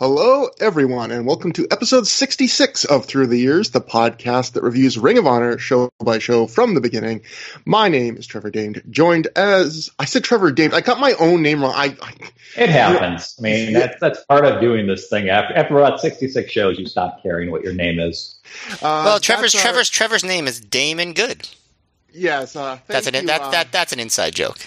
Hello, everyone, and welcome to episode 66 of Through the Years, the podcast that reviews Ring of Honor show by show from the beginning. My name is Trevor Damed, joined as... I said Trevor Damed. I got my own name wrong. It happens. I mean, that's part of doing this thing. After about 66 shows, you stop caring what your name is. Well, Trevor's name is Damon Good. Yes. That's an inside joke.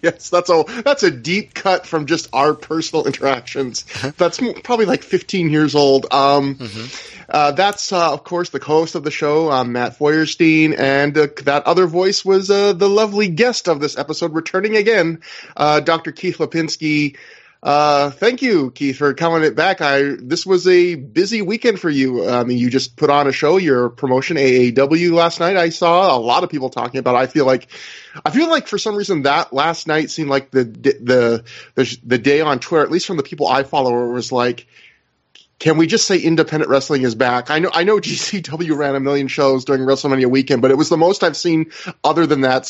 Yes, that's a deep cut from just our personal interactions. That's probably like 15 years old. That's, of course, the co-host of the show, Matt Feuerstein, and that other voice was the lovely guest of this episode, returning again, Dr. Keith Lipinski. Thank you, Keith, for coming back. This was a busy weekend for you. I mean, you just put on a show, your promotion, AAW, last night. I saw a lot of people talking about it. I feel like for some reason that last night seemed like the day on Twitter, at least from the people I follow, was like, can we just say independent wrestling is back? I know GCW ran a million shows during WrestleMania weekend, but it was the most I've seen other than that,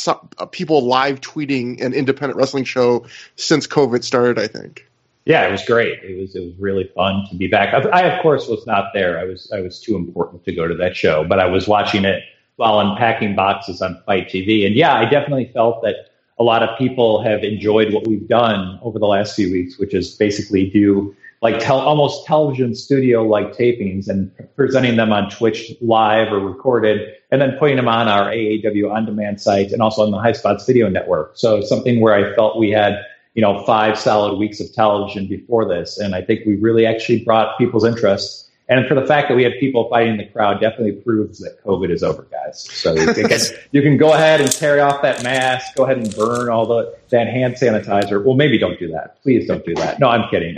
people live tweeting an independent wrestling show since COVID started, I think. Yeah, it was great. It was really fun to be back. I of course was not there. I was too important to go to that show, but I was watching it while unpacking boxes on Fight TV. And yeah, I definitely felt that a lot of people have enjoyed what we've done over the last few weeks, which is basically do like almost television studio like tapings and presenting them on Twitch live or recorded, and then putting them on our AAW on demand site and also on the High Spots Video Network. So it's something where I felt we had, 5 solid weeks of television before this, and I think we really actually brought people's interest. And for the fact that we had people fighting the crowd definitely proves that COVID is over, guys. So you can go ahead and tear off that mask, go ahead and burn all that hand sanitizer. Well, maybe don't do that. Please don't do that. No, I'm kidding.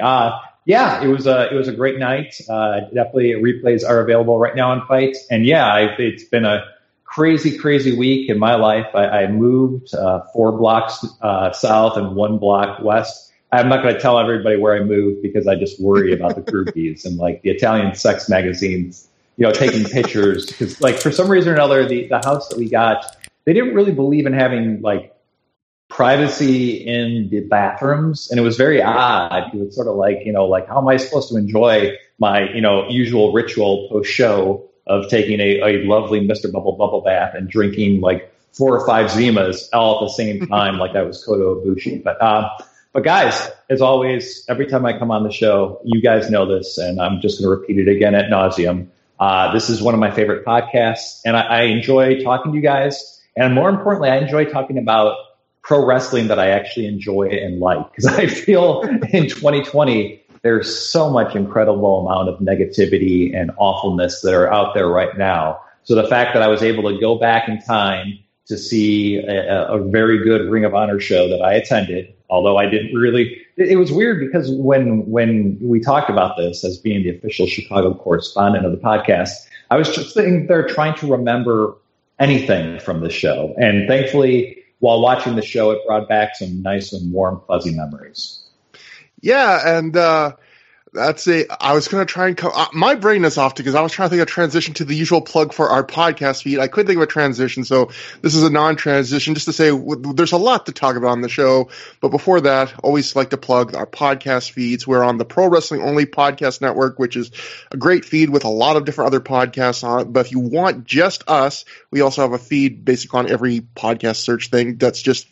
Yeah, it was a great night. Definitely replays are available right now on Fight. And yeah, it's been a crazy, crazy week in my life. I moved 4 blocks south and 1 block west. I'm not going to tell everybody where I moved because I just worry about the groupies and like the Italian sex magazines, taking pictures. Because like for some reason or another, the house that we got, they didn't really believe in having like privacy in the bathrooms, and it was very odd. It was sort of like, like how am I supposed to enjoy my, usual ritual post show of taking a lovely Mr. Bubble bath and drinking like 4 or 5 Zimas all at the same time, like I was Kota Ibushi, But guys, as always, every time I come on the show, you guys know this, and I'm just going to repeat it again ad nauseum. This is one of my favorite podcasts, and I enjoy talking to you guys. And more importantly, I enjoy talking about pro wrestling that I actually enjoy and like, because I feel in 2020, there's so much incredible amount of negativity and awfulness that are out there right now. So the fact that I was able to go back in time to see a very good Ring of Honor show that I attended, although I didn't really, it was weird because when we talked about this as being the official Chicago correspondent of the podcast, I was just sitting there trying to remember anything from the show. And thankfully, while watching the show, it brought back some nice and warm, fuzzy memories. Yeah, and that's it. I was going to try and my brain is off because I was trying to think of a transition to the usual plug for our podcast feed. I couldn't think of a transition, so this is a non-transition just to say there's a lot to talk about on the show. But before that, always like to plug our podcast feeds. We're on the Pro Wrestling Only Podcast Network, which is a great feed with a lot of different other podcasts on it. But if you want just us, we also have a feed basically on every podcast search thing that's just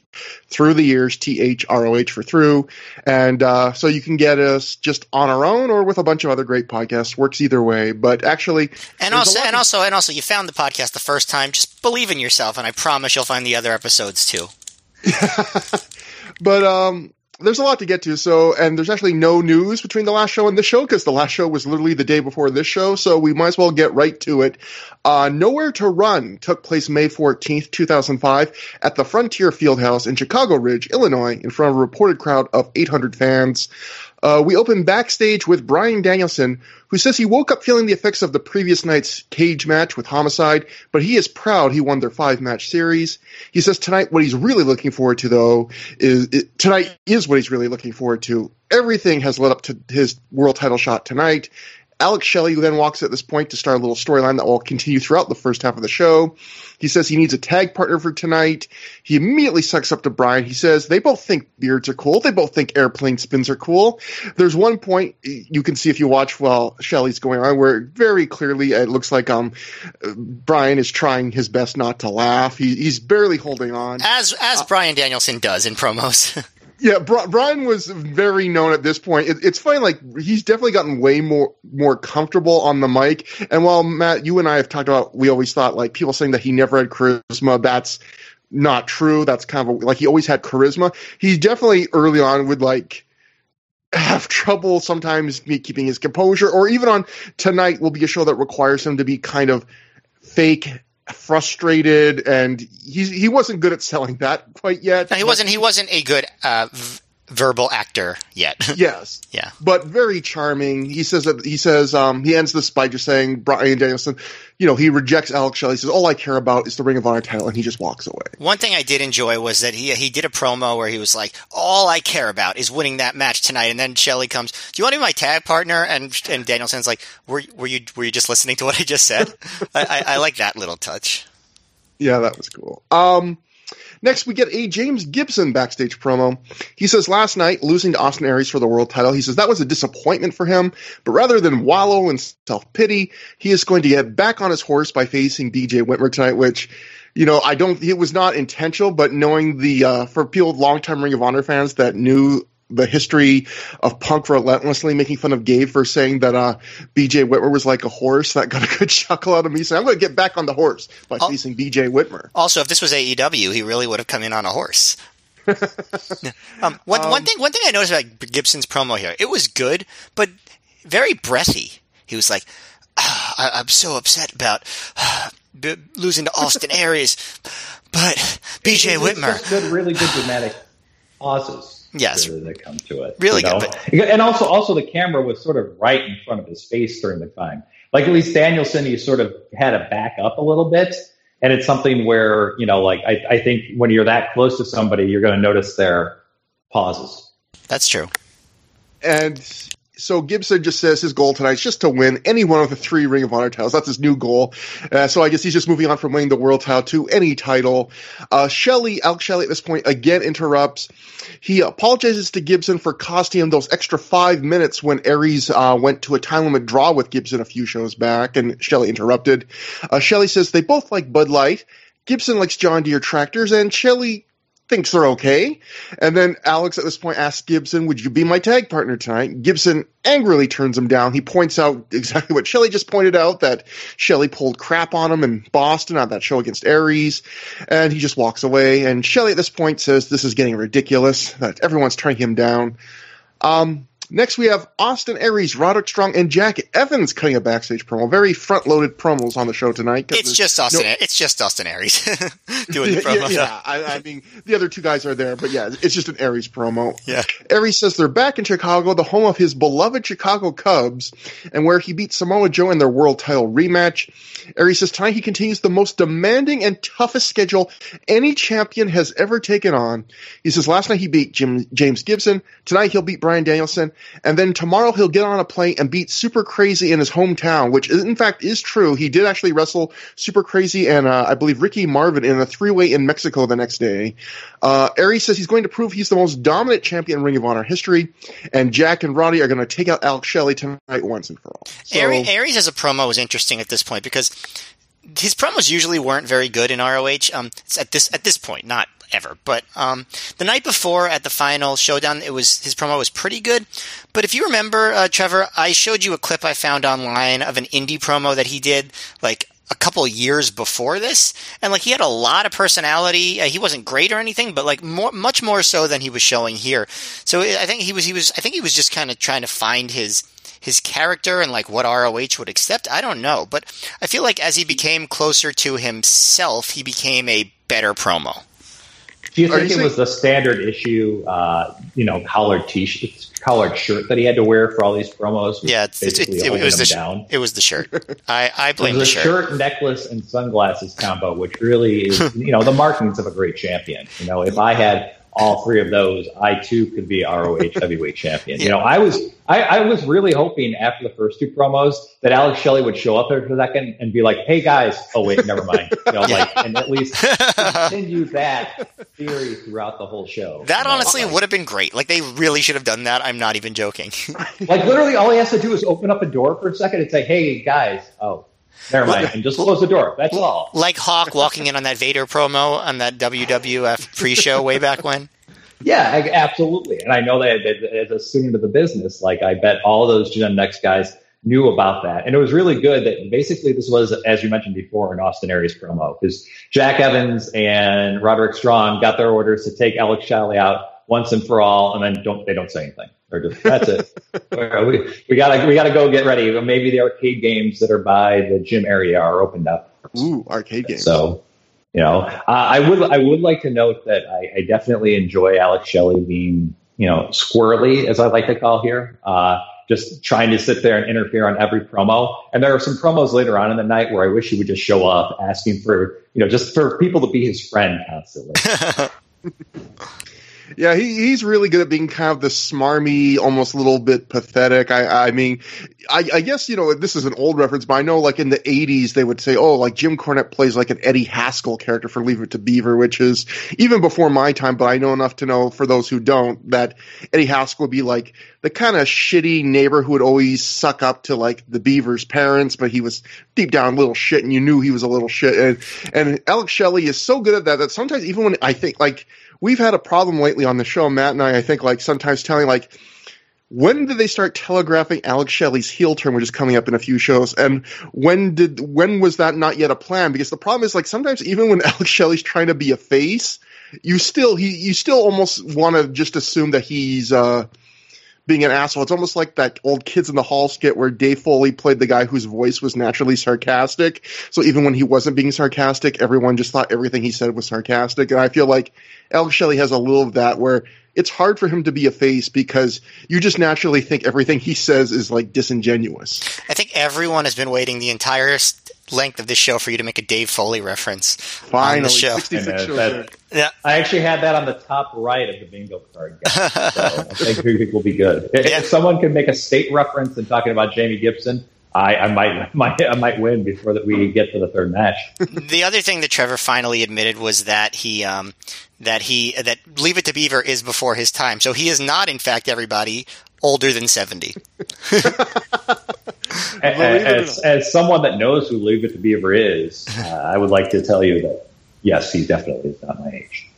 Through the Years, THROH for through. And so you can get us just on our own or with a bunch of other great podcasts. Works either way. But actually, and also you found the podcast the first time. Just believe in yourself, and I promise you'll find the other episodes too. But there's a lot to get to, and there's actually no news between the last show and this show, because the last show was literally the day before this show, so we might as well get right to it. Nowhere to Run took place May 14th, 2005, at the Frontier Fieldhouse in Chicago Ridge, Illinois, in front of a reported crowd of 800 fans. We open backstage with Bryan Danielson, who says he woke up feeling the effects of the previous night's cage match with Homicide, but he is proud he won their 5-match series. He says tonight what he's really looking forward to, though, is everything has led up to his world title shot tonight. Alex Shelley then walks at this point to start a little storyline that will continue throughout the first half of the show. He says he needs a tag partner for tonight. He immediately sucks up to Bryan. He says they both think beards are cool. They both think airplane spins are cool. There's one point you can see if you watch while Shelley's going on where very clearly it looks like Bryan is trying his best not to laugh. He's barely holding on. As Bryan Danielson does in promos. Yeah, Bryan was very known at this point. It's funny, like, he's definitely gotten way more comfortable on the mic. And while, Matt, you and I have talked about, we always thought, like, people saying that he never had charisma, that's not true. That's kind of, he always had charisma. He definitely, early on, would, have trouble sometimes keeping his composure. Or even on Tonight will be a show that requires him to be kind of fake, frustrated, and he wasn't good at selling that quite yet. No, he wasn't a good verbal actor yet. Yes. Yeah. But very charming. He says he ends this by just saying Bryan Danielson, he rejects Alex Shelley. He says, all I care about is the Ring of Honor title, and he just walks away. One thing I did enjoy was that he did a promo where he was like, all I care about is winning that match tonight. And then Shelley comes, do you want to be my tag partner? And Danielson's like, were you just listening to what I just said? I like that little touch. Yeah, that was cool. Next, we get a James Gibson backstage promo. He says last night, losing to Austin Aries for the world title, he says that was a disappointment for him, but rather than wallow in self-pity, he is going to get back on his horse by facing B.J. Whitmer tonight, which, it was not intentional, but knowing for people, longtime Ring of Honor fans that knew the history of Punk relentlessly making fun of Gabe for saying that B.J. Whitmer was like a horse. That got a good chuckle out of me. So I'm going to get back on the horse by facing B.J. Whitmer. Also, if this was AEW, he really would have come in on a horse. One thing I noticed about Gibson's promo here, it was good, but very breathy. He was like, I'm so upset about losing to Austin Aries, but B.J. Whitmer. Good, really good dramatic pauses. Yes, that come to it. Really good, and also the camera was sort of right in front of his face during the time. Like at least Danielson, he sort of had to back up a little bit, and it's something where I think when you're that close to somebody, you're going to notice their pauses. That's true. And so Gibson just says his goal tonight is just to win any one of the three Ring of Honor titles. That's his new goal. So I guess he's just moving on from winning the world title to any title. Alex Shelley at this point again interrupts. He apologizes to Gibson for costing him those extra 5 minutes when Aries went to a time limit draw with Gibson a few shows back, and Shelley interrupted. Shelley says they both like Bud Light. Gibson likes John Deere tractors, and Shelley thinks they're okay. And then Alex at this point asks Gibson, would you be my tag partner tonight? Gibson angrily turns him down. He points out exactly what Shelley just pointed out, that Shelley pulled crap on him in Boston on that show against Aries, and he just walks away. And Shelley at this point says this is getting ridiculous, that everyone's turning him down. Next, we have Austin Aries, Roderick Strong, and Jack Evans cutting a backstage promo. Very front-loaded promos on the show tonight. It's just Austin Aries doing the promo. Yeah. I mean, the other two guys are there, but yeah, it's just an Aries promo. Yeah. Aries says they're back in Chicago, the home of his beloved Chicago Cubs, and where he beat Samoa Joe in their world title rematch. Aries says tonight he continues the most demanding and toughest schedule any champion has ever taken on. He says last night he beat James Gibson. Tonight he'll beat Bryan Danielson. And then tomorrow he'll get on a plane and beat Super Crazy in his hometown, which in fact is true. He did actually wrestle Super Crazy and I believe Ricky Marvin in a three-way in Mexico the next day. Aries says he's going to prove he's the most dominant champion in Ring of Honor history, and Jack and Roddy are going to take out Alex Shelley tonight once and for all. So, Aries as a promo was interesting at this point because his promos usually weren't very good in ROH. At this point, not ever. But the night before at the final showdown, his promo was pretty good. But if you remember, Trevor, I showed you a clip I found online of an indie promo that he did a couple years before this, and he had a lot of personality. He wasn't great or anything, but much more so than he was showing here. So I think he was just kind of trying to find his character and what ROH would accept. I don't know, but I feel like as he became closer to himself, he became a better promo. Do you think it was the standard issue, collared shirt that he had to wear for all these promos? Yeah, it was the shirt. I blame the shirt. It was a shirt, necklace, and sunglasses combo, which really is, the markings of a great champion. If I had all three of those, I too could be ROH heavyweight champion. Yeah. You know, I was really hoping after the first two promos that Alex Shelley would show up there for a second and be like, "Hey guys, oh wait, never mind." You know, like, and at least continue that theory throughout the whole show. That honestly would have been great. Like, they really should have done that. I'm not even joking. Like, literally, all he has to do is open up a door for a second and say, "Hey guys, oh, never mind," and just close the door. That's all. Like Hawk walking in on that Vader promo on that WWF pre-show way back when. Yeah, absolutely. And I know that as a student of the business, like, I bet all those Gen Next guys knew about that. And it was really good that basically this was, as you mentioned before, an Austin Aries promo, because Jack Evans and Roderick Strong got their orders to take Alex Shelley out once and for all, and then they don't say anything. Or just, that's it. we gotta go get ready. Maybe the arcade games that are by the gym area are opened up. Ooh, arcade games. So, you know, I would like to note that I definitely enjoy Alex Shelley being, you know, squirrely, as I like to call here, just trying to sit there and interfere on every promo. And there are some promos later on in the night where I wish he would just show up asking for, you know, just for people to be his friend constantly. Yeah, he's really good at being kind of the smarmy, almost a little bit pathetic. I mean, I guess, you know, this is an old reference, but I know, like, in the 80s, they would say, oh, like, Jim Cornette plays, like, an Eddie Haskell character for Leave It to Beaver, which is even before my time, but I know enough to know, for those who don't, that Eddie Haskell would be, like, the kind of shitty neighbor who would always suck up to, like, the Beaver's parents, but he was deep down a little shit, and you knew he was a little shit. And Alex Shelley is so good at that sometimes, even when I think, like, we've had a problem lately on the show, Matt and I think, like, sometimes telling, like, when did they start telegraphing Alex Shelley's heel turn, which is coming up in a few shows, and when was that not yet a plan? Because the problem is, like, sometimes even when Alex Shelley's trying to be a face, you still almost want to just assume that he's being an asshole. It's almost like that old Kids in the Hall skit where Dave Foley played the guy whose voice was naturally sarcastic. So even when he wasn't being sarcastic, everyone just thought everything he said was sarcastic. And I feel like Alex Shelley has a little of that, where it's hard for him to be a face because you just naturally think everything he says is, like, disingenuous. I think everyone has been waiting the entire length of this show for you to make a Dave Foley reference. Finally, on the show. 66 shows that, yeah. I actually had that on the top right of the bingo card game, so I think it will be good. Yeah. If someone can make a state reference and talking about Jamie Gibson, I might win before that we get to the third match. The other thing that Trevor finally admitted was that he Leave It to Beaver is before his time, so he is not, in fact, everybody, older than 70. As someone that knows who Leave It to Beaver is, I would like to tell you that, yes, he definitely is not my age.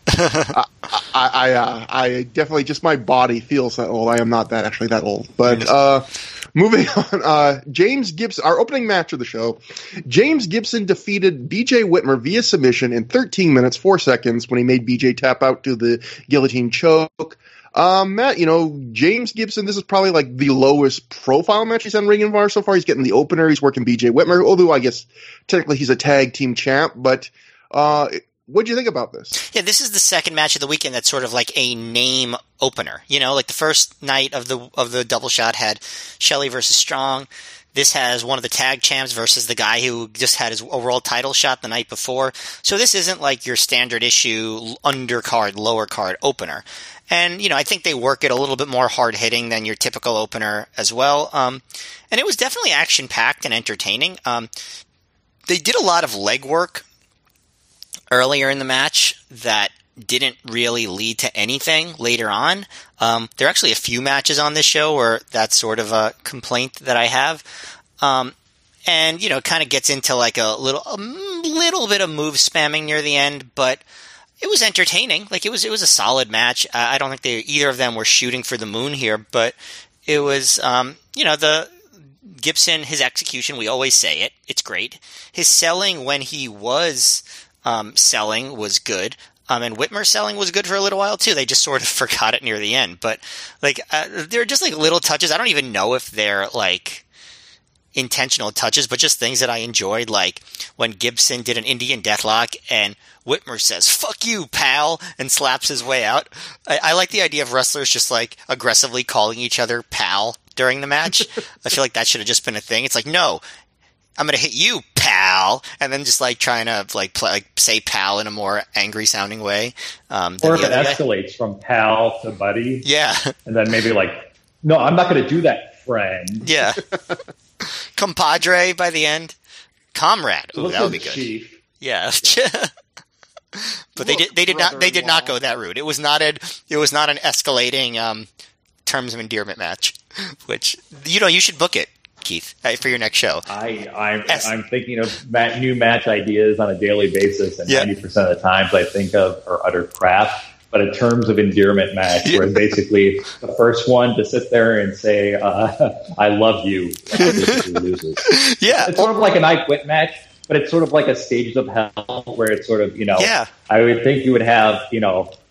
I definitely, just my body feels that old. I am not that old. But moving on, James Gibson, our opening match of the show, James Gibson defeated B.J. Whitmer via submission in 13 minutes, 4 seconds when he made B.J. tap out to the guillotine choke. Matt, you know, James Gibson, this is probably, like, the lowest profile match he's on Ring of Honor so far. He's getting the opener. He's working B.J. Whitmer, although I guess technically he's a tag team champ. But what do you think about this? Yeah, this is the second match of the weekend that's sort of like a name opener. You know, like, the first night of the double shot had Shelley versus Strong. This has one of the tag champs versus the guy who just had his world title shot the night before. So this isn't like your standard issue undercard, lower card opener. And, you know, I think they work it a little bit more hard-hitting than your typical opener as well. And it was definitely action-packed and entertaining. They did a lot of legwork earlier in the match that didn't really lead to anything later on. There are actually a few matches on this show where that's sort of a complaint that I have. And, you know, it kind of gets into, like, a little bit of move spamming near the end, but it was entertaining. Like, it was a solid match. I don't think either of them were shooting for the moon here, but it was, you know, the Gibson, his execution, we always say it, it's great. His selling when he was selling was good. And Whitmer selling was good for a little while too. They just sort of forgot it near the end. But, like, there are just, like, little touches. I don't even know if they're, like, intentional touches, but just things that I enjoyed, like when Gibson did an Indian deathlock and Whitmer says, "Fuck you, pal," and slaps his way out. I like the idea of wrestlers just, like, aggressively calling each other pal during the match. I feel like that should have just been a thing. It's like, no, I'm going to hit you, pal. pal, and then just like trying to like play, like say pal in a more angry sounding way. Or if it escalates from pal to buddy. Yeah. And then maybe like, no, I'm not going to do that, friend. Yeah. Compadre by the end. Comrade. Ooh, that would be good. Chief. Yeah. But they did not go that route. It was not an escalating terms of endearment match, which you should book it, Keith, for your next show. I'm thinking of new match ideas on a daily basis, and 90% of the times I think of are utter crap. But a terms of endearment match, where basically the first one to sit there and say "I love you" loses. Yeah, it's sort of like an I Quit match. But it's sort of like a Stages of Hell where it's sort of, I would think you would have,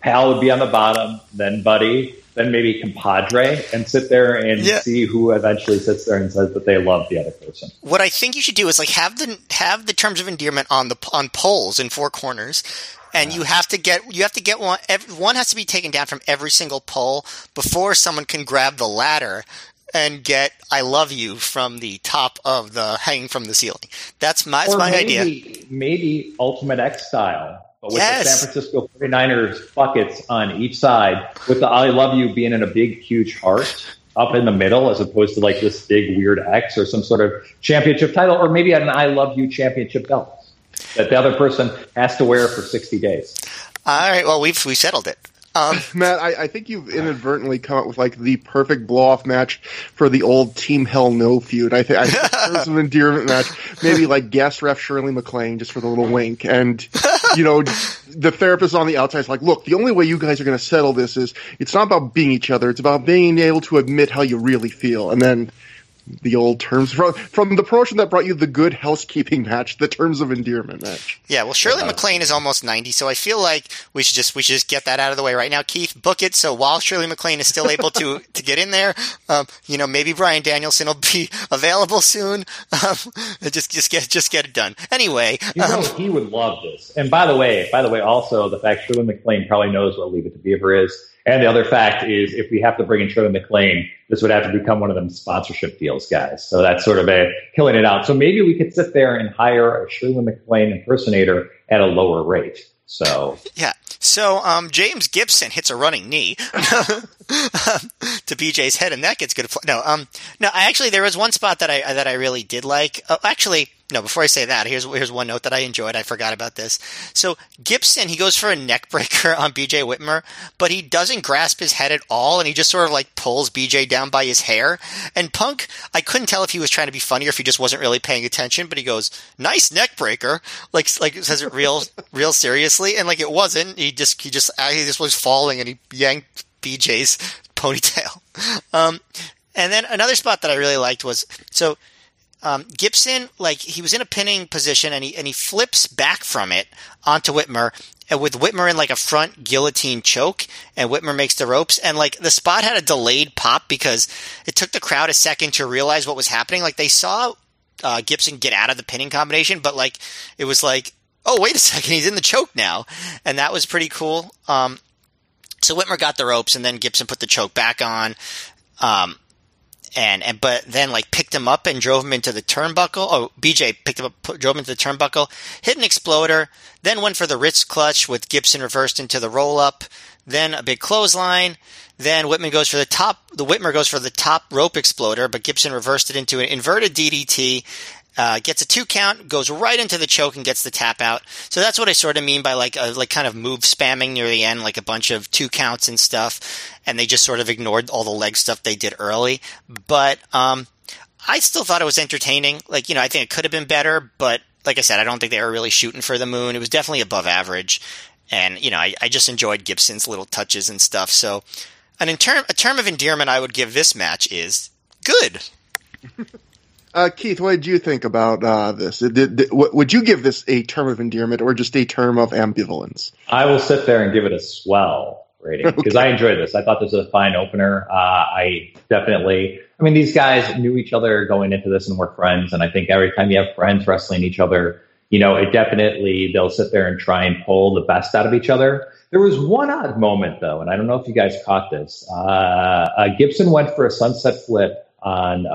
pal would be on the bottom, then buddy, then maybe compadre, and sit there and see who eventually sits there and says that they love the other person. What I think you should do is like have the terms of endearment on poles in four corners. And you have to get one. One has to be taken down from every single pole before someone can grab the ladder and get "I love you" from the top of the hanging from the ceiling. That's my idea. Maybe Ultimate X style, but with the San Francisco 49ers buckets on each side, with the "I love you" being in a big, huge heart up in the middle, as opposed to like this big, weird X or some sort of championship title, or maybe an "I love you" championship belt that the other person has to wear for 60 days. All right. Well, we settled it. Matt, I think you've inadvertently come up with like the perfect blow-off match for the old Team Hell No feud. I think there's an endearment match, maybe like guest ref Shirley MacLaine just for the little wink, and the therapist on the outside is like, "Look, the only way you guys are going to settle this is it's not about being each other; it's about being able to admit how you really feel." And then the old terms from the promotion that brought you the Good Housekeeping match, the terms of endearment match. Yeah, well, Shirley MacLaine is almost 90, so I feel like we should just get that out of the way right now. Keith, book it. So while Shirley MacLaine is still able to get in there, maybe Bryan Danielson will be available soon. Just get it done. Anyway, he would love this. And by the way, also the fact Shirley MacLaine probably knows what Leave It to Beaver is. And the other fact is, if we have to bring in Shirley MacLaine, this would have to become one of them sponsorship deals, guys. So that's sort of a killing it out. So maybe we could sit there and hire a Shirley MacLaine impersonator at a lower rate. So yeah. So James Gibson hits a running knee to BJ's head, and that gets good. Actually, there was one spot that I really did like. Oh, actually. No, before I say that, here's one note that I enjoyed. I forgot about this. So Gibson, he goes for a neck breaker on B.J. Whitmer, but he doesn't grasp his head at all, and he just sort of like pulls B.J. down by his hair. And Punk, I couldn't tell if he was trying to be funny or if he just wasn't really paying attention, but he goes, "Nice neck breaker," like says it real seriously, and like it wasn't. He just was falling, and he yanked B.J.'s ponytail. And then another spot that I really liked was so. Gibson, like he was in a pinning position, and he flips back from it onto Whitmer, and with Whitmer in like a front guillotine choke, and Whitmer makes the ropes, and like the spot had a delayed pop because it took the crowd a second to realize what was happening. Like they saw Gibson get out of the pinning combination, but like it was like, oh wait a second, he's in the choke now, and that was pretty cool. So Whitmer got the ropes, and then Gibson put the choke back on. But then like picked him up and drove him into the turnbuckle. Oh, BJ picked him up, drove him into the turnbuckle, hit an exploder, then went for the Ritz clutch with Gibson reversed into the roll up, then a big clothesline. Then Whitmer goes for the top rope exploder, but Gibson reversed it into an inverted DDT, gets a 2 count, goes right into the choke and gets the tap out. So that's what I sort of mean by like kind of move spamming near the end, like a bunch of 2 counts and stuff. And they just sort of ignored all the leg stuff they did early. But I still thought it was entertaining. Like, I think it could have been better. But like I said, I don't think they were really shooting for the moon. It was definitely above average. And, I just enjoyed Gibson's little touches and stuff. So a term of endearment I would give this match is good. Keith, what did you think about this? Would you give this a term of endearment or just a term of ambivalence? I will sit there and give it a swell rating because I enjoyed this. I thought this was a fine opener. These guys knew each other going into this and were friends. And I think every time you have friends wrestling each other, it definitely they'll sit there and try and pull the best out of each other. There was one odd moment, though, and I don't know if you guys caught this. Gibson went for a sunset flip on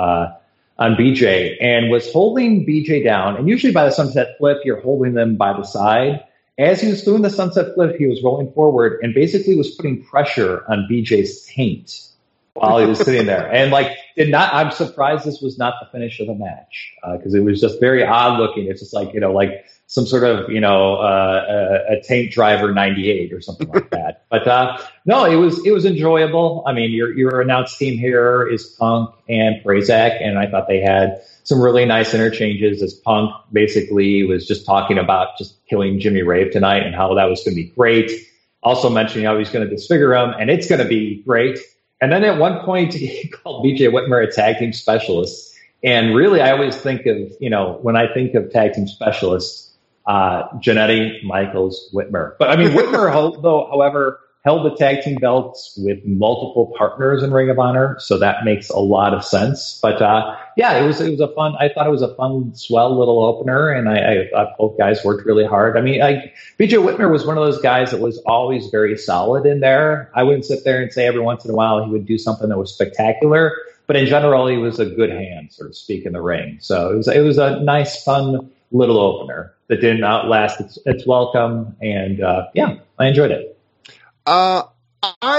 on BJ and was holding BJ down. And usually by the sunset flip, you're holding them by the side. As he was doing the sunset flip, he was rolling forward and basically was putting pressure on BJ's taint while he was sitting there. And I'm surprised this was not the finish of the match, because it was just very odd looking. It's just some sort of, a taint driver 98 or something like that. But no, it was enjoyable. I mean, your announced team here is Punk and Prazak, and I thought they had some really nice interchanges as Punk basically was just talking about just killing Jimmy Rave tonight and how that was going to be great. Also mentioning how he's going to disfigure him, and it's going to be great. And then at one point, he called B.J. Whitmer a tag team specialist. And really, I always think of, when I think of tag team specialists, Jannetty, Michaels, Whitmer. But I mean, Whitmer, however, held the tag team belts with multiple partners in Ring of Honor. So that makes a lot of sense. But I thought it was a fun, swell little opener. And I thought both guys worked really hard. I mean, B.J. Whitmer was one of those guys that was always very solid in there. I wouldn't sit there and say every once in a while he would do something that was spectacular, but in general, he was a good hand, so to speak, in the ring. So it was a nice, fun little opener that didn't outlast its welcome. And I enjoyed it. I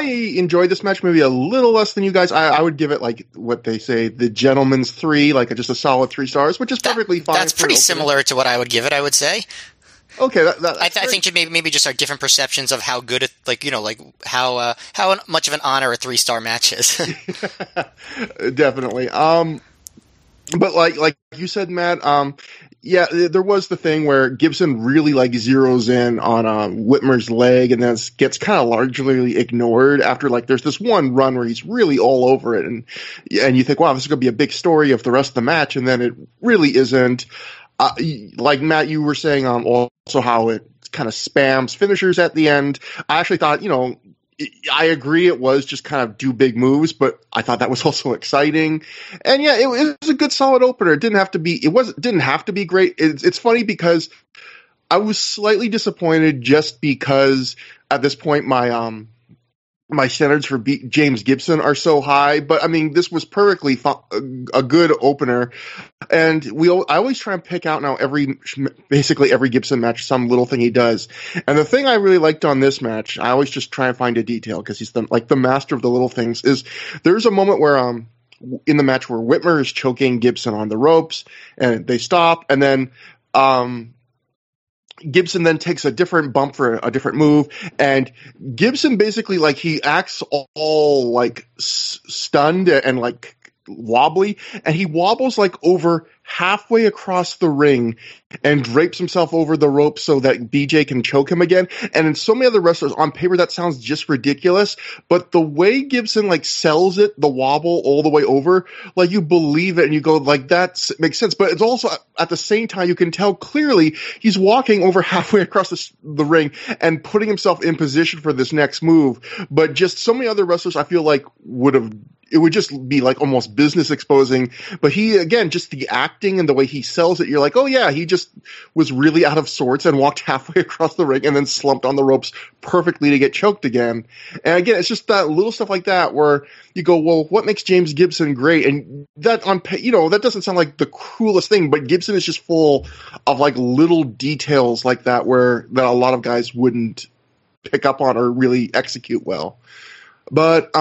enjoyed this match maybe a little less than you guys. I would give it what they say, the gentleman's 3, just a solid 3 stars, which is perfectly fine. That's pretty similar to what I would give it, I would say. Okay. I think maybe just our different perceptions of how good, how much of an honor a 3-star match is. Definitely. But like you said, Matt, yeah, there was the thing where Gibson really zeroes in on Whitmer's leg, and then gets kind of largely ignored after there's this one run where he's really all over it, and you think, wow, this is going to be a big story of the rest of the match, and then it really isn't. Like Matt, you were saying also how it kind of spams finishers at the end. I actually thought, I agree it was just kind of do big moves, but I thought that was also exciting. And yeah, it was a good solid opener. It didn't have to be great. It's funny because I was slightly disappointed just because at this point my standards for James Gibson are so high, but I mean, this was perfectly a good opener, and I always try and pick out now basically every Gibson match, some little thing he does. And the thing I really liked on this match, I always just try and find a detail because he's the master of the little things, is there's a moment where, in the match where Whitmer is choking Gibson on the ropes and they stop, and then, Gibson then takes a different bump for a different move, and Gibson basically he acts all stunned and wobbly, and he wobbles over halfway across the ring and drapes himself over the rope so that BJ can choke him again. And in so many other wrestlers on paper, that sounds just ridiculous, but the way Gibson sells it, the wobble all the way over, you believe it and you go that makes sense. But it's also at the same time, you can tell clearly he's walking over halfway across the ring and putting himself in position for this next move. But just so many other wrestlers, I feel it would just be almost business exposing, but he, again, just the acting and the way he sells it, you're oh yeah, he just was really out of sorts and walked halfway across the ring and then slumped on the ropes perfectly to get choked again. And again, it's just that little stuff like that where you go, well, what makes James Gibson great? And that that doesn't sound like the coolest thing, but Gibson is just full of little details like that that a lot of guys wouldn't pick up on or really execute well. But,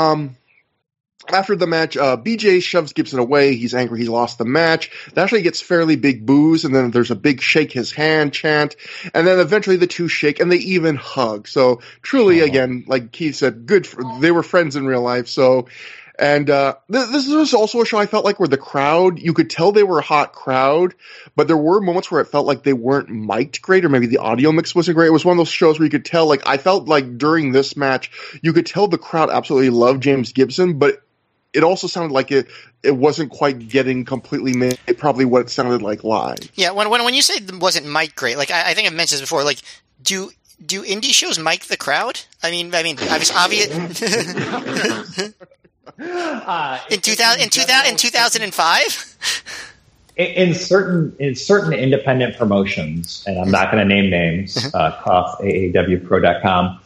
after the match, BJ shoves Gibson away. He's angry. He lost the match. That actually gets fairly big boos, and then there's a big shake his hand chant, and then eventually the two shake, and they even hug. So truly, again, like Keith said, they were friends in real life. So, and this was also a show I felt where the crowd, you could tell they were a hot crowd, but there were moments where it felt like they weren't mic'd great, or maybe the audio mix wasn't great. It was one of those shows where you could tell, I felt during this match, you could tell the crowd absolutely loved James Gibson, but it also sounded like it wasn't quite getting completely made, probably what it sounded like live. Yeah, when you say it wasn't mic great, I think I've mentioned this before, do indie shows mic the crowd? I mean, obviously. In 2005? In certain independent promotions, and I'm not going to name names, cough, AAWpro.com,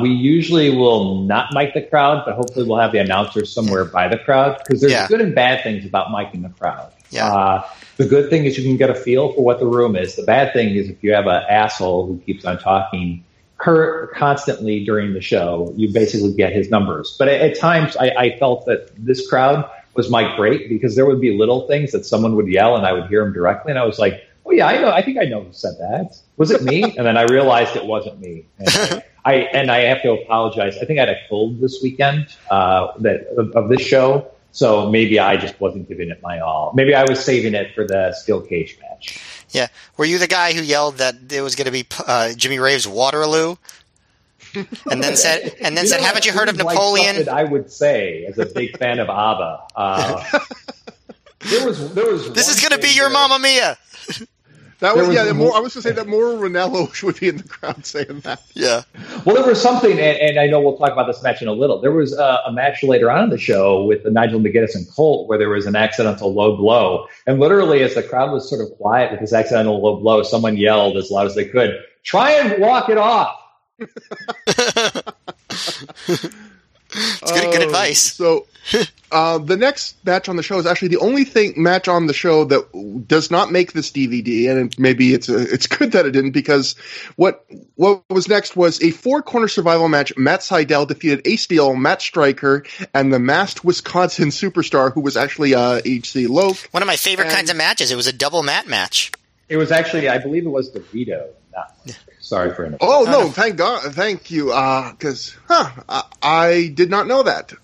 We usually will not mic the crowd, but hopefully we'll have the announcer somewhere by the crowd, because there's good and bad things about micing the crowd. Yeah. The good thing is you can get a feel for what the room is. The bad thing is if you have an asshole who keeps on talking constantly during the show, you basically get his numbers. But at times I felt that this crowd was my great, because there would be little things that someone would yell and I would hear him directly. And I was like, oh yeah, I know. I think I know who said that. Was it me? And then I realized it wasn't me. And I have to apologize. I think I had a cold this weekend of this show. So maybe I just wasn't giving it my all. Maybe I was saving it for the steel cage match. Yeah. Were you the guy who yelled that it was going to be Jimmy Rave's Waterloo? And then said, haven't you heard of Napoleon? Like I would say, as a big fan of ABBA. There was this is going to be your Mamma Mia. That was, I was going to say that Mauro Ranallo would be in the crowd saying that. Yeah. Well, there was something, and I know we'll talk about this match in a little. There was a match later on in the show with Nigel McGuinness and Colt where there was an accidental low blow. And literally, as the crowd was sort of quiet with this accidental low blow, someone yelled as loud as they could, "Try and walk it off." It's good advice. So the next match on the show is actually the only match on the show that does not make this DVD, and maybe it's good that it didn't, because what was next was a four-corner survival match. Matt Sydal defeated Ace Steel, Matt Stryker, and the masked Wisconsin superstar, who was actually H.C. Loke. One of my favorite kinds of matches. It was a double mat match. It was actually, I believe it was DeVito. Sorry for interrupting. Oh, no, thank God. Thank you. Because, I did not know that.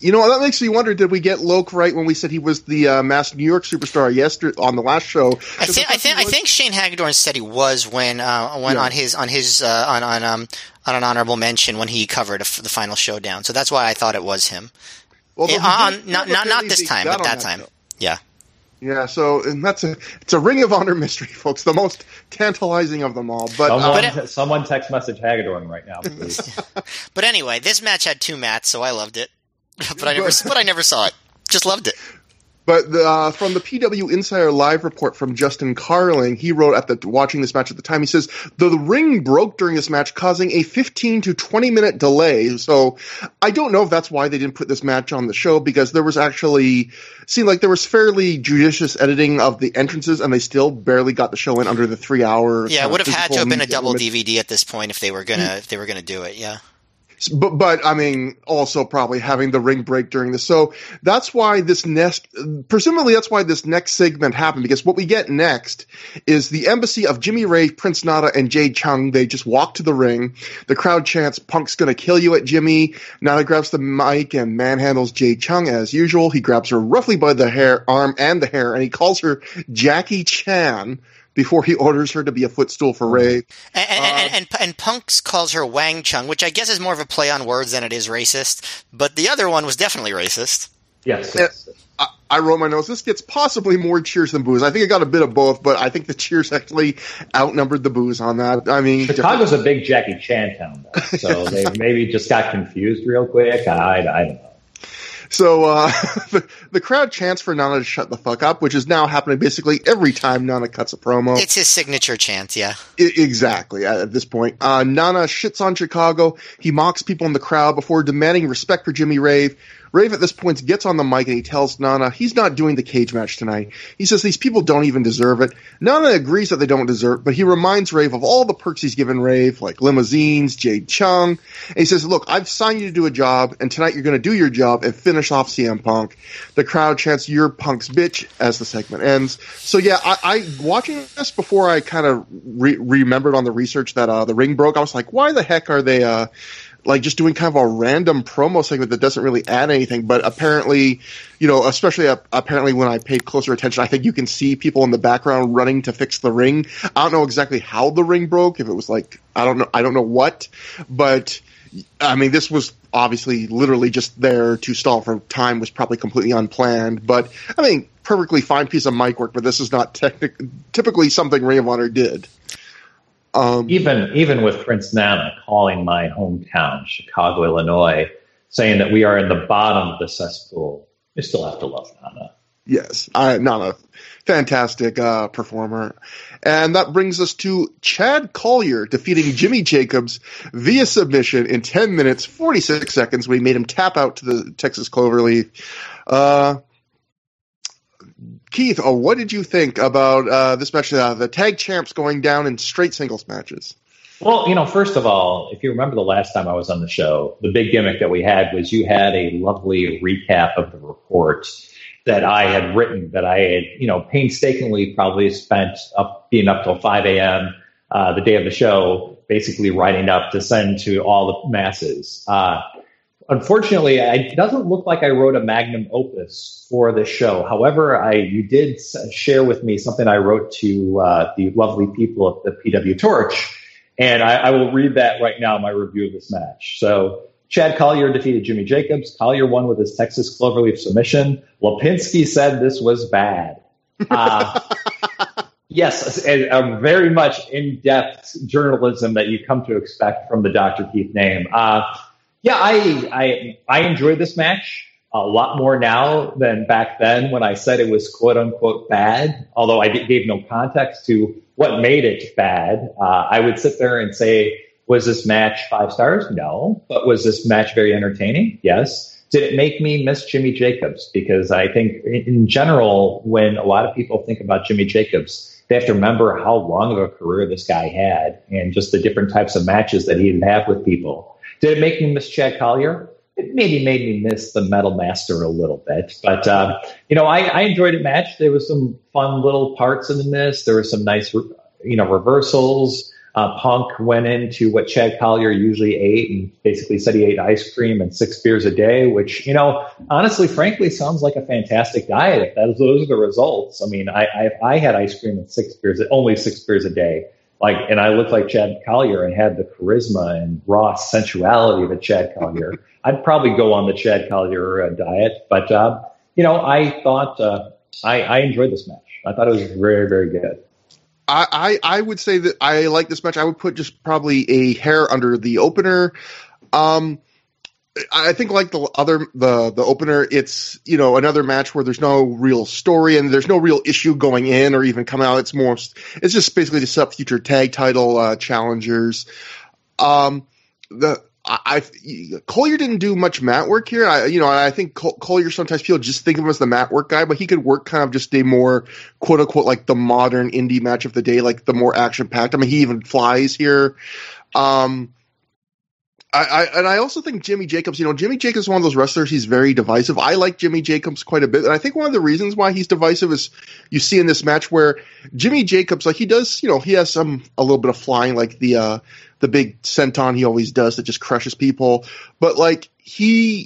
You know, that makes me wonder, did we get Loke right when we said he was the masked New York superstar yesterday on the last show? I think Shane Hagedorn said he was when on an honorable mention when he covered the final showdown. So that's why I thought it was him. Well, not this time, but that time. Show. Yeah. Yeah, so and it's a Ring of Honor mystery, folks. The most tantalizing of them all. But someone text message Hagedorn right now, please. But anyway, this match had two mats, so I loved it. But I never saw it. Just loved it. But from the PW Insider Live report from Justin Carling, he wrote watching this match at the time, he says, the ring broke during this match, causing a 15 to 20-minute delay. So I don't know if that's why they didn't put this match on the show, because there was actually – seemed like there was fairly judicious editing of the entrances, and they still barely got the show in under the 3-hour – yeah, it would have had to have been a double DVD at this point if they were going to do it, yeah. But I mean, also probably having the ring break during this. So that's why this next segment happened, because what we get next is the embassy of Jimmy Rave, Prince Nada, and Jade Chung. They just walk to the ring. The crowd chants, "Punk's gonna kill you" at Jimmy. Nada grabs the mic and manhandles Jade Chung as usual. He grabs her roughly by the arm and the hair, and he calls her Jackie Chan before he orders her to be a footstool for Rave. And Punk's calls her Wang Chung, which I guess is more of a play on words than it is racist. But the other one was definitely racist. Yes. I wrote my notes. This gets possibly more cheers than boos. I think it got a bit of both, but I think the cheers actually outnumbered the boos on that. I mean, Chicago's a big Jackie Chan town, though, so they maybe just got confused real quick. I don't know. So the crowd chants for Nana to shut the fuck up, which is now happening basically every time Nana cuts a promo. It's his signature chant, yeah. Exactly, at this point. Nana shits on Chicago. He mocks people in the crowd before demanding respect for Jimmy Rave. Rave at this point gets on the mic and he tells Nana he's not doing the cage match tonight. He says these people don't even deserve it. Nana agrees that they don't deserve it, but he reminds Rave of all the perks he's given Rave, like limousines, Jade Chung. And he says, look, I've signed you to do a job, and tonight you're going to do your job and finish off CM Punk. The crowd chants, "You're Punk's bitch," as the segment ends. So yeah, I watching this before I kind of remembered on the research that the ring broke, I was like, why the heck are they like just doing kind of a random promo segment that doesn't really add anything? But apparently, you know, especially apparently when I paid closer attention, I think you can see people in the background running to fix the ring. I don't know exactly how the ring broke, if it was like, I don't know what, but I mean, this was obviously literally just there to stall for time, was probably completely unplanned, but I mean, perfectly fine piece of mic work, but this is not typically something Ring of Honor did. Even with Prince Nana calling my hometown, Chicago, Illinois, saying that we are in the bottom of the cesspool, you still have to love Nana. Yes, not a fantastic performer. And that brings us to Chad Collier defeating Jimmy Jacobs via submission in 10 minutes, 46 seconds, when he made him tap out to the Texas Cloverleaf. Keith, what did you think about this match, the tag champs going down in straight singles matches? Well, first of all, if you remember the last time I was on the show, the big gimmick that we had was you had a lovely recap of the report that I had written, that I had, painstakingly probably spent being up till 5 a.m. The day of the show, basically writing up to send to all the masses. Unfortunately, it doesn't look like I wrote a magnum opus for this show. However, you did share with me something I wrote to the lovely people at the PW Torch, and I will read that right now, my review of this match. So, Chad Collier defeated Jimmy Jacobs. Collier won with his Texas Cloverleaf submission. Lipinski said this was bad. Yes, a very much in-depth journalism that you come to expect from the Dr. Keith name. I enjoyed this match a lot more now than back then when I said it was quote-unquote bad, although I gave no context to what made it bad. I would sit there and say, was this match 5 stars? No. But was this match very entertaining? Yes. Did it make me miss Jimmy Jacobs? Because I think in general, when a lot of people think about Jimmy Jacobs, they have to remember how long of a career this guy had and just the different types of matches that he'd have with people. Did it make me miss Chad Collier? It maybe made me miss the Metal Master a little bit. But, I enjoyed the match. There was some fun little parts in this. There were some nice, reversals. Punk went into what Chad Collier usually ate and basically said he ate ice cream and 6 beers a day, which, honestly, frankly, sounds like a fantastic diet. Those are the results. I mean, I had ice cream and 6 beers, only 6 beers a day. And I looked like Chad Collier and had the charisma and raw sensuality of a Chad Collier. I'd probably go on the Chad Collier diet. But, I thought I enjoyed this match. I thought it was very, very good. I would say that I like this match. I would put just probably a hair under the opener. I think like the opener, it's, another match where there's no real story and there's no real issue going in or even coming out. It's just basically to set up future tag title challengers. Collier didn't do much mat work here. I think Collier sometimes people just think of him as the mat work guy, but he could work kind of just a more quote unquote like the modern indie match of the day, like the more action packed. I mean, he even flies here. I also think Jimmy Jacobs, Jimmy Jacobs is one of those wrestlers, he's very divisive. I like Jimmy Jacobs quite a bit, and I think one of the reasons why he's divisive is you see in this match where Jimmy Jacobs, like he does, he has a little bit of flying, like the big senton he always does that just crushes people. But like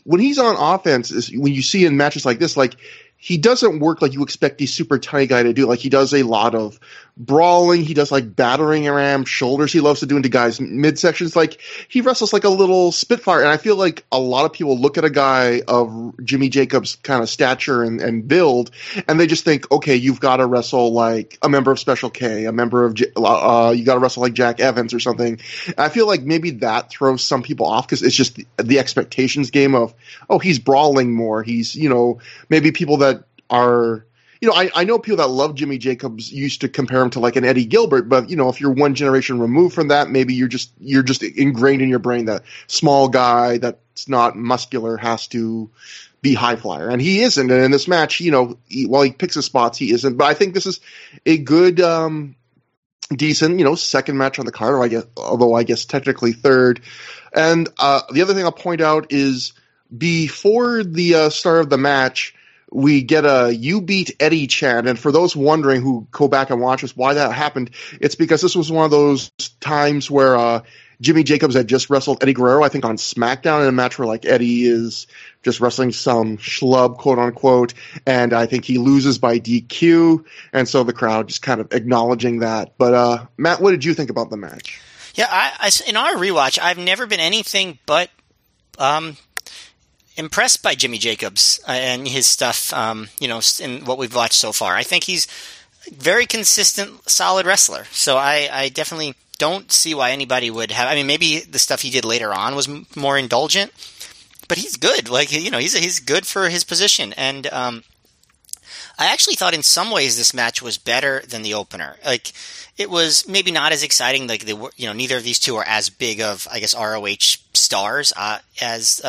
when he's on offense, is when you see in matches like this, like he doesn't work like you expect a super tiny guy to do. Like he does a lot of brawling. He does like battering around shoulders. He loves to do into guys' midsections. Like he wrestles like a little spitfire. And I feel like a lot of people look at a guy of Jimmy Jacobs' kind of stature and build, and they just think, okay, you've got to wrestle like a member of Special K, a member of you got to wrestle like Jack Evans or something. And I feel like maybe that throws some people off because it's just the expectations game of, oh, he's brawling more. He's maybe people that are, I know people that love Jimmy Jacobs used to compare him to like an Eddie Gilbert, but if you're one generation removed from that, maybe you're just ingrained in your brain that small guy that's not muscular has to be high flyer, and he isn't. And in this match, while he picks his spots, he isn't. But I think this is a good, decent, second match on the card. Although I guess technically third. And the other thing I'll point out is before the start of the match, we get a "You Beat Eddie" chant, and for those wondering who go back and watch us why that happened, it's because this was one of those times where Jimmy Jacobs had just wrestled Eddie Guerrero, I think, on SmackDown, in a match where like Eddie is just wrestling some schlub, quote unquote, and I think he loses by DQ, and so the crowd just kind of acknowledging that. But Matt, what did you think about the match? Yeah, in our rewatch, I've never been anything but impressed by Jimmy Jacobs and his stuff, in what we've watched so far. I think he's a very consistent, solid wrestler. So I definitely don't see why anybody would have. I mean, maybe the stuff he did later on was more indulgent, but he's good. He's good for his position. And I actually thought in some ways this match was better than the opener. Like, it was maybe not as exciting. Like, they were, you know, neither of these two are as big of, I guess, ROH stars as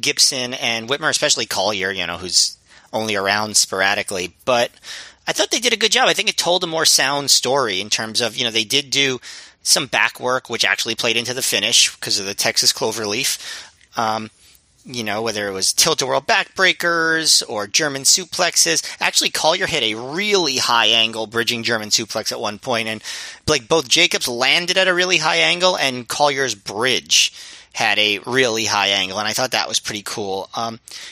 Gibson and Whitmer, especially Collier, you know, who's only around sporadically. But I thought they did a good job. I think it told a more sound story in terms of, you know, they did do some back work, which actually played into the finish because of the Texas Cloverleaf. You know, whether it was tilt-a-whirl backbreakers or German suplexes. Actually, Collier hit a really high angle bridging German suplex at one point, and like both Jacobs landed at a really high angle, and Collier's bridge had a really high angle, and I thought that was pretty cool.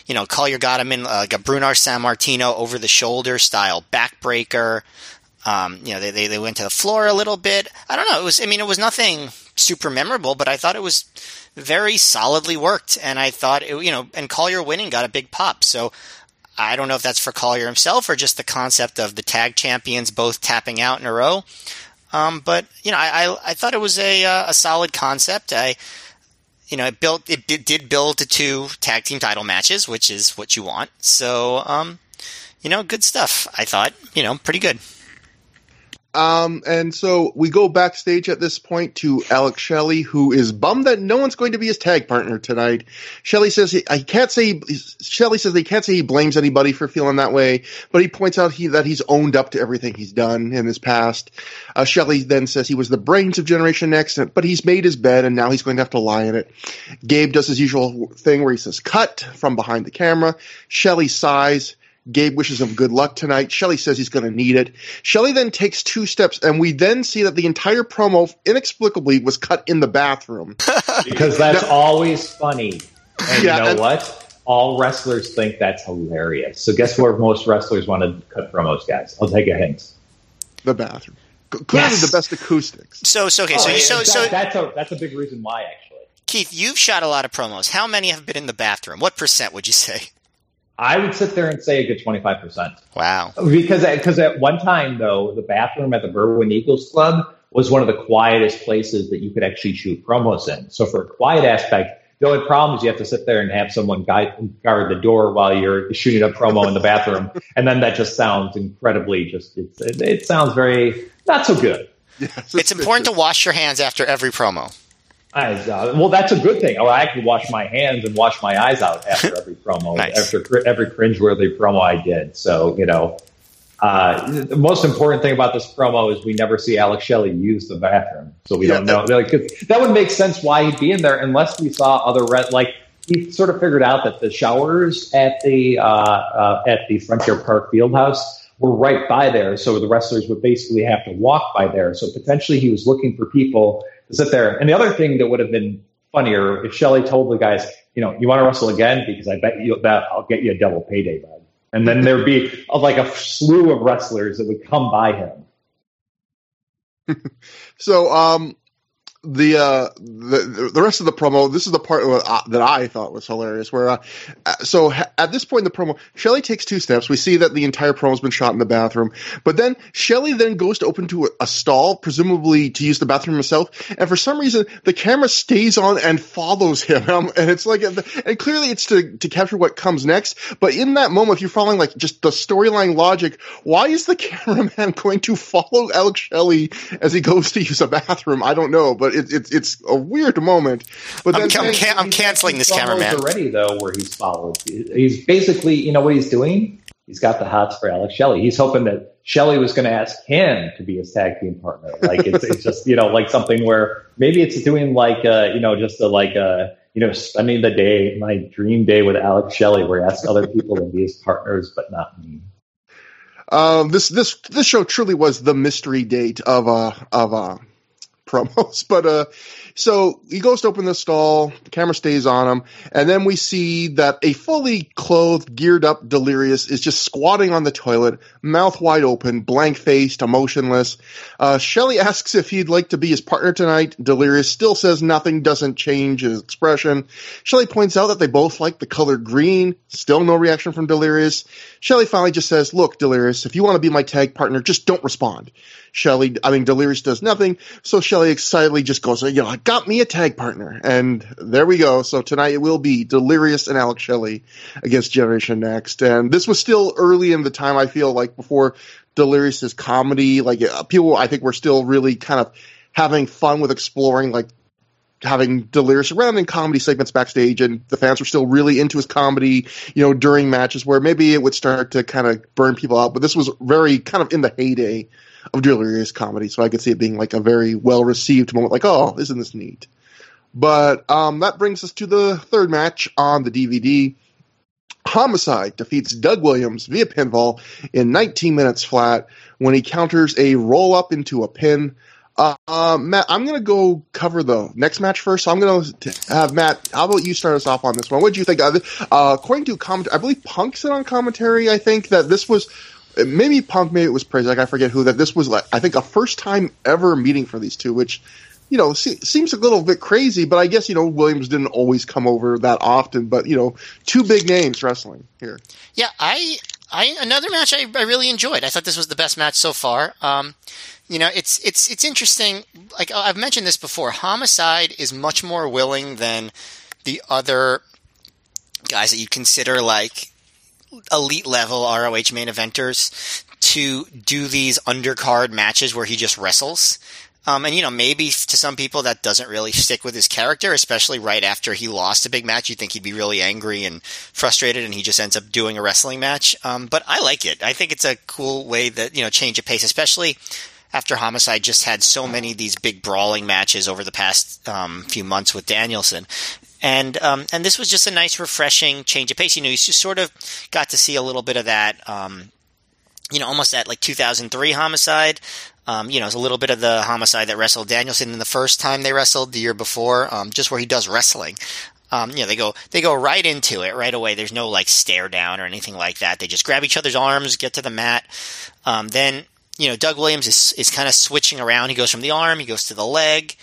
You know, Collier got him in like a Brunar San Martino over-the-shoulder style backbreaker. You know, they went to the floor a little bit. I don't know. It was, I mean, it was nothing super memorable, but I thought it was very solidly worked. And I thought, it, you know, and Collier winning got a big pop. So I don't know if that's for Collier himself or just the concept of the tag champions both tapping out in a row. But you know, I thought it was a solid concept. You know, it did build to two tag team title matches, which is what you want. So you know, good stuff. I thought, you know, pretty good. And so we go backstage at this point to Alex Shelley, who is bummed that no one's going to be his tag partner tonight. Shelley says they can't say he blames anybody for feeling that way, but he points out that he's owned up to everything he's done in his past. Shelley then says he was the brains of Generation Next, but he's made his bed and now he's going to have to lie in it. Gabe does his usual thing where he says cut from behind the camera. Shelley sighs. Gabe wishes him good luck tonight. Shelley says he's going to need it. Shelley then takes two steps, and we then see that the entire promo inexplicably was cut in the bathroom. Because that's always funny. And yeah, you know what? All wrestlers think that's hilarious. So guess where most wrestlers want to cut promos, guys? I'll take a hint. The bathroom. Clearly yes. The best acoustics. That's a big reason why, actually. Keith, you've shot a lot of promos. How many have been in the bathroom? What % would you say? I would sit there and say a good 25%. Wow. Because at one time, though, the bathroom at the Berwyn Eagles Club was one of the quietest places that you could actually shoot promos in. So for a quiet aspect, the only problem is you have to sit there and have someone guard the door while you're shooting a promo in the bathroom. And then that just sounds incredibly it sounds very not so good. It's important to wash your hands after every promo. Well, that's a good thing. Oh, I can wash my hands and wash my eyes out after every promo, nice. After every cringeworthy promo I did. So, you know, the most important thing about this promo is we never see Alex Shelley use the bathroom. So we don't know. That would make sense why he'd be in there unless we saw other he sort of figured out that the showers at the Frontier Park Fieldhouse were right by there. So the wrestlers would basically have to walk by there. So potentially he was looking for people sit there. And the other thing that would have been funnier if Shelley told the guys, you know, you want to wrestle again? Because I bet you that I'll get you a double payday, bud. And then there'd be like a slew of wrestlers that would come by him. So, the rest of the promo, this is the part that I thought was hilarious, where at this point in the promo, Shelley takes two steps. We see that the entire promo has been shot in the bathroom, but then Shelley then goes to open to a stall, presumably to use the bathroom himself, and for some reason the camera stays on and follows him, and it's like, and clearly it's to capture what comes next. But in that moment, if you're following like just the storyline logic, why is the cameraman going to follow Alex Shelley as he goes to use a bathroom? I don't know, but it's a weird moment. But I'm canceling this cameraman already, though, where he's followed. He's basically, you know what he's doing? He's got the hots for Alex Shelley. He's hoping that Shelley was going to ask him to be his tag team partner. Like it's just, you know, like something where maybe it's doing like you know, just spending the day, my dream day with Alex Shelley, where he asks other people to be his partners, but not me. This show truly was the mystery date of promos, but so he goes to open the stall, the camera stays on him, and then we see that a fully clothed, geared up Delirious is just squatting on the toilet, mouth wide open, blank faced, emotionless. Shelley asks if he'd like to be his partner tonight. Delirious still says nothing, doesn't change his expression. Shelley points out that they both like the color green, still no reaction from Delirious. Shelley finally just says, look, Delirious, if you want to be my tag partner, just don't respond. Delirious does nothing. So Shelley excitedly just goes, I got me a tag partner. And there we go. So tonight it will be Delirious and Alex Shelley against Generation Next. And this was still early in the time, I feel like, before Delirious's comedy. Like, people, I think, were still really kind of having fun with exploring, like, having Delirious around in comedy segments backstage, and the fans were still really into his comedy, during matches where maybe it would start to kind of burn people out. But this was very kind of in the heyday of Delirious comedy. So I could see it being like a very well-received moment, like, oh, isn't this neat? But that brings us to the third match on the DVD. Homicide defeats Doug Williams via pinfall in 19 minutes flat when he counters a roll-up into a pin. Matt, I'm going to go cover the next match first. So I'm going to have Matt, how about you start us off on this one? What did you think? According to commentary, I believe Punk said on commentary, I think that this was, maybe Punk, maybe it was Prazak, I forget who, that this was, I think, a first time ever meeting for these two, which, seems a little bit crazy, but I guess, Williams didn't always come over that often, but, two big names wrestling here. Yeah, another match I really enjoyed. I thought this was the best match so far. It's interesting. Like I've mentioned this before, Homicide is much more willing than the other guys that you consider like elite level ROH main eventers to do these undercard matches where he just wrestles. Maybe to some people that doesn't really stick with his character, especially right after he lost a big match. You'd think he'd be really angry and frustrated, and he just ends up doing a wrestling match. But I like it. I think it's a cool way that, change of pace, especially after Homicide just had so many of these big brawling matches over the past few months with Danielson. And this was just a nice, refreshing change of pace. You just sort of got to see a little bit of that, almost that like 2003 Homicide. It's a little bit of the Homicide that wrestled Danielson in the first time they wrestled the year before, just where he does wrestling. They go right into it right away. There's no like stare down or anything like that. They just grab each other's arms, get to the mat. Then Doug Williams is kind of switching around. He goes from the arm, he goes to the leg.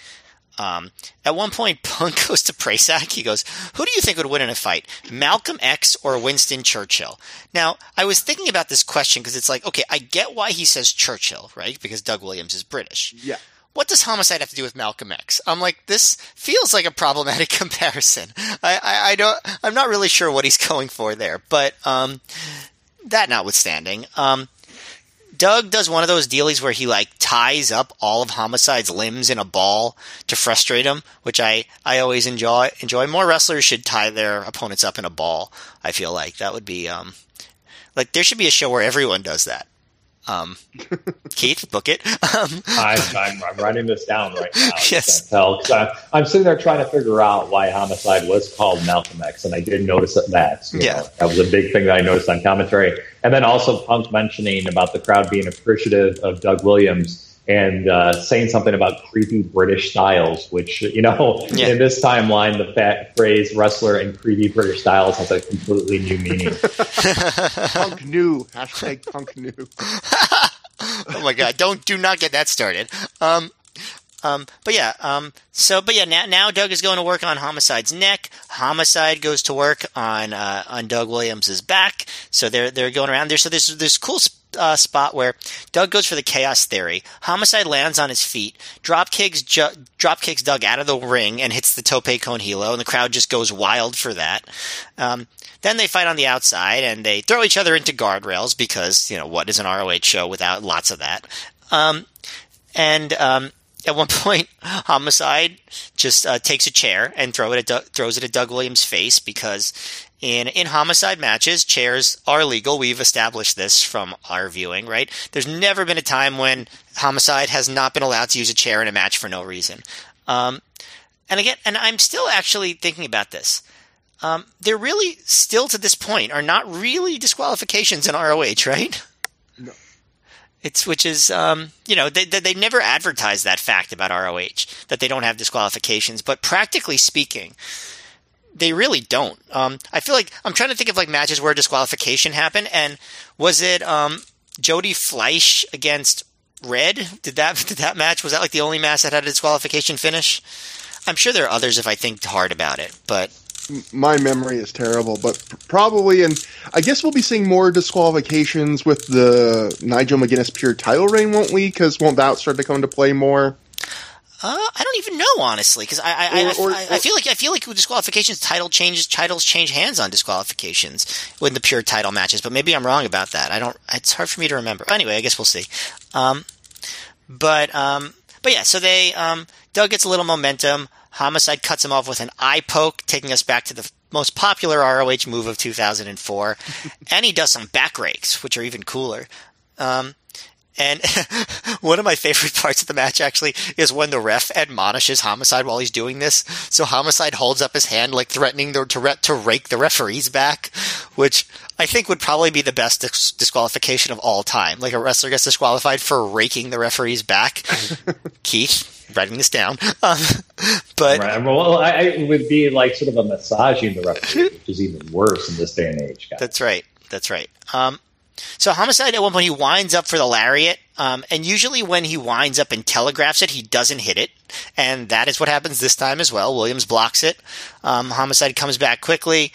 At one point, Punk goes to Prazak. He goes, who do you think would win in a fight, Malcolm X or Winston Churchill? Now, I was thinking about this question because it's like, okay, I get why he says Churchill, right? Because Doug Williams is British. Yeah. What does Homicide have to do with Malcolm X? I'm like, this feels like a problematic comparison. I'm not really sure what he's going for there. But that notwithstanding, Doug does one of those dealies where he like ties up all of Homicide's limbs in a ball to frustrate him, which I always enjoy. More wrestlers should tie their opponents up in a ball. I feel like that would be like there should be a show where everyone does that. Keith, book it. I'm writing this down right now. Yes. I'm sitting there trying to figure out why Homicide was called Malcolm X, and I didn't notice that. That was a big thing that I noticed on commentary. And then also Punk mentioning about the crowd being appreciative of Doug Williams and saying something about creepy British styles, which, in this timeline, the phrase wrestler and creepy British styles has a completely new meaning. Punk new. Hashtag Punk new. Oh my God. Do not get that started. Now Doug is going to work on Homicide's neck. Homicide goes to work on Doug Williams's back. So they're going around there. So there's cool spot where Doug goes for the chaos theory. Homicide lands on his feet, drop kicks Doug out of the ring and hits the tope con hilo, and the crowd just goes wild for that. Then they fight on the outside and they throw each other into guardrails because, what is an ROH show without lots of that? At one point, Homicide just takes a chair and throws it at Doug Williams' face because in Homicide matches, chairs are legal. We've established this from our viewing, right? There's never been a time when Homicide has not been allowed to use a chair in a match for no reason. And I'm still actually thinking about this. There really still to this point are not really disqualifications in ROH, right? No. They never advertise that fact about ROH, that they don't have disqualifications. But practically speaking, they really don't. I feel like I'm trying to think of like matches where disqualification happened. And was it Jody Fleisch against Red? Did that match, was that like the only match that had a disqualification finish? I'm sure there are others if I think hard about it. But my memory is terrible, but probably, and I guess we'll be seeing more disqualifications with the Nigel McGuinness Pure title reign, won't we? Because won't that start to come into play more? I don't even know, honestly, because I feel like disqualifications, titles change hands on disqualifications with the Pure title matches, but maybe I'm wrong about that. I don't. It's hard for me to remember. Anyway, I guess we'll see. But yeah, so they Doug gets a little momentum. Homicide cuts him off with an eye poke, taking us back to the most popular ROH move of 2004. And he does some back rakes, which are even cooler. And one of my favorite parts of the match, actually, is when the ref admonishes Homicide while he's doing this. So Homicide holds up his hand, like threatening to rake the referee's back, which I think would probably be the best disqualification of all time. Like, a wrestler gets disqualified for raking the referee's back. Keith, writing this down, but right. Well, it would be like sort of a massaging the referee, which is even worse in this day and age, guys. That's right. So Homicide, at one point, he winds up for the lariat, and usually when he winds up and telegraphs it, he doesn't hit it, and that is what happens this time as well. Williams blocks it. Homicide comes back quickly.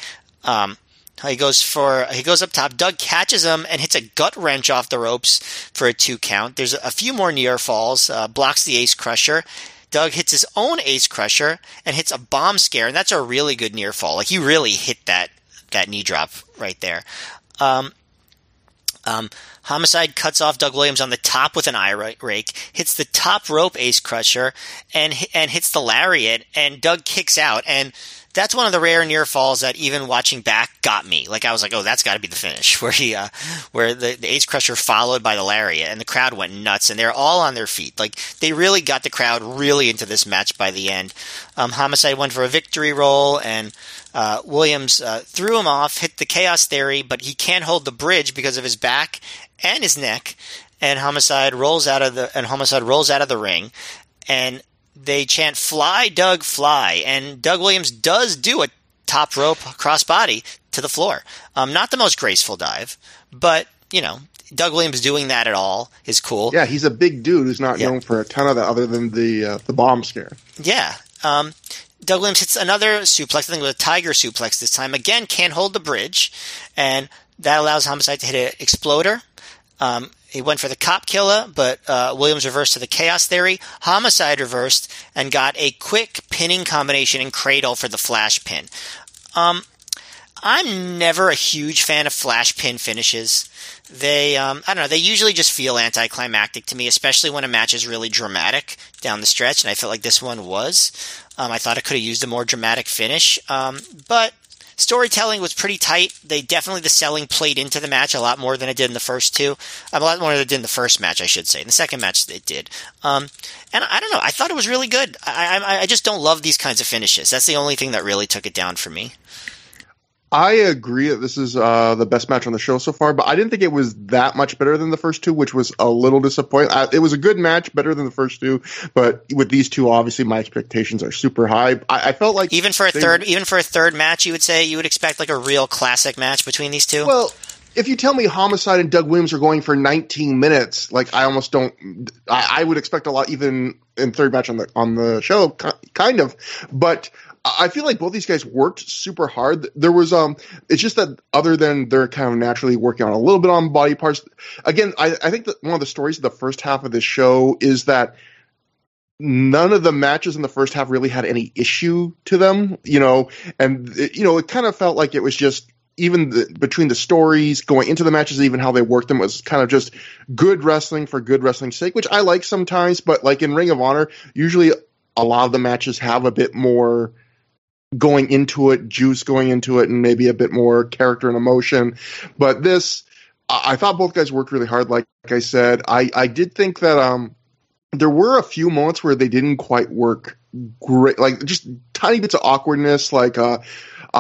He goes up top. Doug catches him and hits a gut wrench off the ropes for a 2 count. There's a few more near falls. Blocks the Ace Crusher. Doug hits his own Ace Crusher and hits a bomb scare, and that's a really good near fall. Like, he really hit that knee drop right there. Homicide cuts off Doug Williams on the top with an eye rake, hits the top rope Ace Crusher, and hits the lariat, and Doug kicks out. And that's one of the rare near falls that, even watching back, got me. Like, I was like, oh, that's got to be the finish, where he, where the Ace Crusher followed by the lariat, and the crowd went nuts, and they're all on their feet. Like, they really got the crowd really into this match by the end. Homicide went for a victory roll, and Williams threw him off, hit the Chaos Theory, but he can't hold the bridge because of his back and his neck, and Homicide rolls out of the ring, and they chant, "Fly, Doug, fly," and Doug Williams does do a top rope crossbody to the floor. Not the most graceful dive, but, you know, Doug Williams doing that at all is cool. Yeah, he's a big dude who's not known for a ton of that other than the bomb scare. Yeah. Doug Williams hits another suplex. I think it was a tiger suplex this time. Again, can't hold the bridge, and that allows Homicide to hit an exploder. He went for the cop killer, but Williams reversed to the Chaos Theory. Homicide reversed and got a quick pinning combination and cradle for the flash pin. I'm never a huge fan of flash pin finishes. They, I don't know, they usually just feel anticlimactic to me, especially when a match is really dramatic down the stretch, and I felt like this one was. I thought it could have used a more dramatic finish, but storytelling was pretty tight. The selling played into the match a lot more than it did in the first two. A lot more than it did in the first match, I should say. In the second match, it did. And I don't know. I thought it was really good. I just don't love these kinds of finishes. That's the only thing that really took it down for me. I agree that this is the best match on the show so far, but I didn't think it was that much better than the first two, which was a little disappointing. It was a good match, better than the first two, but with these two, obviously, my expectations are super high. I felt like even for a third match, you would say you would expect like a real classic match between these two. Well, if you tell me Homicide and Doug Williams are going for 19 minutes, like, I almost don't. I would expect a lot even in third match on the show, kind of, but I feel like both these guys worked super hard. There was, it's just that other than they're kind of naturally working on a little bit on body parts. Again, I think that one of the stories of the first half of this show is that none of the matches in the first half really had any issue to them, you know, and it, you know, it kind of felt like it was just, even between the stories going into the matches, even how they worked them was kind of just good wrestling for good wrestling's sake, which I like sometimes, but like in Ring of Honor, usually a lot of the matches have a bit more going into it, juice going into it, and maybe a bit more character and emotion. But this, I thought both guys worked really hard, like I said. I did think that there were a few moments where they didn't quite work great, like just tiny bits of awkwardness, like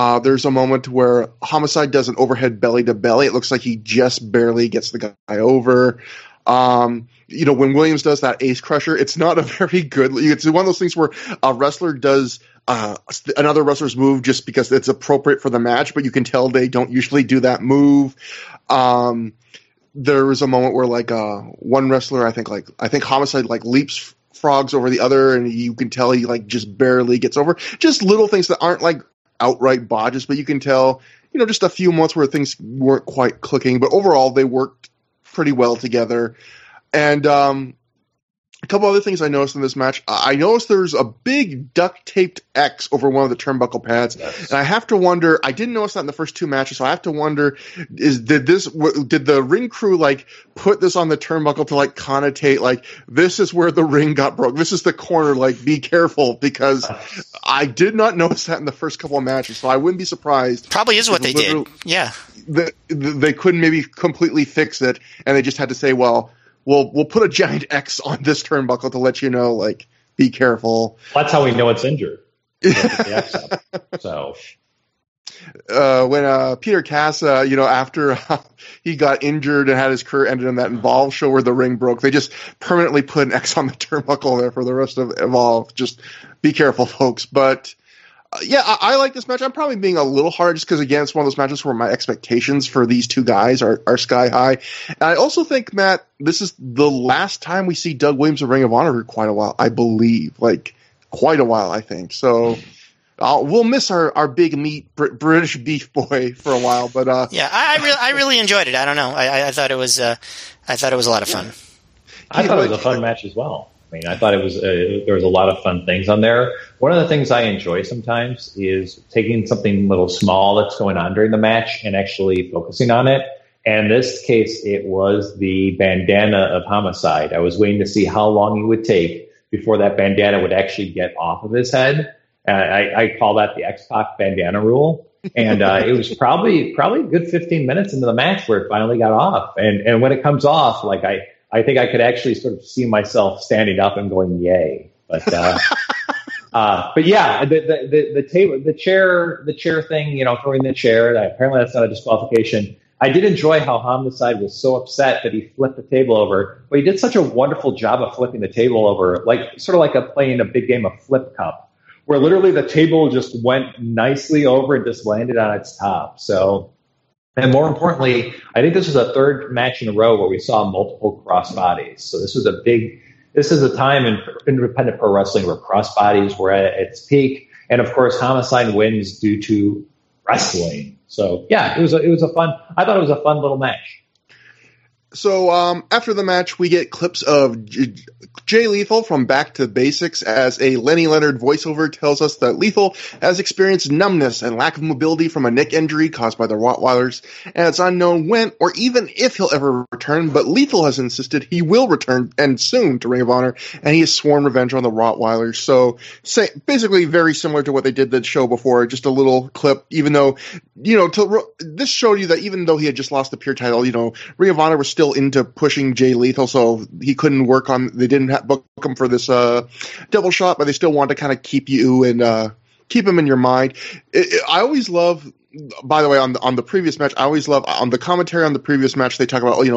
there's a moment where Homicide does an overhead belly-to-belly. It looks like he just barely gets the guy over. You know, when Williams does that Ace Crusher, it's not a very good – it's one of those things where a wrestler does – another wrestler's move just because it's appropriate for the match, but you can tell they don't usually do that move. There was a moment where like one wrestler, I think Homicide like leaps frogs over the other, and you can tell he like just barely gets over. Just little things that aren't like outright bodges, but you can tell, you know, just a few months where things weren't quite clicking. But overall, they worked pretty well together. And a couple other things I noticed in this match. I noticed there's a big duct-taped X over one of the turnbuckle pads. Yes. And I have to wonder, I didn't notice that in the first two matches, so I have to wonder, did the ring crew, like, put this on the turnbuckle to, like, connotate, like, this is where the ring got broke. This is the corner, like, be careful, because I did not notice that in the first couple of matches, so I wouldn't be surprised. Probably is what they did, yeah. They couldn't maybe completely fix it, and they just had to say, well, We'll put a giant X on this turnbuckle to let you know, like, be careful. That's how we know it's injured. So when Peter Cass, you know, after he got injured and had his career ended in that Evolve show where the ring broke, they just permanently put an X on the turnbuckle there for the rest of Evolve. Just be careful, folks. But yeah, I like this match. I'm probably being a little hard just because, again, it's one of those matches where my expectations for these two guys are sky high. And I also think, Matt, this is the last time we see Doug Williams of Ring of Honor for quite a while, I believe. Like, quite a while, I think. So we'll miss our big meat British beef boy for a while. But yeah, I really enjoyed it. I don't know. I thought it was a lot of fun. Yeah. I thought it was a fun match as well. I mean, I thought it was there was a lot of fun things on there. One of the things I enjoy sometimes is taking something little small that's going on during the match and actually focusing on it. And in this case, it was the bandana of Homicide. I was waiting to see how long it would take before that bandana would actually get off of his head. I call that the X-Pac bandana rule. And it was probably a good 15 minutes into the match where it finally got off. And when it comes off, like I think I could actually sort of see myself standing up and going, "Yay!" But yeah, the table, the chair thing, you know, throwing the chair. Apparently, that's not a disqualification. I did enjoy how Homicide was so upset that he flipped the table over, but he did such a wonderful job of flipping the table over, like sort of like playing a big game of flip cup, where literally the table just went nicely over and just landed on its top. So. And more importantly, I think this was a third match in a row where we saw multiple crossbodies. So this is a time in independent pro wrestling where crossbodies were at its peak. And of course, Homicide wins due to wrestling. So yeah, I thought it was a fun little match. So after the match, we get clips of Jay Lethal from Back to Basics as a Lenny Leonard voiceover tells us that Lethal has experienced numbness and lack of mobility from a neck injury caused by the Rottweilers, and it's unknown when or even if he'll ever return, but Lethal has insisted he will return, and soon, to Ring of Honor, and he has sworn revenge on the Rottweilers. So basically very similar to what they did the show before, just a little clip, even though, you know, this showed you that even though he had just lost the pure title, you know, Ring of Honor was still into pushing Jay Lethal, so he couldn't work on. They didn't book him for this double shot, but they still wanted to kind of keep you and keep him in your mind. I always love. By the way, on the previous match, I always love on the commentary on the previous match. They talk about the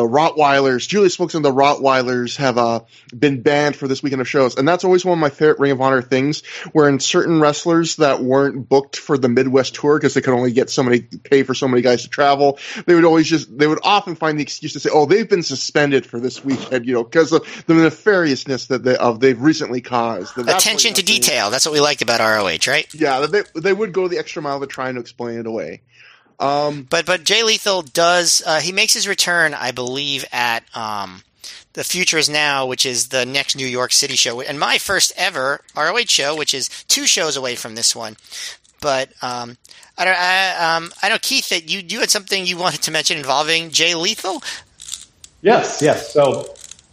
Rottweilers. Julius Smokes and the Rottweilers have been banned for this weekend of shows, and that's always one of my favorite Ring of Honor things. Where in certain wrestlers that weren't booked for the Midwest tour because they could only get so many, pay for so many guys to travel, they would often find the excuse to say, "Oh, they've been suspended for this weekend," you know, because of the nefariousness that they've recently caused. Attention to detail. That's what we liked about ROH, right? Yeah, they would go the extra mile to trying to explain it away. But Jay Lethal does he makes his return, I believe, at the Future is Now, which is the next New York City show, and my first ever ROH show, which is two shows away from this one. But I know, Keith, that you had something you wanted to mention involving Jay Lethal. Yes. So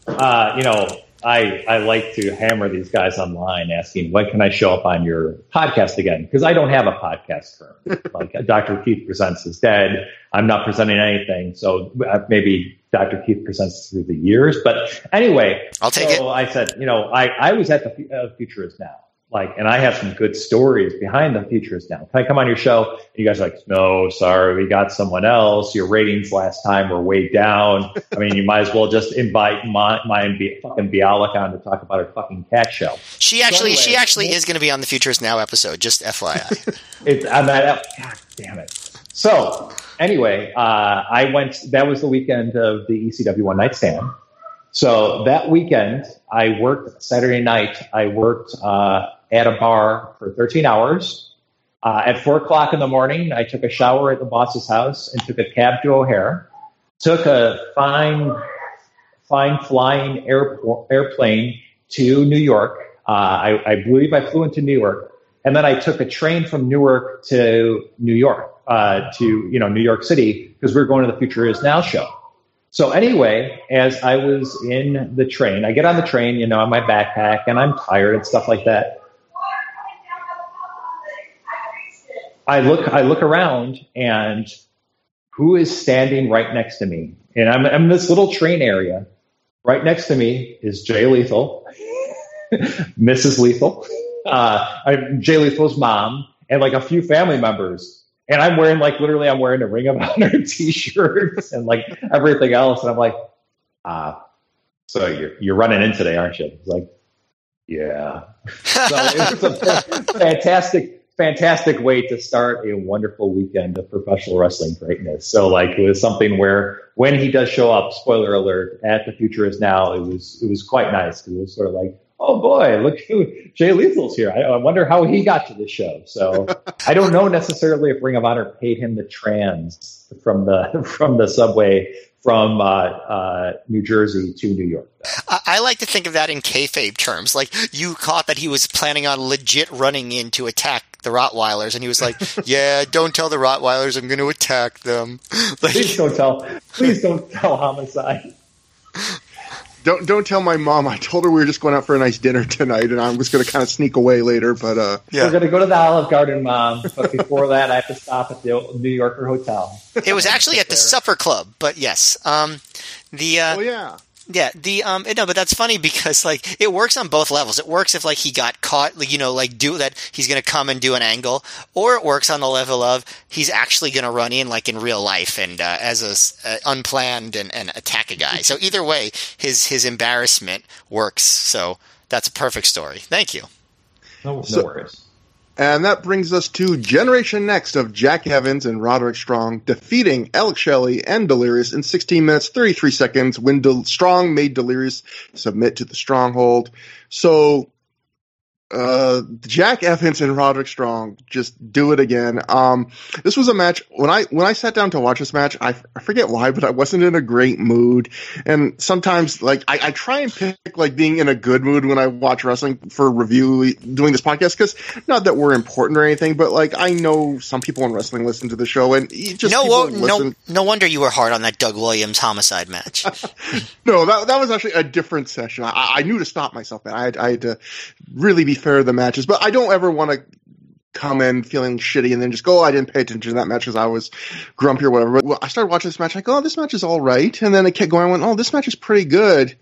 you know, I like to hammer these guys online asking, when can I show up on your podcast again? Because I don't have a podcast currently. Like, Dr. Keith Presents is dead. I'm not presenting anything. So maybe Dr. Keith Presents through the years. But anyway, I'll take it. I said, you know, I was at the Future is Now. Like, and I have some good stories behind the Future is Now. Can I come on your show? And you guys are like, no, sorry, we got someone else. Your ratings last time were way down. I mean, you might as well just invite my fucking Bialik on to talk about her fucking cat show. She actually is going to be on the Future is Now episode. Just FYI, I'm at. God damn it. So anyway, I went. That was the weekend of the ECW One Night Stand. So that weekend, I worked Saturday night. I worked at a bar for 13 hours. At 4 o'clock in the morning, I took a shower at the boss's house and took a cab to O'Hare. Took a fine flying airplane to New York. I believe I flew into Newark, and then I took a train from Newark to New York, to New York City, because we were going to the Future Is Now show. So anyway, as I was in the train, I get on the train, on my backpack, and I'm tired and stuff like that. I look around, and who is standing right next to me? And I'm in this little train area. Right next to me is Jay Lethal, Mrs. Lethal, Jay Lethal's mom, and like a few family members. And I'm wearing a Ring of Honor t-shirt and like everything else. And I'm like, so you're running in today, aren't you? It's like, yeah. So it was a fantastic way to start a wonderful weekend of professional wrestling greatness. So like it was something where when he does show up, spoiler alert, at the Future Is Now, it was quite nice, because it was sort of like, oh boy, look who Jay Lethal's here. I wonder how he got to the show. So I don't know necessarily if Ring of Honor paid him the trans from the subway from New Jersey to New York. I like to think of that in kayfabe terms. Like, you caught that he was planning on legit running in to attack the Rottweilers, and he was like, yeah, don't tell the Rottweilers I'm going to attack them. Like, please don't tell Homicide. Don't tell my mom. I told her we were just going out for a nice dinner tonight, and I'm just going to kind of sneak away later. But yeah. We're going to go to the Olive Garden, Mom. But before that, I have to stop at the New Yorker Hotel. It was actually at the Supper Club, but yes, but that's funny, because like it works on both levels. It works if like he got caught, do that, he's going to come and do an angle, or it works on the level of he's actually going to run in like in real life and as unplanned and attack a guy. So either way, his embarrassment works. So that's a perfect story. Thank you. No worries. And that brings us to Generation Next of Jack Evans and Roderick Strong defeating Alex Shelley and Delirious in 16 minutes, 33 seconds when Strong made Delirious submit to the Stronghold. So Jack Evans and Roderick Strong just do it again. This was a match. When I sat down to watch this match, I forget why, but I wasn't in a great mood. And sometimes like I try and pick like being in a good mood when I watch wrestling for review doing this podcast, because not that we're important or anything, but like I know some people in wrestling listen to the show, and just no wonder you were hard on that Doug Williams Homicide match. No, that was actually a different session. I knew to stop myself, man. I had to really be fair to the matches, but I don't ever want to come in feeling shitty and then just go, I didn't pay attention to that match because I was grumpy or whatever. But I started watching this match, I go, this match is all right. And then it kept going, I went, this match is pretty good.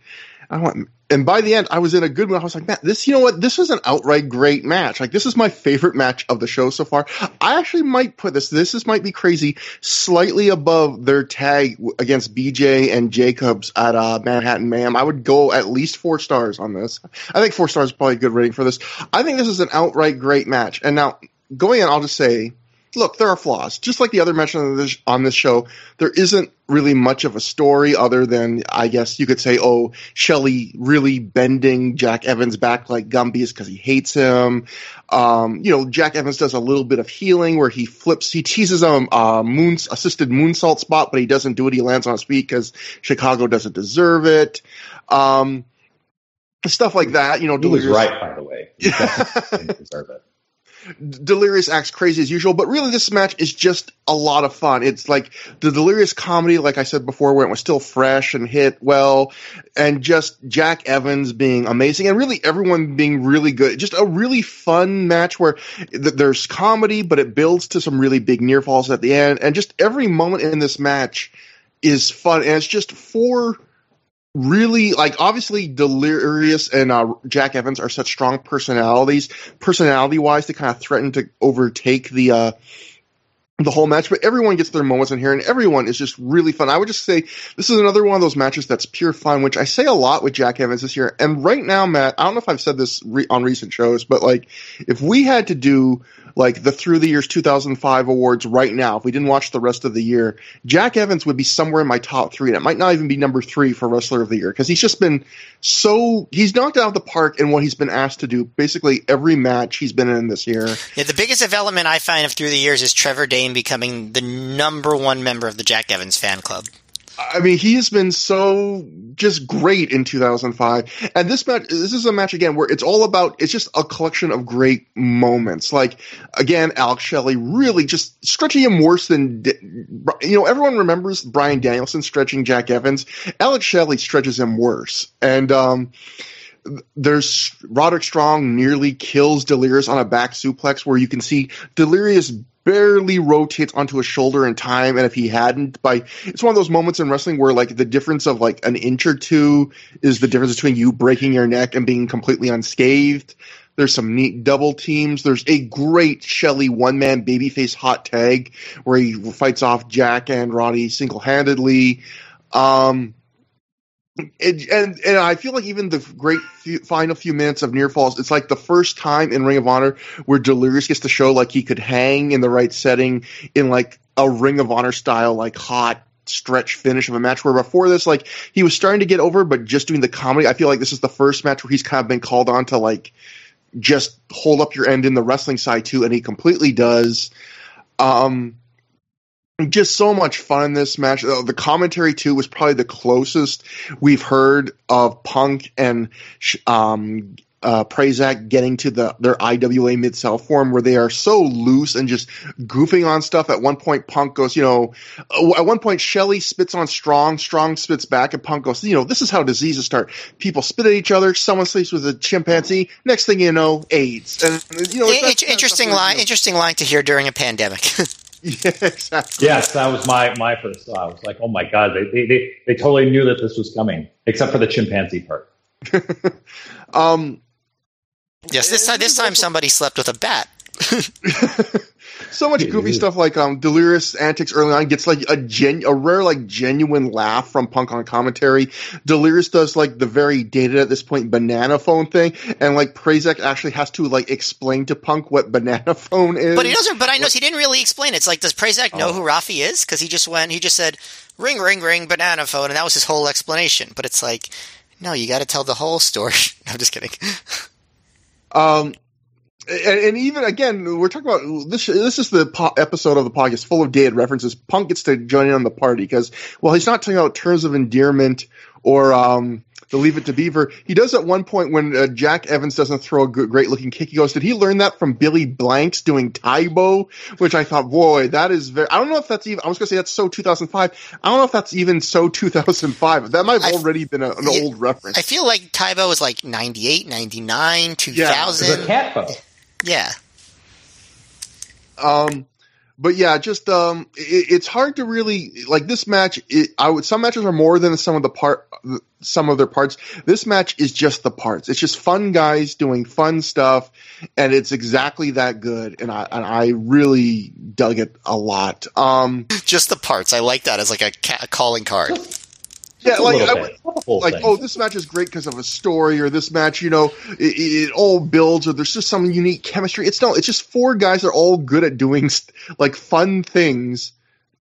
And by the end, I was in a good mood. I was like, man, this, you know what? This is an outright great match. Like, this is my favorite match of the show so far. I actually might put this might be crazy, slightly above their tag against BJ and Jacobs at Manhattan Mayhem. I would go at least 4 stars on this. I think 4 stars is probably a good rating for this. I think this is an outright great match. And now, going in, I'll just say, look, there are flaws. Just like the other mention on this show, there isn't really much of a story other than, I guess you could say, Shelley really bending Jack Evans back like Gumby is because he hates him. Jack Evans does a little bit of healing where he flips. He teases assisted moonsault spot, but he doesn't do it. He lands on his feet because Chicago doesn't deserve it. Stuff like that. He was right, by the way. He doesn't deserve it. Delirious acts crazy as usual, but really this match is just a lot of fun. It's like the Delirious comedy, like I said before, where it was still fresh and hit well, and just Jack Evans being amazing, and really everyone being really good. Just a really fun match where there's comedy, but it builds to some really big near falls at the end, and just every moment in this match is fun, and it's just 4 really, like, obviously Delirious and Jack Evans are such strong personality-wise, they kind of threaten to overtake the whole match, but everyone gets their moments in here, and everyone is just really fun. I would just say this is another one of those matches that's pure fun, which I say a lot with Jack Evans this year. And right now, Matt, I don't know if I've said this on recent shows, but, like, if we had to do like the Through the Years 2005 awards right now, if we didn't watch the rest of the year, Jack Evans would be somewhere in my top three, and it might not even be number three for Wrestler of the Year, because he's just been so – he's knocked out of the park in what he's been asked to do basically every match he's been in this year. Yeah, the biggest development I find of Through the Years is Trevor Dane becoming the number one member of the Jack Evans fan club. I mean, he has been so just great in 2005. And this match, this is a match, again, where it's all about, it's just a collection of great moments. Like, again, Alex Shelley really just stretching him worse than, you know, everyone remembers Bryan Danielson stretching Jack Evans. Alex Shelley stretches him worse. And, there's Roderick Strong nearly kills Delirious on a back suplex, where you can see Delirious barely rotates onto his shoulder in time, and if he hadn't, by it's one of those moments in wrestling where, like, the difference of like an inch or two is the difference between you breaking your neck and being completely unscathed. There's some neat double teams. There's a great Shelley one-man babyface hot tag where he fights off Jack and Roddy single-handedly. And I feel like even the great final few minutes of Near Falls, it's like the first time in Ring of Honor where Delirious gets to show like he could hang in the right setting in like a Ring of Honor style, like hot stretch finish of a match, where before this, like, he was starting to get over, but just doing the comedy. I feel like this is the first match where he's kind of been called on to like just hold up your end in the wrestling side too. And he completely does. Just so much fun in this match. The commentary, too, was probably the closest we've heard of Punk and Prazak getting to their IWA Mid-South form, where they are so loose and just goofing on stuff. At one point, Punk goes, you know, at one point, Shelley spits on Strong, Strong spits back, and Punk goes, you know, this is how diseases start. People spit at each other, someone sleeps with a chimpanzee, next thing you know, AIDS. And, you know, interesting line to hear during a pandemic. Yeah, exactly. Yes, that was my first thought. I was like, oh my God, they totally knew that this was coming, except for the chimpanzee part. Yes, this time somebody slept with a bat. So much goofy stuff, like Delirious antics early on gets like a rare, like, genuine laugh from Punk on commentary. Delirious does like the very dated at this point banana phone thing, and like Prazak actually has to like explain to Punk what banana phone is. But he doesn't. But I noticed he didn't really explain it. It's like, does Prazak know who Rafi is? Because he just said, "Ring, ring, ring, banana phone," and that was his whole explanation. But it's like, no, you got to tell the whole story. I'm just kidding. And even, again, we're talking about this. This is the episode of the podcast full of dated references. Punk gets to join in on the party because, well, he's not talking about terms of endearment or the Leave It to Beaver. He does at one point when Jack Evans doesn't throw a great-looking kick. He goes, did he learn that from Billy Blanks doing Taibo? Which I thought, boy, that is very – I don't know if that's even – I was going to say that's so 2005. I don't know if that's even so 2005. That might have already been an old reference. I feel like Taibo was like 98, 99, 2000. Yeah, it was a cat boat. Yeah. But yeah, just it's hard to really like this match. Some matches are more than some of their parts. This match is just the parts. It's just fun guys doing fun stuff, and it's exactly that good. And I really dug it a lot. Just the parts. I like that as like a calling card. Yeah, like this match is great because of a story, or this match, you know, it all builds, or there's just some unique chemistry. It's just four guys that are all good at doing like fun things,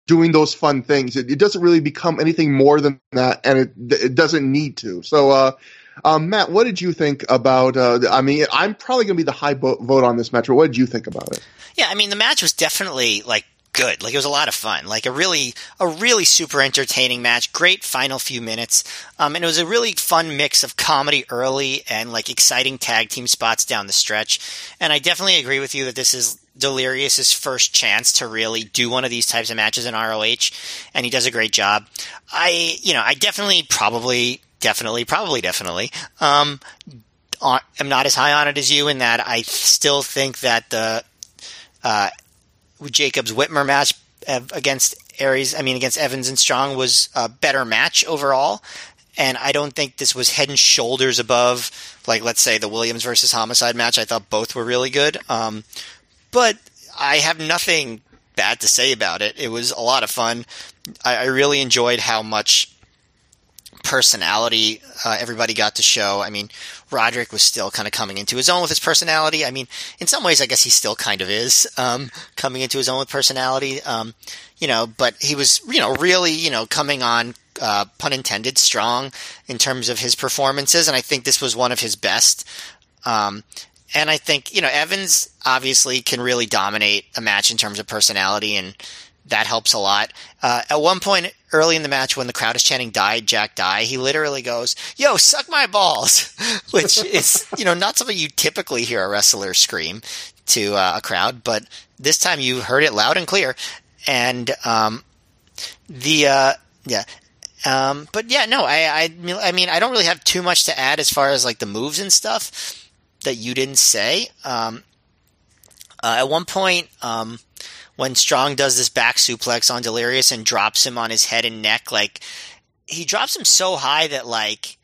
doing those fun things. It doesn't really become anything more than that, and it doesn't need to. So, Matt, what did you think about I mean, I'm probably going to be the high vote on this match, but what did you think about it? Yeah, I mean, the match was definitely like good. Like, it was a lot of fun. Like, a really super entertaining match. Great final few minutes. And it was a really fun mix of comedy early and, like, exciting tag team spots down the stretch. And I definitely agree with you that this is Delirious's first chance to really do one of these types of matches in ROH. And he does a great job. I definitely, probably, I'm not as high on it as you, in that I still think that the, Jacobs Whitmer match against Evans and Strong was a better match overall, and I don't think this was head and shoulders above, like, let's say the Williams versus Homicide match. I thought both were really good, but I have nothing bad to say about it. It was a lot of fun. I really enjoyed how much personality everybody got to show. I mean, Roderick was still kind of coming into his own with his personality. I mean, in some ways, I guess he still kind of is coming into his own with personality, you know, but he was, you know, really, you know, coming on, pun intended, strong in terms of his performances. And I think this was one of his best. And I think, you know, Evans obviously can really dominate a match in terms of personality, and that helps a lot. At one point early in the match when the crowd is chanting "Die, Jack, die," he literally goes, "Yo, suck my balls," which is, you know, not something you typically hear a wrestler scream to a crowd, but this time you heard it loud and clear. And but yeah, no, I mean, I don't really have too much to add as far as like the moves and stuff that you didn't say. At one point, when Strong does this back suplex on Delirious and drops him on his head and neck, like, he drops him so high that, like,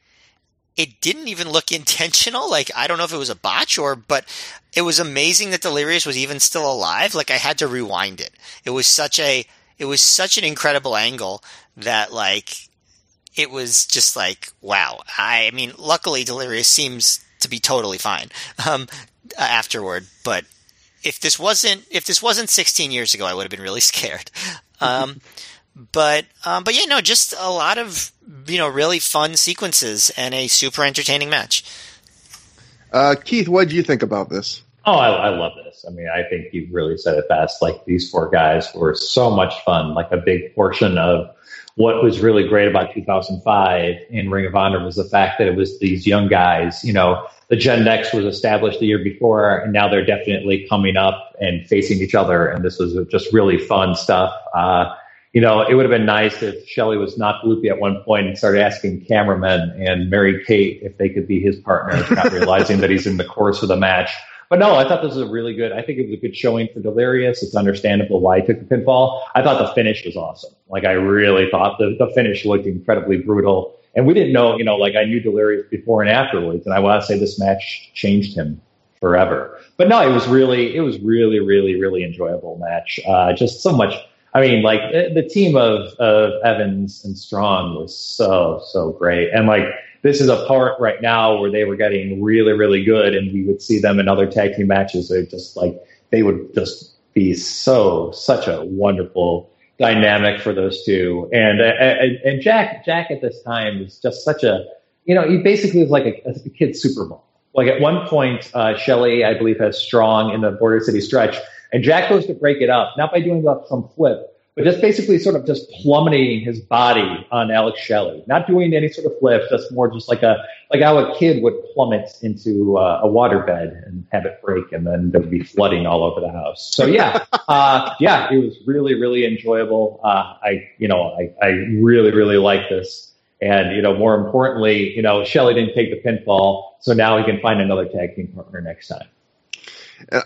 it didn't even look intentional. Like, I don't know if it was a botch or, but it was amazing that Delirious was even still alive. Like, I had to rewind it. It was such an incredible angle that, like, it was just like, wow. I mean, luckily Delirious seems to be totally fine afterward, but If this wasn't 16 years ago, I would have been really scared. But yeah, no, just a lot of, you know, really fun sequences and a super entertaining match. Keith, what do you think about this? Oh, I love this. I mean, I think you've really said it best. Like, these four guys were so much fun. Like, a big portion of what was really great about 2005 in Ring of Honor was the fact that it was these young guys, you know. The Gen Next was established the year before, and now they're definitely coming up and facing each other. And this was just really fun stuff. You know, it would have been nice if Shelley was not bloopy at one point and started asking cameramen and Mary Kate if they could be his partners, not realizing that he's in the course of the match. But no, I thought this was a really good, I think it was a good showing for Delirious. It's understandable why he took the pinfall. I thought the finish was awesome. Like, I really thought the finish looked incredibly brutal. And we didn't know, you know, like, I knew Delirious before and afterwards, and I want to say this match changed him forever. But no, it was really enjoyable match. Just so much. I mean, like, the team of Evans and Strong was so great. And, like, this is a part right now where they were getting really, really good, and we would see them in other tag team matches. They're just like, they would just be such a wonderful dynamic for those two. And Jack at this time is just such a, you know, he basically is like a kid's Super Bowl. Like, at one point, Shelley, I believe, has Strong in the Border City Stretch, and Jack goes to break it up, not by doing up some flip, but just basically sort of just plummeting his body on Alex Shelley, not doing any sort of flip, just more just like how a kid would plummet into a waterbed and have it break, and then there'd be flooding all over the house. So yeah, it was really enjoyable. I really like this, and, you know, more importantly, you know, Shelley didn't take the pinfall, so now he can find another tag team partner next time.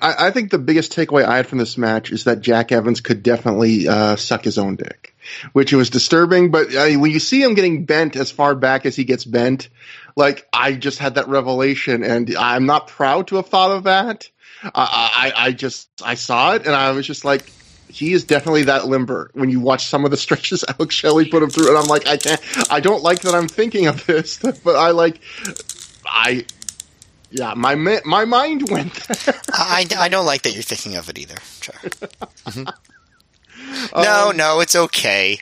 I think the biggest takeaway I had from this match is that Jack Evans could definitely suck his own dick, which was disturbing. But when you see him getting bent as far back as he gets bent, like, I just had that revelation, and I'm not proud to have thought of that. I saw it, and I was just like, he is definitely that limber. When you watch some of the stretches Alex Shelley put him through, and I'm like, I don't like that I'm thinking of this, but I. Yeah, my mind went there. I don't like that you're thinking of it either. Sure. Mm-hmm. No, it's okay.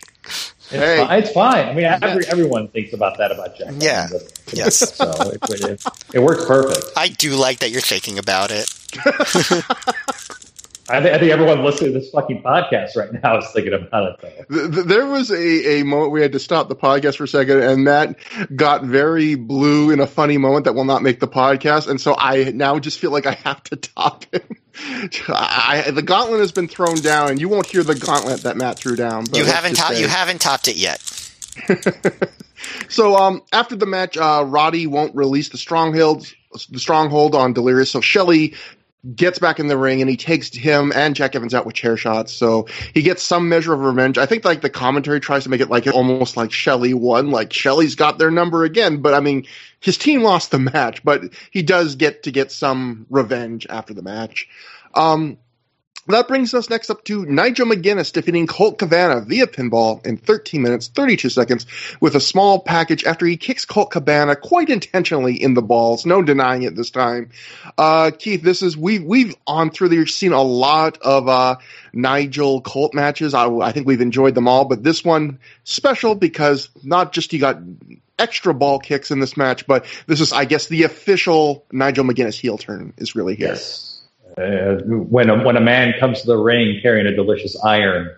It's fine. I mean, everyone thinks about that about Jack. Yeah. Yes. So it works perfect. I do like that you're thinking about it. I think everyone listening to this fucking podcast right now is thinking about it, though. There was a moment we had to stop the podcast for a second, and Matt got very blue in a funny moment that will not make the podcast, and so I now just feel like I have to top him. The gauntlet has been thrown down, and you won't hear the gauntlet that Matt threw down. But you haven't topped it yet. So after the match, Roddy won't release the stronghold on Delirious, so Shelley gets back in the ring, and he takes him and Jack Evans out with chair shots. So he gets some measure of revenge. I think, like, the commentary tries to make it like almost like Shelley won, like Shelley's got their number again. But I mean, his team lost the match, but he does get to get some revenge after the match. That brings us next up to Nigel McGuinness defeating Colt Cabana via pinball in 13 minutes, 32 seconds with a small package after he kicks Colt Cabana quite intentionally in the balls. No denying it this time. Keith, this is, we've on through the, seen a lot of Nigel Colt matches. I think we've enjoyed them all, but this one special because not just he got extra ball kicks in this match, but this is, I guess, the official Nigel McGuinness heel turn is really here. Yes. When a man comes to the ring carrying a delicious iron,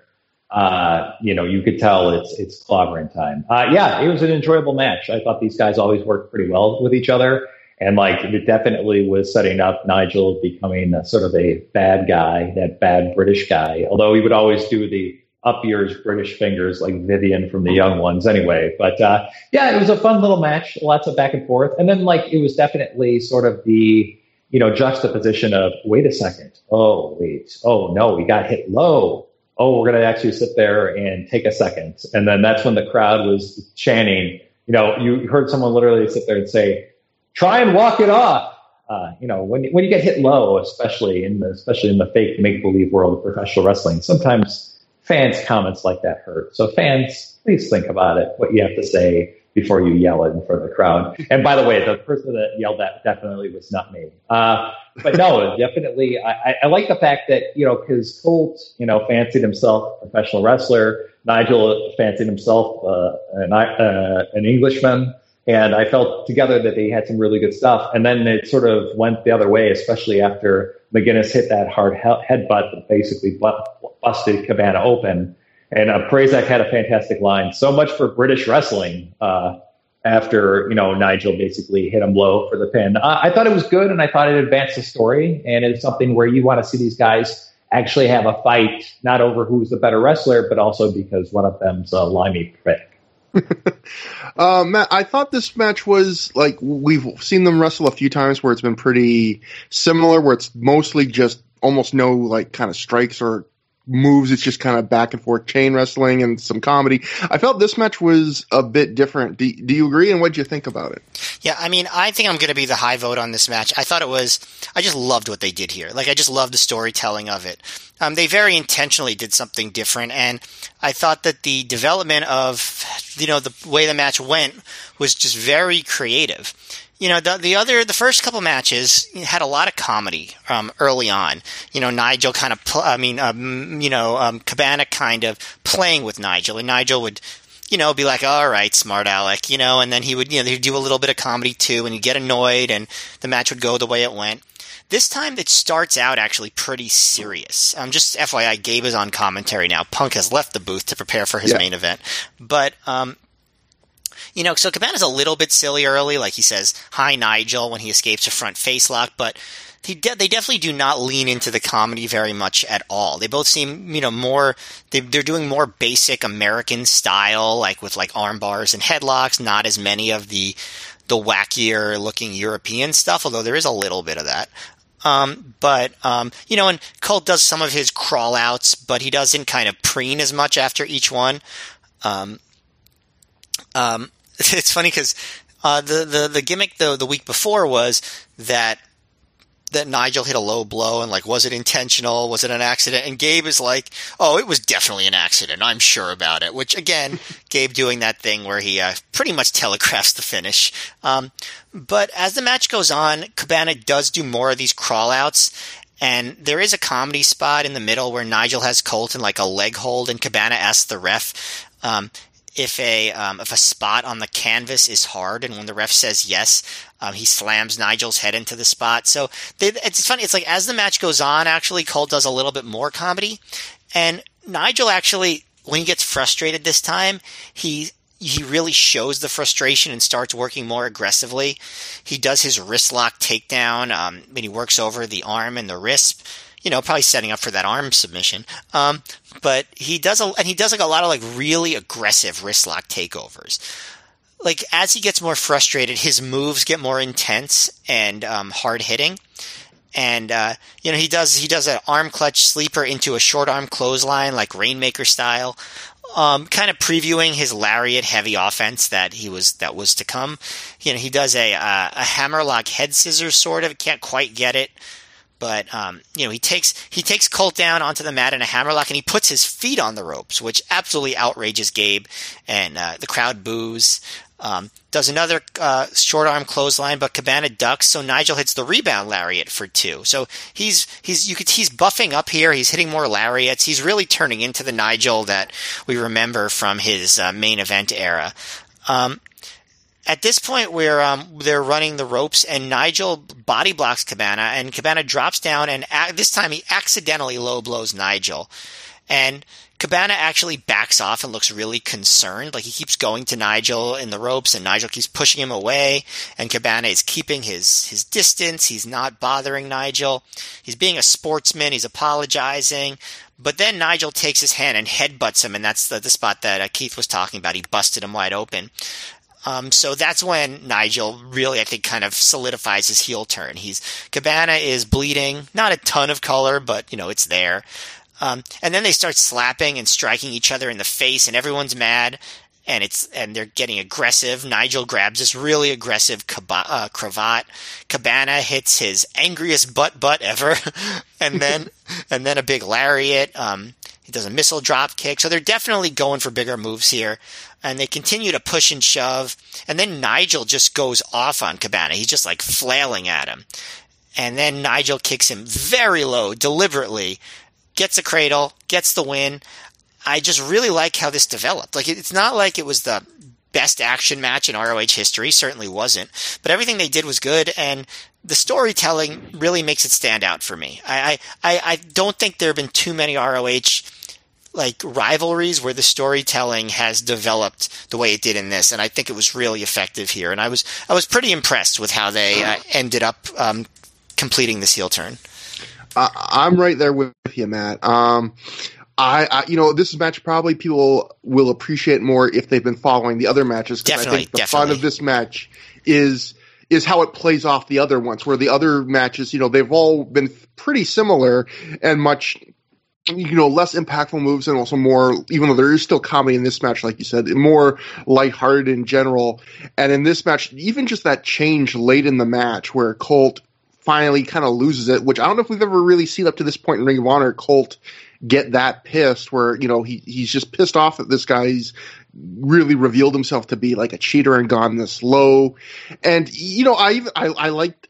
you could tell it's clobbering time. Yeah, it was an enjoyable match. I thought these guys always worked pretty well with each other, and like it definitely was setting up Nigel becoming sort of a bad guy, that bad British guy. Although he would always do the up yours British fingers like Vivian from The Young Ones, anyway. But yeah, it was a fun little match, lots of back and forth, and then like it was definitely sort of the, you know, juxtaposition of, wait a second. Oh, wait. Oh, no, we got hit low. Oh, we're going to actually sit there and take a second. And then that's when the crowd was chanting. You know, you heard someone literally sit there and say, try and walk it off. When you get hit low, especially in the fake make-believe world of professional wrestling, sometimes fans' comments like that hurt. So fans, please think about it, what you have to say before you yell it in front of the crowd. And by the way, the person that yelled that definitely was not me. But no, definitely, I like the fact that, you know, because Colt, you know, fancied himself a professional wrestler. Nigel fancied himself an Englishman. And I felt together that they had some really good stuff. And then it sort of went the other way, especially after McGuinness hit that hard headbutt that basically busted Cabana open. And Prazak had a fantastic line. So much for British wrestling. After, you know, Nigel basically hit him low for the pin. I thought it was good, and I thought it advanced the story. And it's something where you want to see these guys actually have a fight, not over who's the better wrestler, but also because one of them's a limey prick. Matt, I thought this match was, like, we've seen them wrestle a few times where it's been pretty similar, where it's mostly just almost no, like, kind of strikes or moves. It's just kind of back and forth chain wrestling and some comedy. I felt this match was a bit different. Do you agree, and what did you think about it? Yeah, I mean, I think I'm going to be the high vote on this match. I thought it was, I just loved what they did here. Like, I just loved the storytelling of it. They very intentionally did something different, and I thought that the development of, you know, the way the match went was just very creative. You know, the first couple matches had a lot of comedy early on. You know, Nigel kind of, Cabana kind of playing with Nigel, and Nigel would, you know, be like, all right, smart Alec, you know, and then he would, you know, they'd do a little bit of comedy too, and he'd get annoyed, and the match would go the way it went. This time, it starts out actually pretty serious. Just FYI, Gabe is on commentary now. Punk has left the booth to prepare for his main event, but you know, so Cabana's a little bit silly early, like he says, hi, Nigel, when he escapes a front face lock, but they definitely do not lean into the comedy very much at all. They both seem, you know, more, they're doing more basic American style, like with like arm bars and headlocks, not as many of the wackier looking European stuff, although there is a little bit of that. You know, and Colt does some of his crawl outs, but he doesn't kind of preen as much after each one. It's funny because the gimmick though the week before was that Nigel hit a low blow and like, was it intentional? Was it an accident? And Gabe is like, oh, it was definitely an accident. I'm sure about it. Which again, Gabe doing that thing where he pretty much telegraphs the finish. But as the match goes on, Cabana does do more of these crawl outs. And there is a comedy spot in the middle where Nigel has Colt in like a leg hold and Cabana asks the ref, if a spot on the canvas is hard, and when the ref says yes, he slams Nigel's head into the spot. So it's funny. It's like as the match goes on, actually, Cole does a little bit more comedy, and Nigel actually, when he gets frustrated this time, he really shows the frustration and starts working more aggressively. He does his wrist lock takedown, and he works over the arm and the wrist. You know, probably setting up for that arm submission. But he does like a lot of like really aggressive wrist lock takeovers. Like as he gets more frustrated, his moves get more intense and hard hitting. And you know, he does an arm clutch sleeper into a short arm clothesline like Rainmaker style, kind of previewing his lariat heavy offense that was to come. You know, he does a hammerlock head scissors sort of, can't quite get it. But you know, he takes Colt down onto the mat in a hammerlock, and he puts his feet on the ropes, which absolutely outrages Gabe, and the crowd boos. Does another short arm clothesline, but Cabana ducks, so Nigel hits the rebound lariat for two. So he's buffing up here. He's hitting more lariats. He's really turning into the Nigel that we remember from his main event era. At this point, they're running the ropes, and Nigel body blocks Cabana, and Cabana drops down, and this time he accidentally low blows Nigel, and Cabana actually backs off and looks really concerned. Like, he keeps going to Nigel in the ropes, and Nigel keeps pushing him away, and Cabana is keeping his distance. He's not bothering Nigel. He's being a sportsman. He's apologizing. But then Nigel takes his hand and headbutts him, and that's the spot that Keith was talking about. He busted him wide open. So that's when Nigel really, I think, kind of solidifies his heel turn. Cabana is bleeding, not a ton of color, but, you know, it's there. And then they start slapping and striking each other in the face, and everyone's mad, and they're getting aggressive. Nigel grabs this really aggressive cravat. Cabana hits his angriest butt ever, and then a big lariat. He does a missile drop kick. So they're definitely going for bigger moves here. And they continue to push and shove. And then Nigel just goes off on Cabana. He's just like flailing at him. And then Nigel kicks him very low, deliberately, gets a cradle, gets the win. I just really like how this developed. Like, it's not like it was the best action match in ROH history. Certainly wasn't. But everything they did was good. And the storytelling really makes it stand out for me. I don't think there have been too many ROH like rivalries where the storytelling has developed the way it did in this, and I think it was really effective here. And I was pretty impressed with how they ended up completing this heel turn. I'm right there with you, Matt. I you know, this match probably people will appreciate more if they've been following the other matches, because I think the fun of this match is how it plays off the other ones, where the other matches, you know, they've all been pretty similar and much, you know, less impactful moves, and also more, even though there is still comedy in this match, like you said, more lighthearted in general. And in this match, even just that change late in the match where Colt finally kind of loses it, which I don't know if we've ever really seen up to this point in Ring of Honor, Colt get that pissed, where, you know, he's just pissed off that this guy's really revealed himself to be like a cheater and gone this low. And, you know, I liked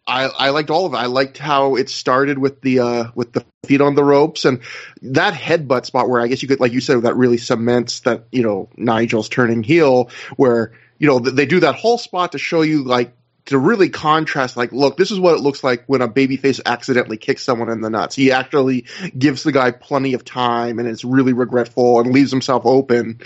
all of it. I liked how it started with the feet on the ropes, and that headbutt spot where I guess you could, like you said, that really cements that, you know, Nigel's turning heel, where, you know, they do that whole spot to show you, like, to really contrast, like, look, this is what it looks like when a babyface accidentally kicks someone in the nuts. He actually gives the guy plenty of time, and it's really regretful and leaves himself open.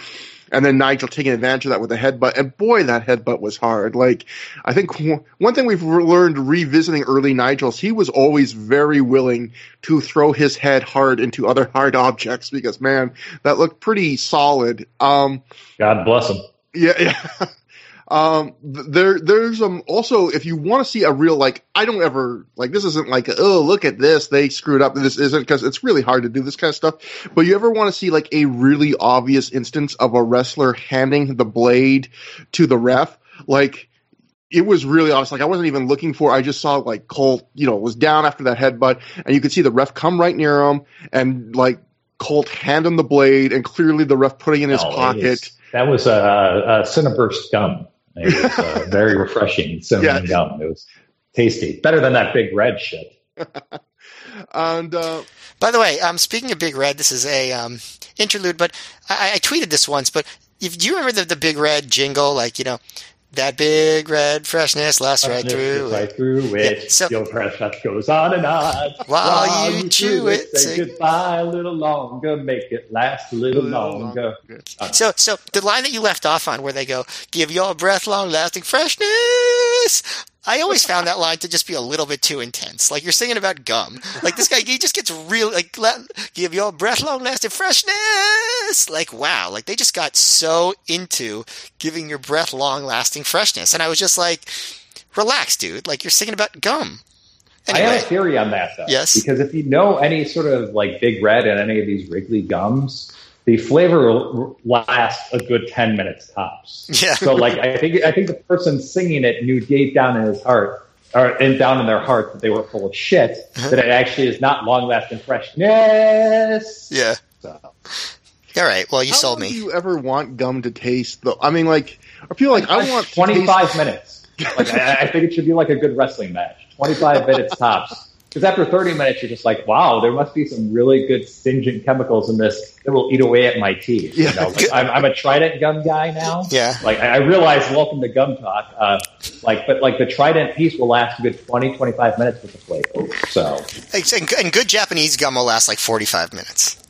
And then Nigel taking advantage of that with a headbutt. And boy, that headbutt was hard. Like, I think one thing we've learned revisiting early Nigels, he was always very willing to throw his head hard into other hard objects, because, man, that looked pretty solid. God bless him. Yeah. There's also, if you want to see a real, like, I don't ever, like, this isn't like, oh, look at this, they screwed up, this isn't, because it's really hard to do this kind of stuff, but you ever want to see, like, a really obvious instance of a wrestler handing the blade to the ref, like, it was really obvious. Like, I wasn't even looking for, I just saw, like, Colt, you know, was down after that headbutt, and you could see the ref come right near him, and, like, Colt hand him the blade, and clearly the ref putting it in his pocket. That was a Cineburst gum. It was very refreshing cinnamon gum. It was tasty. Better than that Big Red shit. And by the way, speaking of Big Red, this is a interlude, but I tweeted this once, but do you remember the Big Red jingle? Like, you know, that big red freshness lasts right through it. Right through it. Yeah, so, your freshness goes on and on. While you chew it, say goodbye a little longer. Make it last a little longer. So the line that you left off on, where they go, give your breath long-lasting freshness. I always found that line to just be a little bit too intense. Like, you're singing about gum. Like, this guy, he just gets real, like, give your breath long-lasting freshness. Like, wow. Like, they just got so into giving your breath long-lasting freshness. And I was just like, relax, dude. Like, you're singing about gum. Anyway. I have a theory on that, though. Yes. Because if you know any sort of, like, Big Red and any of these Wrigley gums, the flavor will last a good 10 minutes tops. Yeah. So, like, I think the person singing it knew deep down in his heart and down in their hearts that they were full of shit, that it actually is not long-lasting freshness. Yeah. So. All right. Well, you sold me. How do you ever want gum to taste, though? I mean, like, I feel like I want 25 minutes. Like, I think it should be like a good wrestling match. 25 minutes tops. Because after 30 minutes, you're just like, wow, there must be some really good stingent chemicals in this that will eat away at my teeth. Yeah. You know? Like, I'm a Trident gum guy now. Yeah. Like, I realize, welcome to gum talk, but the Trident piece will last a good 20, 25 minutes with the flavor. So. And good Japanese gum will last like 45 minutes.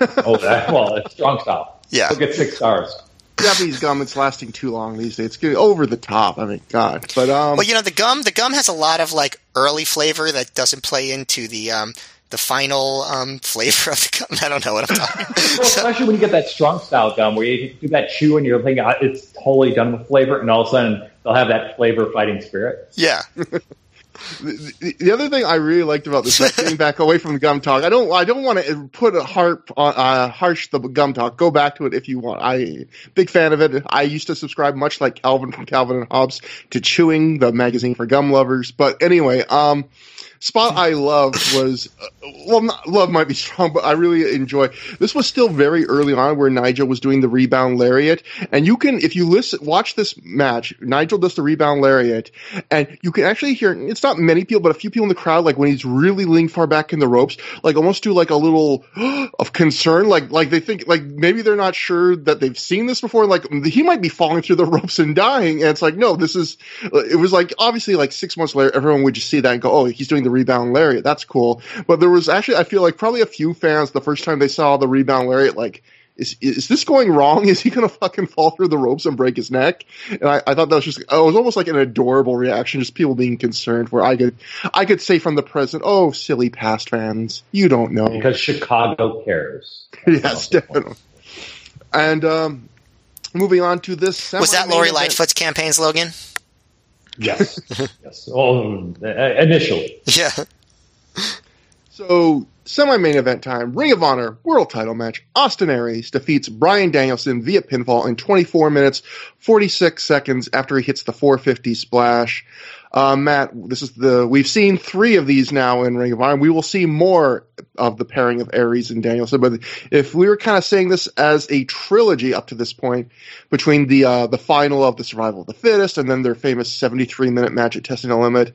Oh, it's strong style. Yeah. Look at 6 stars. Japanese gum, it's lasting too long these days. It's getting over the top. I mean, God. But well, you know, the gum has a lot of like early flavor that doesn't play into the final flavor of the gum. I don't know what I'm talking about. Well, especially when you get that strong style gum where you do that chew and you're thinking it's totally done with flavor, and all of a sudden they'll have that flavor fighting spirit. Yeah. The other thing I really liked about this, like, getting back away from the gum talk, I don't want to put a harsh the gum talk. Go back to it if you want. I big fan of it. I used to subscribe, much like Calvin from Calvin and Hobbes, to Chewing, the magazine for gum lovers. But anyway, spot I loved was love might be strong, but I really enjoy. This was still very early on where Nigel was doing the rebound lariat, and you can, if you watch this match, Nigel does the rebound lariat, and you can actually hear, it's not many people, but a few people in the crowd, like when he's really leaning far back in the ropes, like almost do like a little of concern, like they think, like maybe they're not sure that they've seen this before, like he might be falling through the ropes and dying, and it's like, no, it was like, obviously like 6 months later, everyone would just see that and go, oh, he's doing the rebound lariat, that's cool. But there was actually, I feel like, probably a few fans the first time they saw the rebound lariat, like, is this going wrong? Is he going to fucking fall through the ropes and break his neck? And I thought that was just, it was almost like an adorable reaction, just people being concerned, where I could say from the present, oh, silly past fans, you don't know. Because Chicago cares. Yes, definitely. And moving on to this. Was that Lori Lightfoot's campaign slogan? Yes. Yes. Oh, initially. Yeah. So, semi-main event time. Ring of Honor World Title match. Austin Aries defeats Bryan Danielson via pinfall in 24 minutes, 46 seconds after he hits the 450 splash. Matt, this is we've seen 3 of these now in Ring of Honor. We will see more of the pairing of Aries and Danielson, but if we were kind of saying this as a trilogy up to this point, between the final of the Survival of the Fittest and then their famous 73-minute match at Testing the Limit,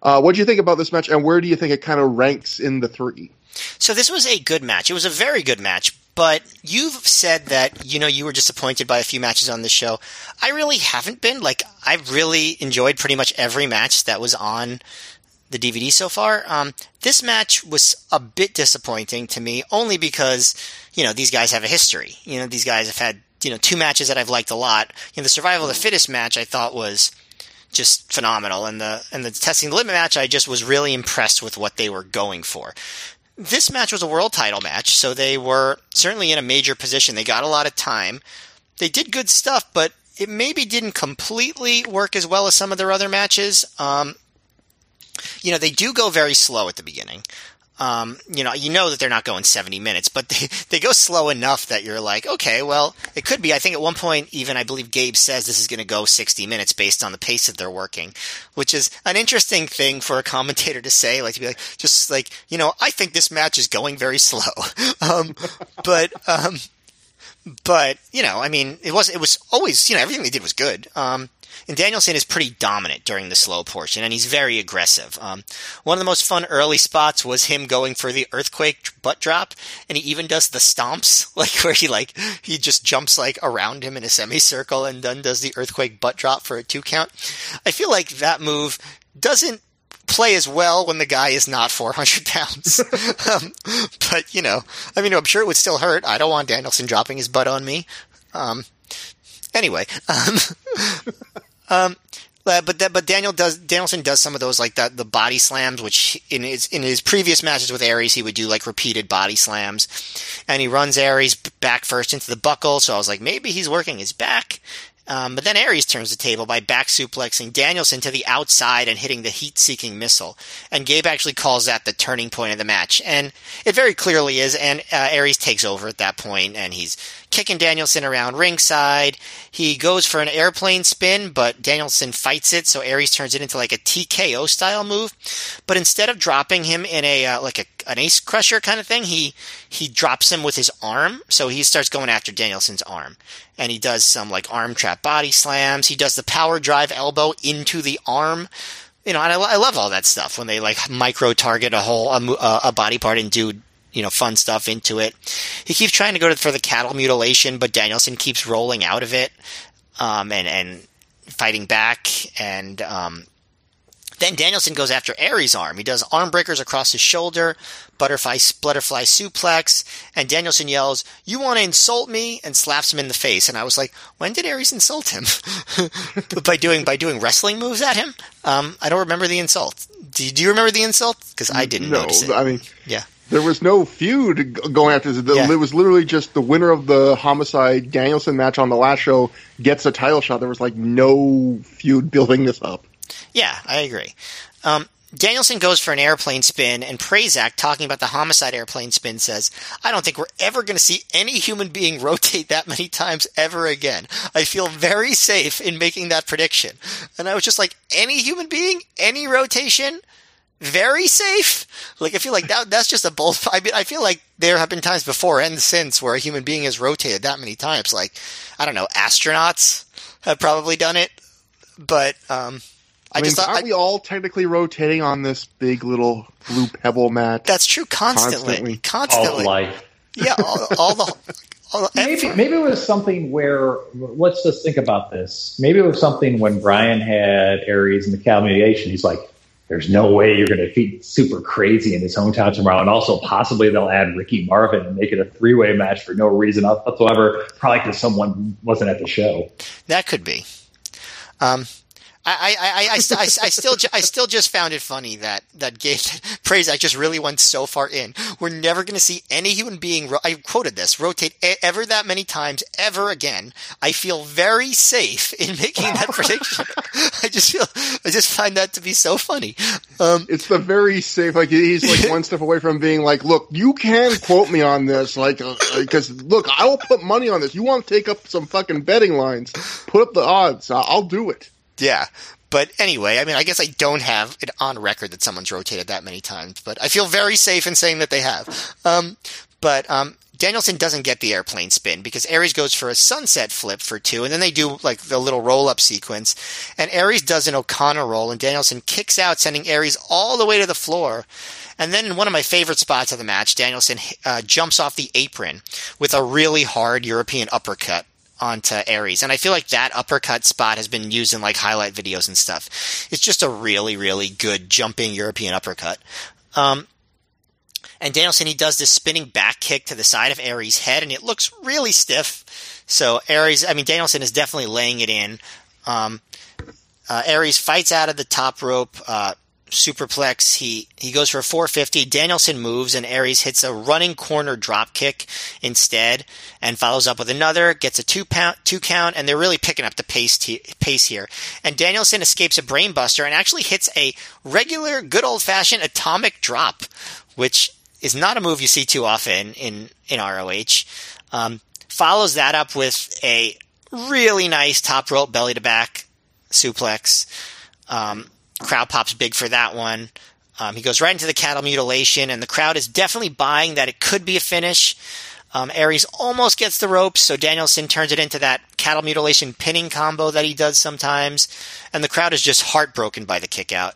what do you think about this match, and where do you think it kind of ranks in the 3? So this was a good match. It was a very good match. But you've said that, you know, you were disappointed by a few matches on this show. I really haven't been. Like, I've really enjoyed pretty much every match that was on the DVD so far. This match was a bit disappointing to me, only because, you know, these guys have a history. You know, these guys have had, you know, 2 matches that I've liked a lot. You know, the Survival of the Fittest match I thought was just phenomenal. And the Testing the Limit match, I just was really impressed with what they were going for. This match was a world title match, so they were certainly in a major position. They got a lot of time. They did good stuff, but it maybe didn't completely work as well as some of their other matches. You know, they do go very slow at the beginning. You know that they're not going 70 minutes, but they go slow enough that you're like, okay, well, it could be. I think at one point, even I believe Gabe says this is going to go 60 minutes based on the pace that they're working, which is an interesting thing for a commentator to say, like, to be like, just like, you know, I think this match is going very slow. But, you know, I mean, it was always, you know, everything they did was good. And Danielson is pretty dominant during the slow portion, and he's very aggressive. One of the most fun early spots was him going for the earthquake butt drop, and he even does the stomps, like where he just jumps like around him in a semicircle and then does the earthquake butt drop for a 2 count. I feel like that move doesn't play as well when the guy is not 400 pounds. But, you know, I mean, I'm sure it would still hurt. I don't want Danielson dropping his butt on me. But Danielson does some of those, like the body slams, which in his previous matches with Aries, he would do like repeated body slams, and he runs Aries back first into the buckle. So I was like, maybe he's working his back. But then Aries turns the table by back suplexing Danielson to the outside and hitting the heat-seeking missile. And Gabe actually calls that the turning point of the match. And it very clearly is, and Aries takes over at that point, and he's kicking Danielson around ringside. He goes for an airplane spin, but Danielson fights it, so Aries turns it into like a TKO style move. But instead of dropping him in a an ace crusher kind of thing, he drops him with his arm. So he starts going after Danielson's arm, and he does some like arm trap body slams. He does the power drive elbow into the arm. You know, and I love all that stuff when they like micro target a whole a body part and do, you know, fun stuff into it. He keeps trying to go for the cattle mutilation, but Danielson keeps rolling out of it and fighting back. And then Danielson goes after Aries' arm. He does arm breakers across his shoulder, butterfly suplex, and Danielson yells, "You want to insult me?" and slaps him in the face. And I was like, when did Aries insult him? by doing wrestling moves at him? I don't remember the insult. Do you remember the insult? Because I didn't notice it. I mean, yeah. There was no feud going after this. Yeah. It was literally just the winner of the Homicide-Danielson match on the last show gets a title shot. There was, like, no feud building this up. Yeah, I agree. Danielson goes for an airplane spin, and Prazak, talking about the Homicide airplane spin, says, "I don't think we're ever going to see any human being rotate that many times ever again. I feel very safe in making that prediction." And I was just like, any human being? Any rotation? Very safe? Like, I feel like that's just a bold... I mean, I feel like there have been times before and since where a human being has rotated that many times. Like, I don't know, astronauts have probably done it. But aren't we all technically rotating on this big little blue pebble mat? That's true, constantly. All life. Yeah, all the maybe it was something where... Let's just think about this. Maybe it was something when Bryan had Aries in the cattle mutilation. He's like, "There's no way you're going to defeat Super Crazy in his hometown tomorrow." And also possibly they'll add Ricky Marvin and make it a three-way match for no reason whatsoever, probably because someone wasn't at the show. That could be. I still just found it funny that Gabe Prazak just really went so far in. We're never going to see any human being, I quoted this, rotate ever that many times ever again. I feel very safe in making that prediction. I just find that to be so funny. It's the very safe, like he's like one step away from being like, "Look, you can quote me on this, like, because look, I will put money on this. You want to take up some fucking betting lines, put up the odds. I'll do it." Yeah, but anyway, I mean, I guess I don't have it on record that someone's rotated that many times, but I feel very safe in saying that they have. Danielson doesn't get the airplane spin because Aries goes for a sunset flip for two, and then they do like the little roll-up sequence, and Aries does an O'Connor roll, and Danielson kicks out, sending Aries all the way to the floor. And then in one of my favorite spots of the match, Danielson jumps off the apron with a really hard European uppercut onto Aries. And I feel like that uppercut spot has been used in like highlight videos and stuff. It's just a really, really good jumping European uppercut. And Danielson, he does this spinning back kick to the side of Aries' head, and it looks really stiff. So Danielson is definitely laying it in. Aries fights out of the top rope, superplex. He goes for a 450. Danielson moves, and Aries hits a running corner drop kick instead, and follows up with another. Gets a two count, and they're really picking up the pace here. And Danielson escapes a brainbuster and actually hits a regular, good old fashioned atomic drop, which is not a move you see too often in ROH. Follows that up with a really nice top rope belly to back suplex. Crowd pops big for that one. He goes right into the cattle mutilation, and the crowd is definitely buying that it could be a finish. Aries almost gets the ropes, so Danielson turns it into that cattle mutilation pinning combo that he does sometimes, and the crowd is just heartbroken by the kick out.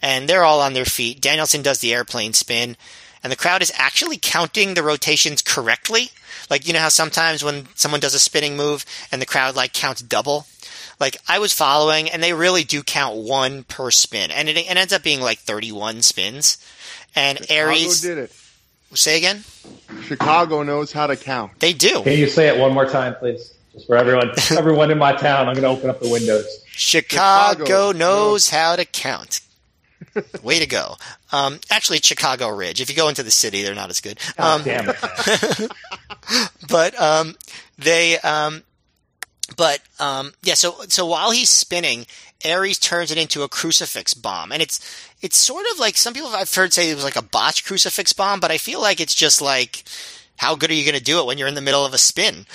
And they're all on their feet. Danielson does the airplane spin, and the crowd is actually counting the rotations correctly. Like, you know how sometimes when someone does a spinning move and the crowd like counts double? Like, I was following, and they really do count one per spin. And it ends up being like 31 spins. And Aries... Chicago did it. Say again? Chicago knows how to count. They do. Can you say it one more time, please? Just for everyone. Everyone in my town, I'm going to open up the windows. Chicago knows how to count. Way to go. Actually, Chicago Ridge. If you go into the city, they're not as good. Damn it. So while he's spinning, Aries turns it into a crucifix bomb. And it's sort of like some people I've heard say it was like a botched crucifix bomb, but I feel like it's just like, how good are you going to do it when you're in the middle of a spin?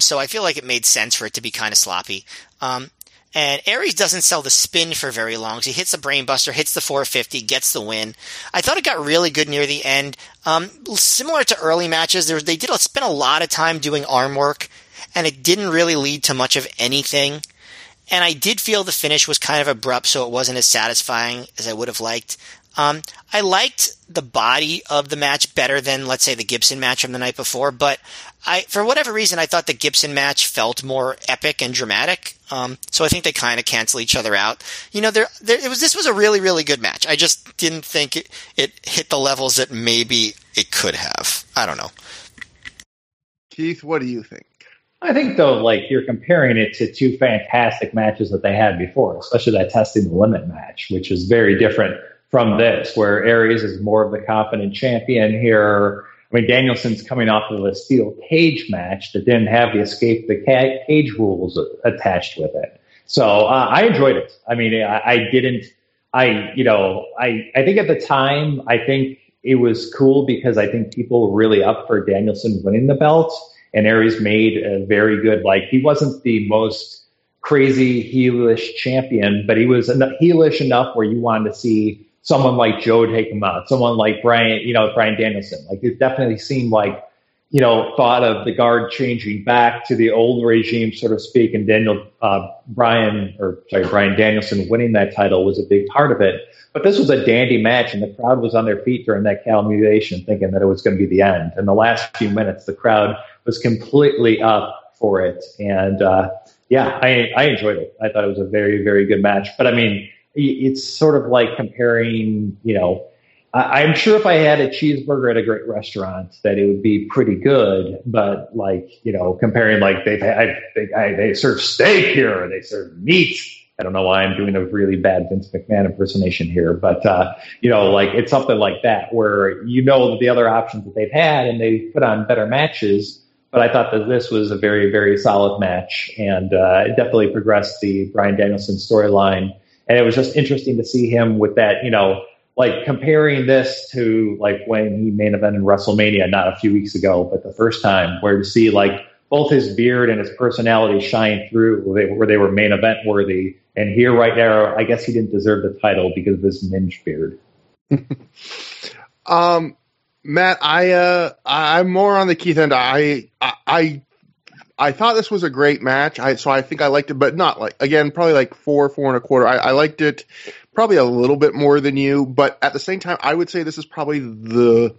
So I feel like it made sense for it to be kind of sloppy. And Aries doesn't sell the spin for very long. So he hits the brainbuster, hits the 450, gets the win. I thought it got really good near the end. Similar to early matches, they did spend a lot of time doing arm work, and it didn't really lead to much of anything. And I did feel the finish was kind of abrupt, so it wasn't as satisfying as I would have liked. I liked the body of the match better than, let's say, the Gibson match from the night before, but for whatever reason, I thought the Gibson match felt more epic and dramatic. So I think they kind of cancel each other out. This was a really, really good match. I just didn't think it hit the levels that maybe it could have. I don't know. Keith, what do you think? I think, though, you're comparing it to two fantastic matches that they had before, especially that testing the limit match, which is very different from this, where Aries is more of the confident champion here. I mean, Danielson's coming off of a steel cage match that didn't have the escape the cage rules attached with it. So I enjoyed it. I mean, I think at the time, I think it was cool because I think people were really up for Danielson winning the belt. And Aries made a very good, he wasn't the most crazy heelish champion, but he was heelish enough where you wanted to see someone like Joe take him out, someone like Bryan Danielson. It definitely seemed thought of the guard changing back to the old regime, so to speak, and Bryan Danielson winning that title was a big part of it. But this was a dandy match, and the crowd was on their feet during that culmination thinking that it was going to be the end. In the last few minutes, the crowd was completely up for it. And, I enjoyed it. I thought it was a very, very good match. But, I mean, it's sort of like comparing, I'm sure if I had a cheeseburger at a great restaurant that it would be pretty good. But, comparing, they serve steak here, they serve meat. I don't know why I'm doing a really bad Vince McMahon impersonation here, but, it's something like that where the other options that they've had and they put on better matches. But I thought that this was a very, very solid match, and it definitely progressed the Bryan Danielson storyline. And it was just interesting to see him with that, comparing this to when he main evented WrestleMania, not a few weeks ago, but the first time, where to see both his beard and his personality shine through where they were main event worthy. And here right now, I guess he didn't deserve the title because of his minge beard. Matt, I'm more on the Keith end. I thought this was a great match. So I think I liked it, but not probably 4 and a quarter. I liked it probably a little bit more than you, but at the same time, I would say this is probably the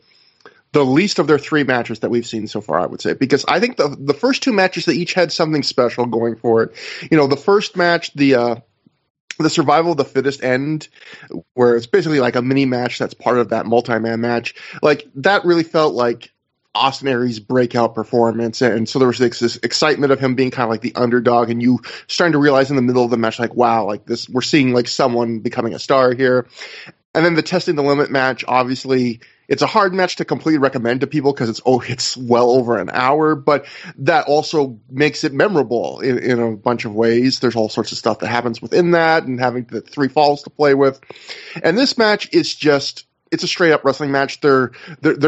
least of their three matches that we've seen so far, I would say, because I think the first two matches, they each had something special going for it. The first match, the survival of the fittest end, where it's basically a mini match that's part of that multi-man match, that really felt like Austin Aries' breakout performance, and so there was this excitement of him being kind of the underdog, and you starting to realize in the middle of the match, wow, this, we're seeing someone becoming a star here. And then the testing the limit match, obviously, it's a hard match to completely recommend to people because it's well over an hour, but that also makes it memorable in a bunch of ways. There's all sorts of stuff that happens within that and having the three falls to play with. And this match is just – it's a straight-up wrestling match. They're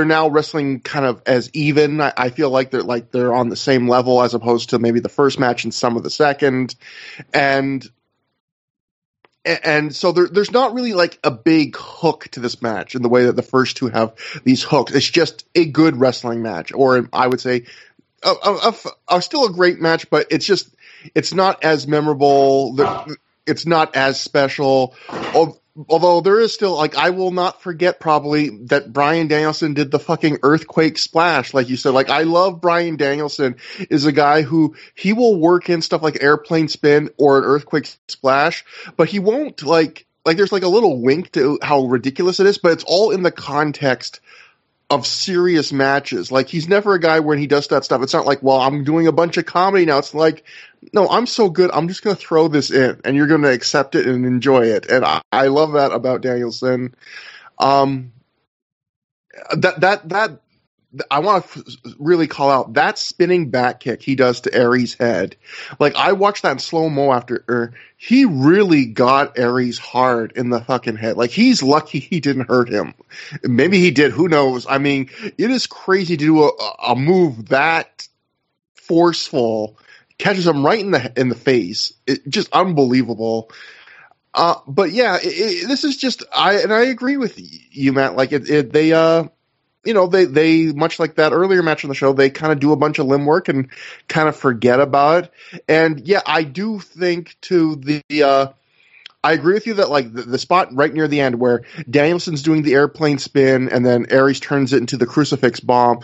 now wrestling kind of as even. I feel they're on the same level as opposed to maybe the first match and some of the second. And so there's not really a big hook to this match in the way that the first two have these hooks. It's just a good wrestling match, or I would say still a great match, but it's not as memorable. It's not as special. Although there is still, I will not forget probably that Bryan Danielson did the fucking earthquake splash, like you said. I love Bryan Danielson is a guy who he will work in stuff like airplane spin or an earthquake splash, but he won't there's a little wink to how ridiculous it is, but it's all in the context of serious matches. He's never a guy when he does that stuff, it's not I'm doing a bunch of comedy now. It's no, I'm so good, I'm just going to throw this in, and you're going to accept it and enjoy it. And I love that about Danielson. That I want to really call out that spinning back kick he does to Aries' head. I watched that in slow-mo after he really got Aries hard in the fucking head. He's lucky he didn't hurt him. Maybe he did. Who knows? I mean, it is crazy to do a move that forceful, catches him right in the face. It just unbelievable. But yeah, this is just, I agree with you, Matt. Like they much like that earlier match on the show, they kind of do a bunch of limb work and kind of forget about it. And yeah, I do think I agree with you that like the spot right near the end where Danielson's doing the airplane spin and then Aries turns it into the crucifix bomb.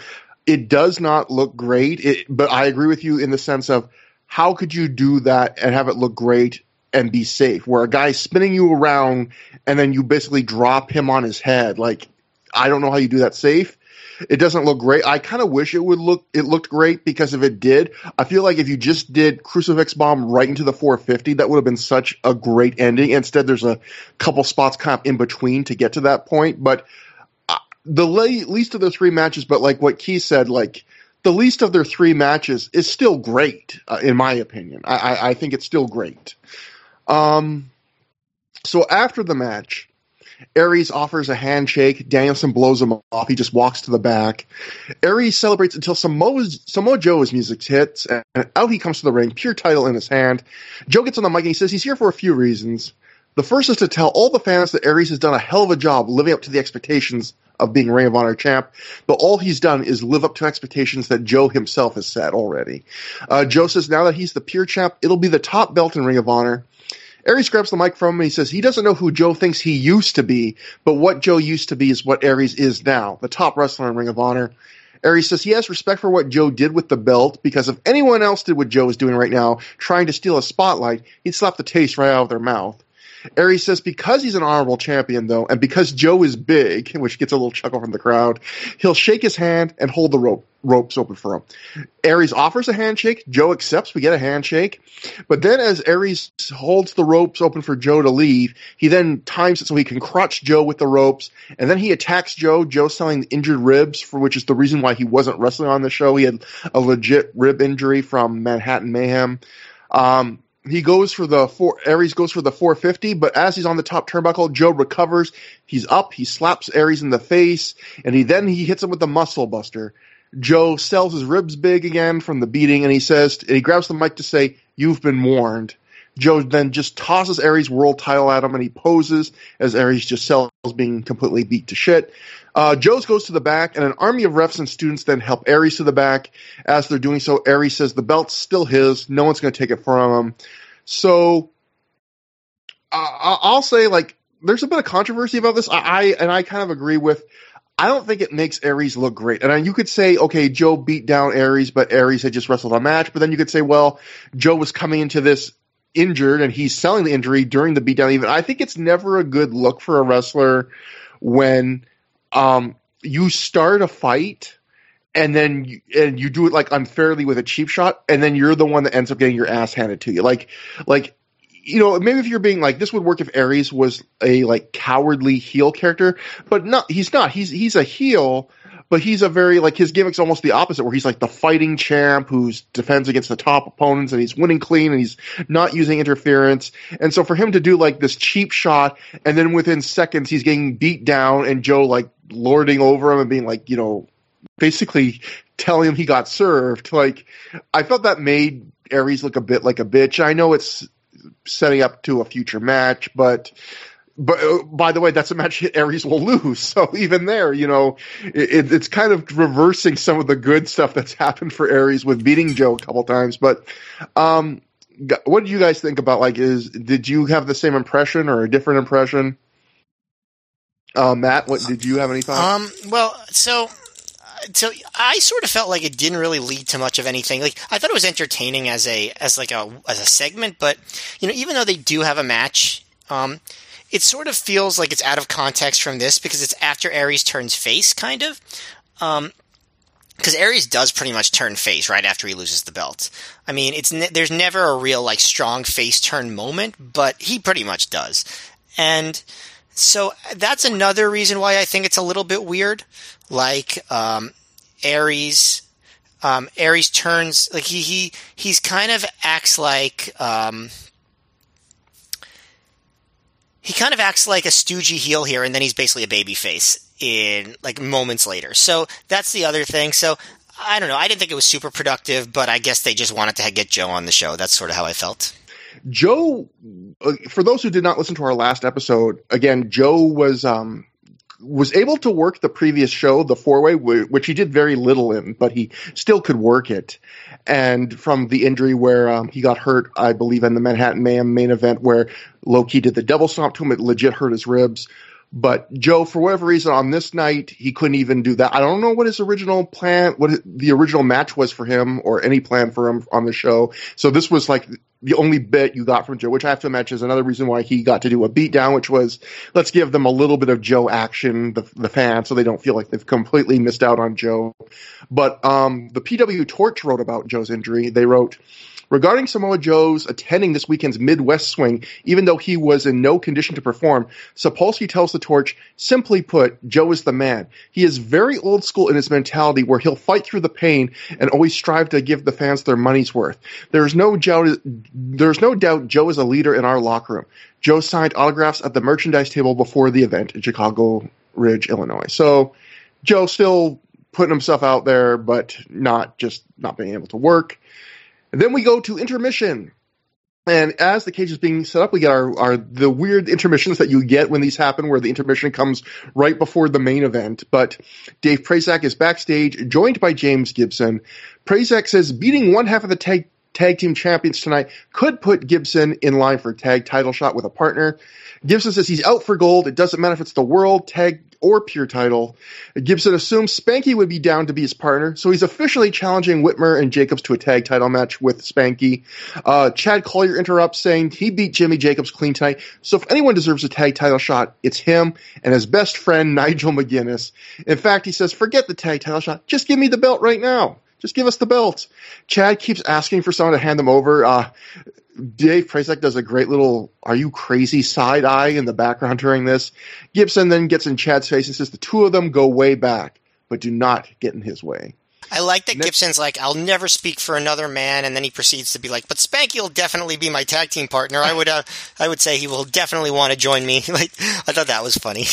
It does not look great, but I agree with you in the sense of how could you do that and have it look great and be safe, where a guy's spinning you around and then you basically drop him on his head. Like, I don't know how you do that safe. It doesn't look great. I kind of wish it looked great, because if it did, I feel like if you just did crucifix bomb right into the 450, that would have been such a great ending. Instead, there's a couple spots kind of in between to get to that point. But the least of the three matches, but like what Keith said, like, the least of their three matches is still great, in my opinion. I think it's still great. So after the match, Aries offers a handshake. Danielson blows him off. He just walks to the back. Aries celebrates until Samoa Joe's music hits, and out he comes to the ring, pure title in his hand. Joe gets on the mic and he says he's here for a few reasons. The first is to tell all the fans that Aries has done a hell of a job living up to the expectations of being Ring of Honor champ, but all he's done is live up to expectations that Joe himself has set already. Joe says now that he's the pure champ, it'll be the top belt in Ring of Honor. Aries grabs the mic from him and he says he doesn't know who Joe thinks he used to be, but what Joe used to be is what Aries is now, the top wrestler in Ring of Honor. Aries says he has respect for what Joe did with the belt, because if anyone else did what Joe is doing right now, trying to steal a spotlight, he'd slap the taste right out of their mouth. Aries says because he's an honorable champion, though, and because Joe is big, which gets a little chuckle from the crowd, he'll shake his hand and hold the ropes open for him. Aries offers a handshake. Joe accepts. We get a handshake. But then as Aries holds the ropes open for Joe to leave, he then times it so he can crotch Joe with the ropes, and then he attacks Joe. Joe's selling the injured ribs, for which is the reason why he wasn't wrestling on the show. He had a legit rib injury from Manhattan Mayhem. He goes for Aries goes for the 450, but as he's on the top turnbuckle, Joe recovers. He's up. He slaps Aries in the face, and he hits him with the muscle buster. Joe sells his ribs big again from the beating, and he grabs the mic to say, "You've been warned." Joe then just tosses Aries' world title at him, and he poses as Aries just sells being completely beat to shit. Joe's goes to the back, and an army of refs and students then help Aries to the back. As they're doing so, Aries says the belt's still his. No one's going to take it from him. So I'll say, like, there's a bit of controversy about this. I kind of agree with, I don't think it makes Aries look great. And you could say, okay, Joe beat down Aries, but Aries had just wrestled a match. But then you could say, well, Joe was coming into this injured, and he's selling the injury during the beatdown. Even I think it's never a good look for a wrestler when you start a fight and then you do it like unfairly with a cheap shot, and then you're the one that ends up getting your ass handed to you. Like you know, maybe if you're being like, this would work if Aries was a like cowardly heel character, but no, he's not. He's a heel. But he's a very, like, his gimmick's almost the opposite, where he's like the fighting champ who defends against the top opponents, and he's winning clean, and he's not using interference. And so for him to do like this cheap shot, and then within seconds he's getting beat down, and Joe like lording over him and being like, you know, basically telling him he got served. Like, I felt that made Aries look a bit like a bitch. I know it's setting up to a future match, but by the way, that's a match Aries will lose. So even there, you know, it's kind of reversing some of the good stuff that's happened for Aries with beating Joe a couple times. But what do you guys think about, like, did you have the same impression or a different impression? Matt, did you have any thoughts? So I sort of felt like it didn't really lead to much of anything. Like, I thought it was entertaining as a segment, but, you know, even though they do have a match, it sort of feels like it's out of context from this, because it's after Aries turns face, kind of. Because Aries does pretty much turn face right after he loses the belt. I mean, there's never a real, like, strong face turn moment, but he pretty much does. And so that's another reason why I think it's a little bit weird. Like, Aries turns, like, he's kind of acts like, he kind of acts like a stoogey heel here, and then he's basically a babyface in, like, moments later. So that's the other thing. So I don't know. I didn't think it was super productive, but I guess they just wanted to get Joe on the show. That's sort of how I felt. Joe, for those who did not listen to our last episode, again, Joe was able to work the previous show, the four-way, which he did very little in, but he still could work it. And from the injury where he got hurt, I believe, in the Manhattan Mayhem main event where Loki did the double stomp to him, it legit hurt his ribs. But Joe, for whatever reason, on this night, he couldn't even do that. I don't know what his original plan, what the original match was for him or any plan for him on the show. So this was like the only bit you got from Joe, which I have to imagine is another reason why he got to do a beatdown, which was let's give them a little bit of Joe action, the fans, so they don't feel like they've completely missed out on Joe. But the PW Torch wrote about Joe's injury. They wrote, regarding Samoa Joe's attending this weekend's Midwest Swing, even though he was in no condition to perform, Sapolsky tells the Torch, simply put, Joe is the man. He is very old school in his mentality where he'll fight through the pain and always strive to give the fans their money's worth. There's no doubt Joe is a leader in our locker room. Joe signed autographs at the merchandise table before the event in Chicago Ridge, Illinois. So Joe still putting himself out there, but not being able to work. And then we go to intermission. And as the cage is being set up, we get the weird intermissions that you get when these happen, where the intermission comes right before the main event. But Dave Prazak is backstage, joined by James Gibson. Prazak says beating one half of the tag team champions tonight could put Gibson in line for a tag title shot with a partner. Gibson says he's out for gold. It doesn't matter if it's the world, tag, or pure title. Gibson assumes Spanky would be down to be his partner, so he's officially challenging Whitmer and Jacobs to a tag title match with Spanky. Chad Collier interrupts, saying he beat Jimmy Jacobs clean tonight, so if anyone deserves a tag title shot, it's him and his best friend, Nigel McGuinness. In fact, he says, forget the tag title shot. Just give me the belt right now. Just give us the belt. Chad keeps asking for someone to hand them over. Dave Prazak does a great little, are you crazy, side eye in the background during this. Gibson then gets in Chad's face and says the two of them go way back, but do not get in his way. I like that Gibson's like, I'll never speak for another man, and then he proceeds to be like, but Spanky will definitely be my tag team partner. I would say he will definitely want to join me. Like, I thought that was funny.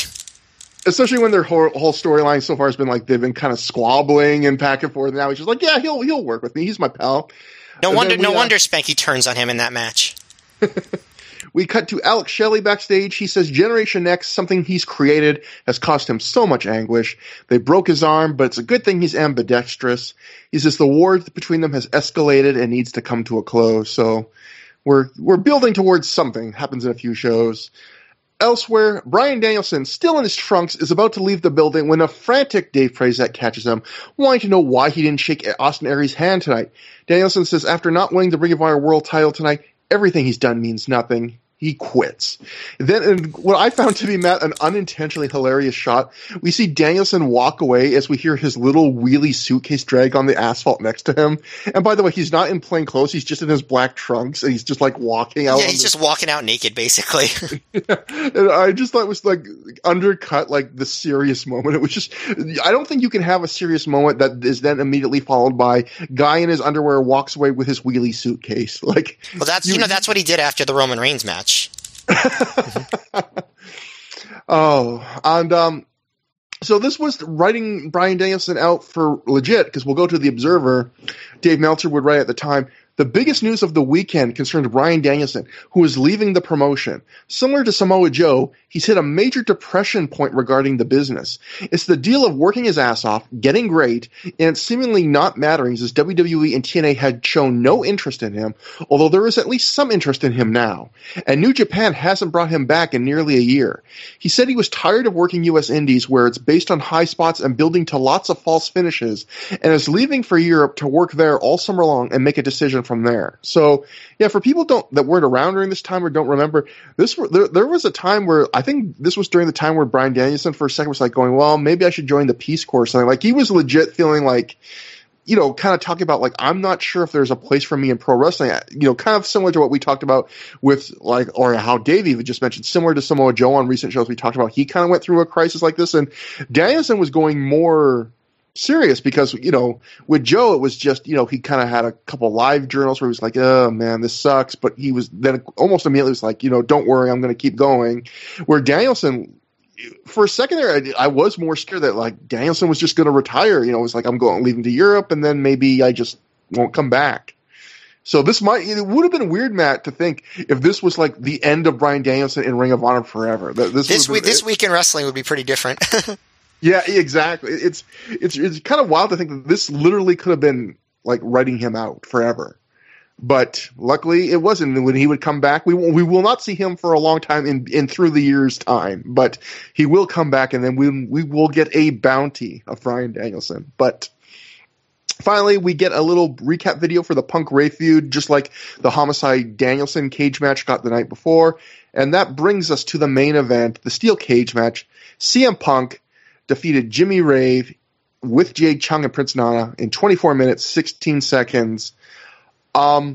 Especially when their whole storyline so far has been like they've been kind of squabbling and back and forth. Now he's just like, yeah, he'll work with me. He's my pal. No wonder Spanky turns on him in that match. We cut to Alex Shelley backstage. He says Generation Next, something he's created, has cost him so much anguish. They broke his arm, but it's a good thing he's ambidextrous. He says the war between them has escalated and needs to come to a close. So we're building towards something. Happens in a few shows. Elsewhere, Bryan Danielson, still in his trunks, is about to leave the building when a frantic Dave Prazak catches him, wanting to know why he didn't shake Austin Aries' hand tonight. Danielson says after not winning the Ring of Honor world title tonight, everything he's done means nothing. He quits. Then, in what I found to be, Matt, an unintentionally hilarious shot, we see Danielson walk away as we hear his little wheelie suitcase drag on the asphalt next to him. And by the way, he's not in plain clothes. He's just in his black trunks, and he's just, like, walking out. Yeah, he's just walking out naked, basically. Yeah. And I just thought it was, like, undercut, like, the serious moment. It was just – I don't think you can have a serious moment that is then immediately followed by guy in his underwear walks away with his wheelie suitcase. Like, well, that's – you know, that's what he did after the Roman Reigns match. Oh, and so this was writing Bryan Danielson out for legit, because we'll go to the Observer. Dave Meltzer would write at the time, the biggest news of the weekend concerned Bryan Danielson, who is leaving the promotion. Similar to Samoa Joe, he's hit a major depression point regarding the business. It's the deal of working his ass off, getting great, and seemingly not mattering, as WWE and TNA had shown no interest in him, although there is at least some interest in him now. And New Japan hasn't brought him back in nearly a year. He said he was tired of working U.S. Indies, where it's based on high spots and building to lots of false finishes, and is leaving for Europe to work there all summer long and make a decision from there. So, yeah, for people that weren't around during this time or don't remember, there was a time where, I think this was during the time where Bryan Danielson for a second was like going, well, maybe I should join the Peace Corps or something. Like, he was legit feeling like, you know, kind of talking about, like, I'm not sure if there's a place for me in pro wrestling. You know, kind of similar to what we talked about with, like, or how Davey just mentioned, similar to Samoa Joe on recent shows we talked about. He kind of went through a crisis like this, and Danielson was going more serious because, you know, with Joe, it was just, you know, he kind of had a couple live journals where he was like, oh man, this sucks. But he was then almost immediately was like, you know, don't worry, I'm going to keep going. Where Danielson, for a second there, I was more scared that like Danielson was just going to retire. You know, it was like, I'm going leaving to Europe, and then maybe I just won't come back. So this might, it would have been weird, Matt, to think if this was like the end of Bryan Danielson in Ring of Honor forever. This week in wrestling would be pretty different. Yeah, exactly. It's kind of wild to think that this literally could have been like writing him out forever. But luckily it wasn't. When he would come back, we will not see him for a long time in through the years' time, but he will come back, and then we will get a bounty of Bryan Danielson. But finally, we get a little recap video for the Punk Ray feud, just like the Homicide Danielson cage match got the night before. And that brings us to the main event, the steel cage match. CM Punk defeated Jimmy Rave with Jade Chung and Prince Nada in 24 minutes, 16 seconds. I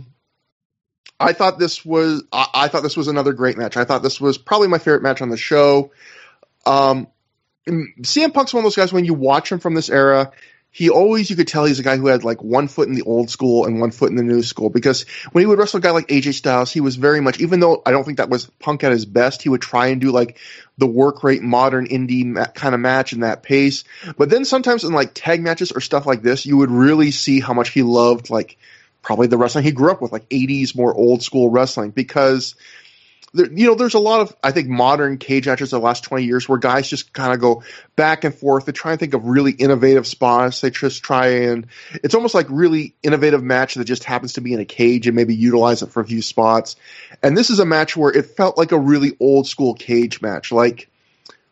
thought this was another great match. I thought this was probably my favorite match on the show. CM Punk's one of those guys, when you watch him from this era, you could tell he's a guy who had like one foot in the old school and one foot in the new school, because when he would wrestle a guy like AJ Styles, he was very much, even though I don't think that was Punk at his best, he would try and do like the work rate, modern indie kind of match in that pace. But then sometimes in like tag matches or stuff like this, you would really see how much he loved like probably the wrestling he grew up with, like 80s, more old school wrestling, because there's a lot of, I think, modern cage matches the last 20 years where guys just kind of go back and forth. They try and think of really innovative spots. They just try and – it's almost like really innovative match that just happens to be in a cage and maybe utilize it for a few spots. And this is a match where it felt like a really old-school cage match. Like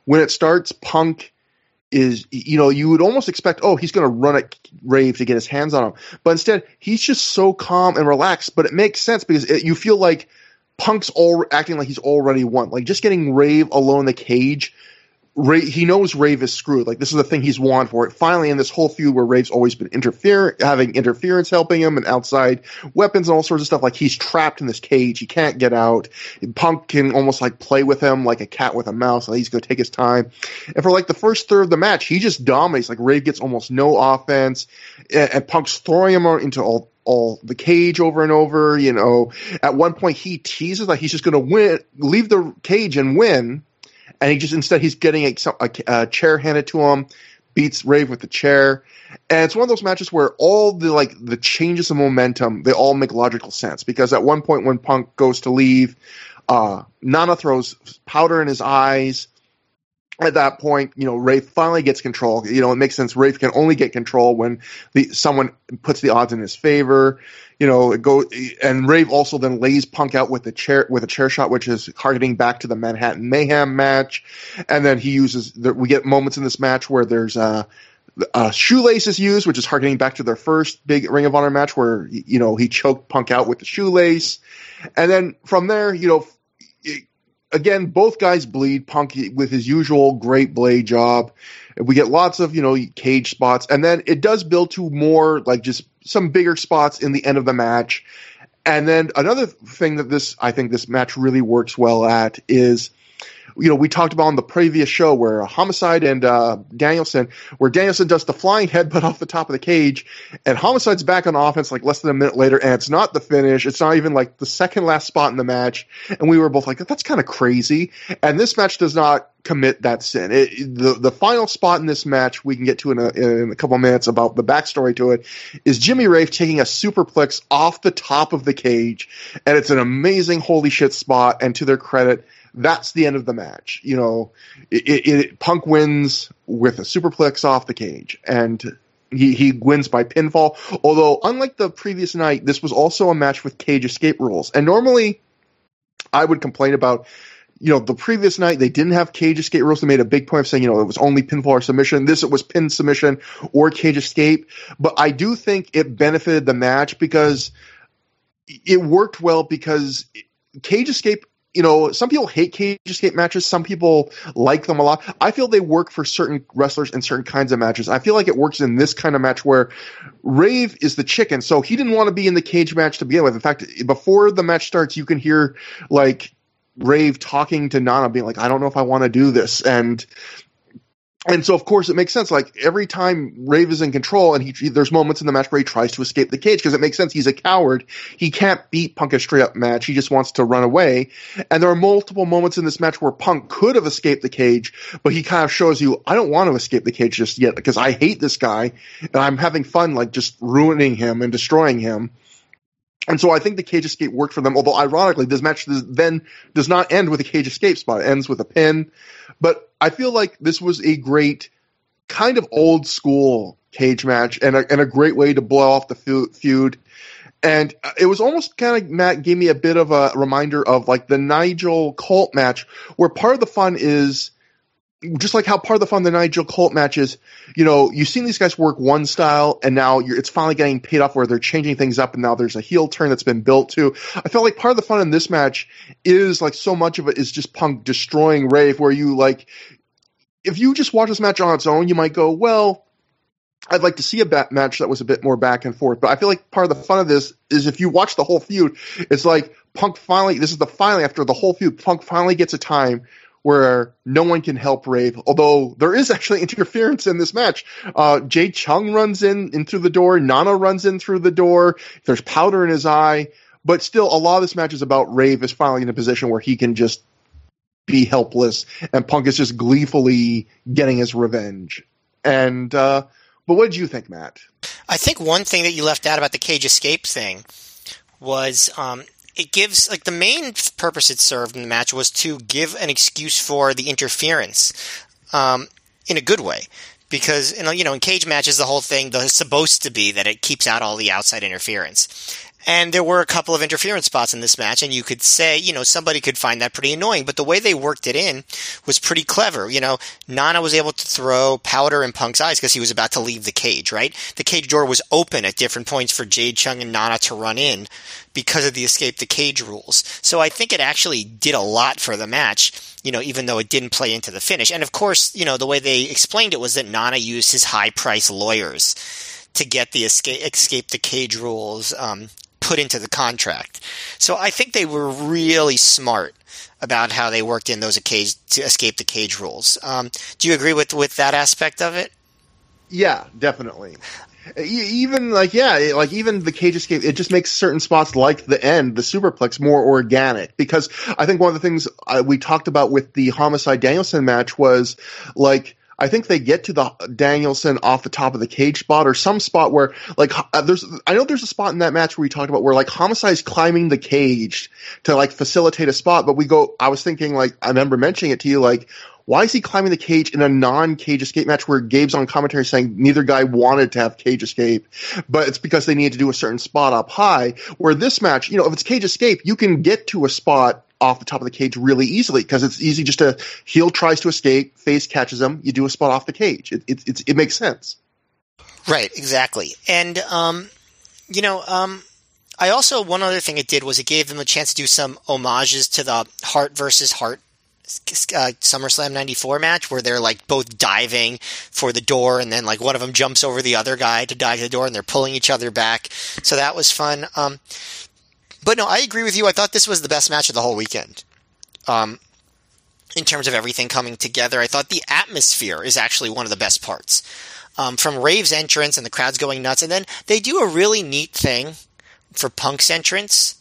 when it starts, Punk is – you would almost expect, oh, he's going to run at Rave to get his hands on him. But instead, he's just so calm and relaxed. But it makes sense because you feel like – Punk's all acting like he's already won. Like just getting Rave alone in the cage, he knows Rave is screwed. Like this is the thing he's won for it. Finally, in this whole feud where Rave's always been having interference helping him and outside weapons and all sorts of stuff, like he's trapped in this cage. He can't get out. And Punk can almost like play with him like a cat with a mouse. Like he's going to take his time. And for like the first third of the match, he just dominates. Like Rave gets almost no offense, and Punk's throwing him into all the cage over and over. At one point he teases like he's just going to leave the cage and win, and he just instead he's getting a chair handed to him, beats Rave with the chair. And it's one of those matches where all the like the changes of momentum, they all make logical sense, because at one point when Punk goes to leave, Nana throws powder in his eyes. At that point, Rave finally gets control. It makes sense. Rave can only get control when someone puts the odds in his favor. And Rave also then lays Punk out with a chair shot, which is harkening back to the Manhattan Mayhem match. And then we get moments in this match where there's shoelace is used, which is harkening back to their first big Ring of Honor match where he choked Punk out with the shoelace. And then from there, again, both guys bleed. Punk with his usual great blade job. We get lots of, cage spots. And then it does build to more, like, just some bigger spots in the end of the match. And then another thing that I think this match really works well at is, we talked about on the previous show where Homicide and Danielson, where Danielson does the flying headbutt off the top of the cage, and Homicide's back on offense like less than a minute later, and it's not the finish. It's not even like the second last spot in the match, and we were both like, that's kind of crazy. And this match does not commit that sin. The final spot in this match we can get to in a couple minutes about the backstory to it is Jimmy Rave taking a superplex off the top of the cage, and it's an amazing holy shit spot, and to their credit, that's the end of the match. Punk wins with a superplex off the cage, and he wins by pinfall. Although, unlike the previous night, this was also a match with cage escape rules. And normally, I would complain about, the previous night they didn't have cage escape rules. They made a big point of saying, it was only pinfall or submission. This, it was pin submission or cage escape. But I do think it benefited the match because it worked well, because cage escape, some people hate cage escape matches. Some people like them a lot. I feel they work for certain wrestlers and certain kinds of matches. I feel like it works in this kind of match where Rave is the chicken, so he didn't want to be in the cage match to begin with. In fact, before the match starts, you can hear like Rave talking to Nana, being like, I don't know if I want to do this. And And so, of course, it makes sense. Like, every time Rave is in control, and there's moments in the match where he tries to escape the cage, because it makes sense. He's a coward. He can't beat Punk a straight-up match. He just wants to run away. And there are multiple moments in this match where Punk could have escaped the cage, but he kind of shows you, I don't want to escape the cage just yet, because I hate this guy, and I'm having fun, like, just ruining him and destroying him. And so I think the cage escape worked for them, although, ironically, this match then does not end with a cage escape spot. It ends with a pin. But I feel like this was a great kind of old-school cage match and a great way to blow off the feud. And it was almost kind of, Matt gave me a bit of a reminder of like the Nigel Colt match, where part of the fun is – just like how part of the fun of the Nigel Colt match is, you know, you've seen these guys work one style, and now it's finally getting paid off where they're changing things up, and now there's a heel turn that's been built to. I felt like part of the fun in this match is, like, so much of it is just Punk destroying Rave, where you, like, if you just watch this match on its own, you might go, well, I'd like to see a match that was a bit more back and forth. But I feel like part of the fun of this is if you watch the whole feud, it's like Punk finally, this is the finally, after the whole feud, Punk finally gets a time where no one can help Rave, although there is actually interference in this match. Jade Chung runs in through the door. Nana runs in through the door. There's powder in his eye. But still, a lot of this match is about Rave is finally in a position where he can just be helpless, and Punk is just gleefully getting his revenge. And but what did you think, Matt? I think one thing that you left out about the cage escape thing was – it gives, like, the main purpose it served in the match was to give an excuse for the interference in a good way. Because, you know, in cage matches, the whole thing is supposed to be that it keeps out all the outside interference. And there were a couple of interference spots in this match, and you could say, you know, somebody could find that pretty annoying, but the way they worked it in was pretty clever. You know, Nana was able to throw powder in Punk's eyes because he was about to leave the cage, right? The cage door was open at different points for Jade Chung and Nana to run in because of the escape the cage rules. So I think it actually did a lot for the match, you know, even though it didn't play into the finish. And of course, you know, the way they explained it was that Nana used his high-priced lawyers to get the escape the cage rules put into the contract. So I think they were really smart about how they worked in those to escape the cage rules. Do you agree with that aspect of it? Yeah, definitely. Even the cage escape, it just makes certain spots like the end, the superplex, more organic. Because I think one of the things we talked about with the Homicide Danielson match was, like, I think they get to the Danielson off the top of the cage spot, or some spot where, like, I know there's a spot in that match where we talked about where, like, Homicide's climbing the cage to, like, facilitate a spot, but I was thinking, like, I remember mentioning it to you, like, why is he climbing the cage in a non-cage escape match where Gabe's on commentary saying neither guy wanted to have cage escape, but it's because they needed to do a certain spot up high, where this match, you know, if it's cage escape, you can get to a spot off the top of the cage really easily, because it's easy just to heel tries to escape, face catches him, you do a spot off the cage. It makes sense. Right, exactly. And, I also, one other thing it did was it gave them a chance to do some homages to the Hart versus Hart SummerSlam 94 match, where they're, like, both diving for the door, and then, like, one of them jumps over the other guy to dive to the door, and they're pulling each other back. So that was fun. But no, I agree with you. I thought this was the best match of the whole weekend. In terms of everything coming together, I thought the atmosphere is actually one of the best parts. From Rave's entrance and the crowd's going nuts, and then they do a really neat thing for Punk's entrance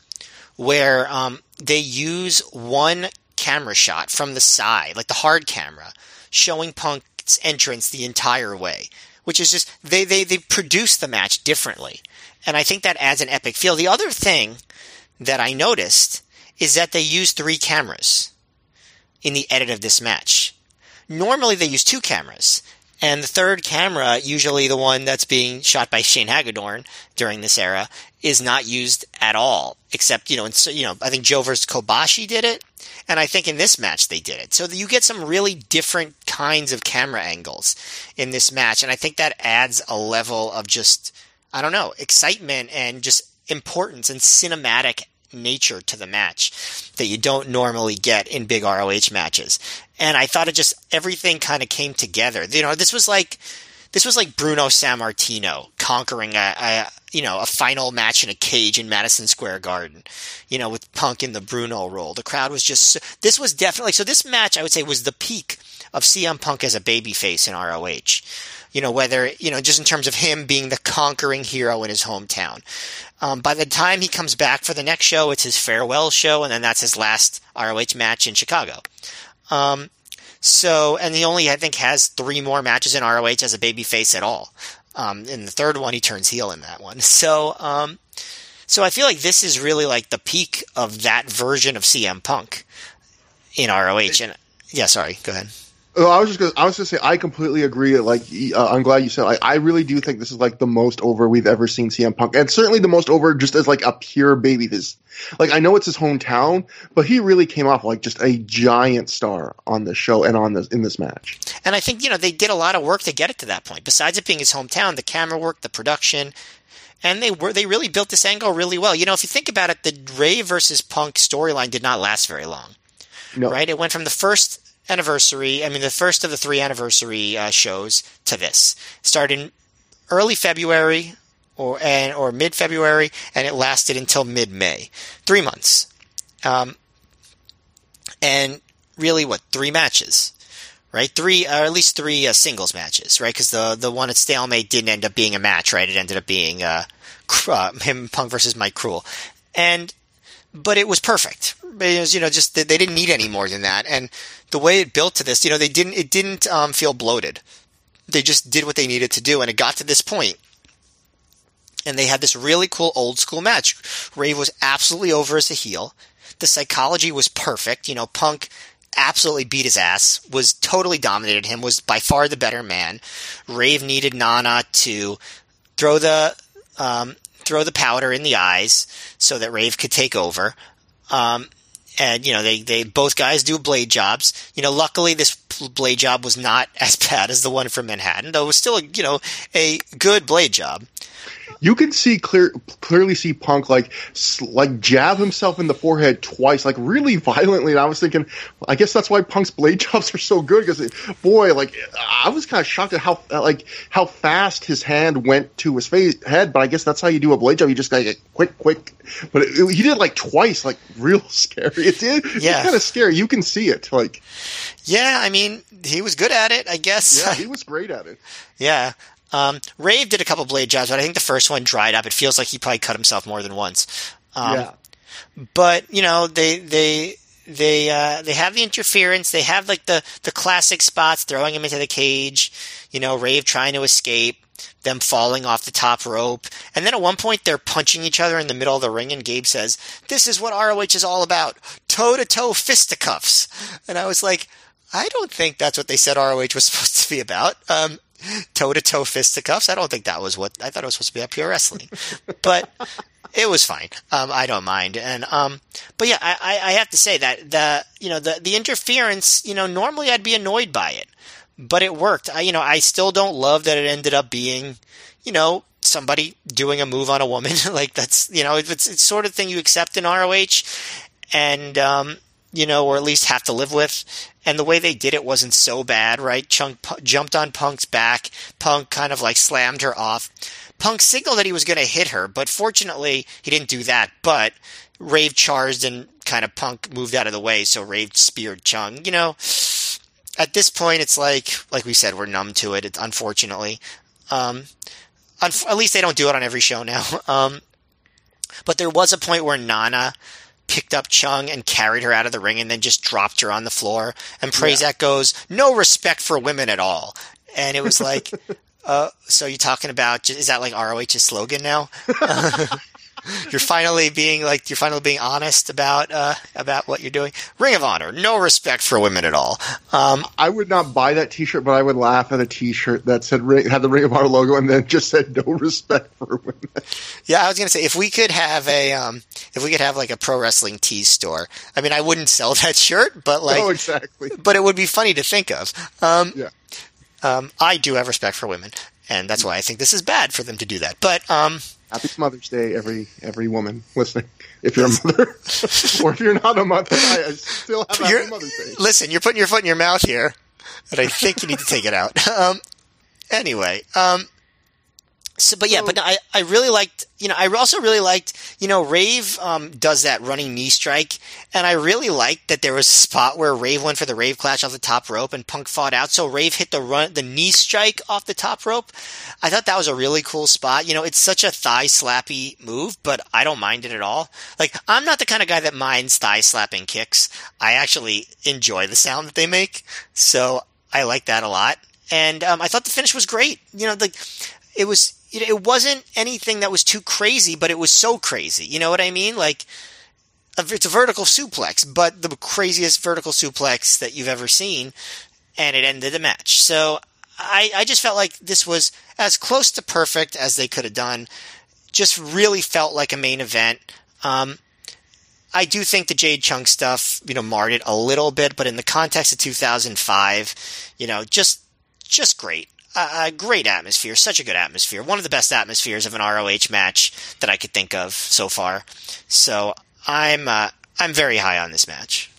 where they use one camera shot from the side, like the hard camera, showing Punk's entrance the entire way, which is just they produce the match differently. And I think that adds an epic feel. The other thing that I noticed is that they use 3 cameras in the edit of this match. Normally they use 2 cameras, and the third camera, usually the one that's being shot by Shane Hagedorn during this era, is not used at all. Except, I think Joe versus Kobashi did it, and I think in this match they did it. So you get some really different kinds of camera angles in this match, and I think that adds a level of just, I don't know, excitement and just importance and cinematic nature to the match that you don't normally get in big ROH matches. And I thought it just, everything kind of came together. You know, this was like Bruno Sammartino conquering a final match in a cage in Madison Square Garden, you know, with Punk in the Bruno role. The crowd was just, this was definitely, so this match I would say was the peak of CM Punk as a babyface in ROH. You know, whether, you know, just in terms of him being the conquering hero in his hometown. By the time he comes back for the next show, it's his farewell show, and then that's his last ROH match in Chicago. And he only, I think, has 3 more matches in ROH as a babyface at all. In the third one, he turns heel in that one. So I feel like this is really like the peak of that version of CM Punk in ROH. And yeah, sorry, go ahead. I was just gonna say I completely agree. Like, I'm glad you said. Like, I really do think this is like the most over we've ever seen CM Punk, and certainly the most over just as like a pure baby. This, like, I know it's his hometown, but he really came off like just a giant star on the show and on this in this match. And I think, you know, they did a lot of work to get it to that point. Besides it being his hometown, the camera work, the production. And they really built this angle really well. You know, if you think about it, the Ray versus Punk storyline did not last very long. No. Right? It went from the first of the 3 anniversary shows to this. It started in early February or mid-February, and it lasted until mid-May. 3 months. And really, 3 matches? Right, 3 or at least 3 singles matches, right? Because the one at Stalemate didn't end up being a match, right? It ended up being Punk versus Mike Cruel, but it was perfect. It was, you know, just they didn't need any more than that. And the way it built to this, you know, it didn't feel bloated. They just did what they needed to do, and it got to this point. And they had this really cool old school match. Rave was absolutely over as a heel. The psychology was perfect. You know, Punk absolutely beat his ass, was totally dominated him, was by far the better man. Rave needed Nana to throw the powder in the eyes so that Rave could take over. And, you know, they both guys do blade jobs. You know, luckily this blade job was not as bad as the one from Manhattan, though it was still, you know, a good blade job. You can see clearly see Punk like jab himself in the forehead twice, like really violently. And I was thinking, I guess that's why Punk's blade jobs are so good, because boy, like I was kind of shocked at how fast his hand went to his head. But I guess that's how you do a blade job. You just gotta get quick. But he did like twice, like real scary. It's kind of scary. You can see it, like. Yeah, I mean, he was good at it, I guess. Yeah, he was great at it. Yeah. Rave did a couple blade jobs, but I think the first one dried up. It feels like he probably cut himself more than once. But you know, they have the interference. They have like the classic spots, throwing him into the cage, you know, Rave trying to escape, them falling off the top rope. And then at one point they're punching each other in the middle of the ring, and Gabe says, "This is what ROH is all about. Toe-to-toe fisticuffs." And I was like, I don't think that's what they said ROH was supposed to be about. Toe-to-toe fisticuffs. I don't think that was what I thought it was supposed to be at Pure Wrestling, but it was fine. I don't mind. And but yeah, I have to say that the interference, you know, normally I'd be annoyed by it, but it worked. I still don't love that it ended up being, you know, somebody doing a move on a woman. Like, that's, you know, it's sort of thing you accept in ROH, and you know, or at least have to live with. And the way they did it wasn't so bad, right? Jumped on Punk's back. Punk kind of like slammed her off. Punk signaled that he was going to hit her, but fortunately he didn't do that. But Rave charged, and kind of Punk moved out of the way, so Rave speared Chung. You know, at this point it's like we said, we're numb to it, unfortunately. At least they don't do it on every show now. But there was a point where Nana picked up Chung and carried her out of the ring, and then just dropped her on the floor. And Prazak goes, "No respect for women at all." And it was like, so you're talking about, is that like ROH's slogan now? You're finally being honest about what you're doing. Ring of Honor, no respect for women at all. I would not buy that T-shirt, but I would laugh at a T-shirt that said had the Ring of Honor logo and then just said no respect for women. Yeah, I was gonna say, if we could have like a pro wrestling tees store. I mean, I wouldn't sell that shirt, but like, no, exactly. But it would be funny to think of. I do have respect for women, and that's why I think this is bad for them to do that. But Happy Mother's Day, every woman listening. If you're a mother, or if you're not a mother, I still have Happy Mother's Day. Listen, you're putting your foot in your mouth here, and I think you need to take it out. Anyway, So, but yeah, but no, I really liked, you know, I also really liked, you know, Rave does that running knee strike, and I really liked that there was a spot where Rave went for the Rave Clash off the top rope and Punk fought out, so Rave hit the knee strike off the top rope. I thought that was a really cool spot. You know, it's such a thigh slappy move, but I don't mind it at all. Like, I'm not the kind of guy that minds thigh slapping kicks. I actually enjoy the sound that they make, so I like that a lot. And I thought the finish was great. You know, like, it wasn't anything that was too crazy, but it was so crazy. You know what I mean? Like, it's a vertical suplex, but the craziest vertical suplex that you've ever seen, and it ended the match. So I just felt like this was as close to perfect as they could have done. Just really felt like a main event. I do think the Jade Chung stuff, you know, marred it a little bit, but in the context of 2005, you know, just great. Great atmosphere, such a good atmosphere. One of the best atmospheres of an ROH match that I could think of so far. So I'm very high on this match.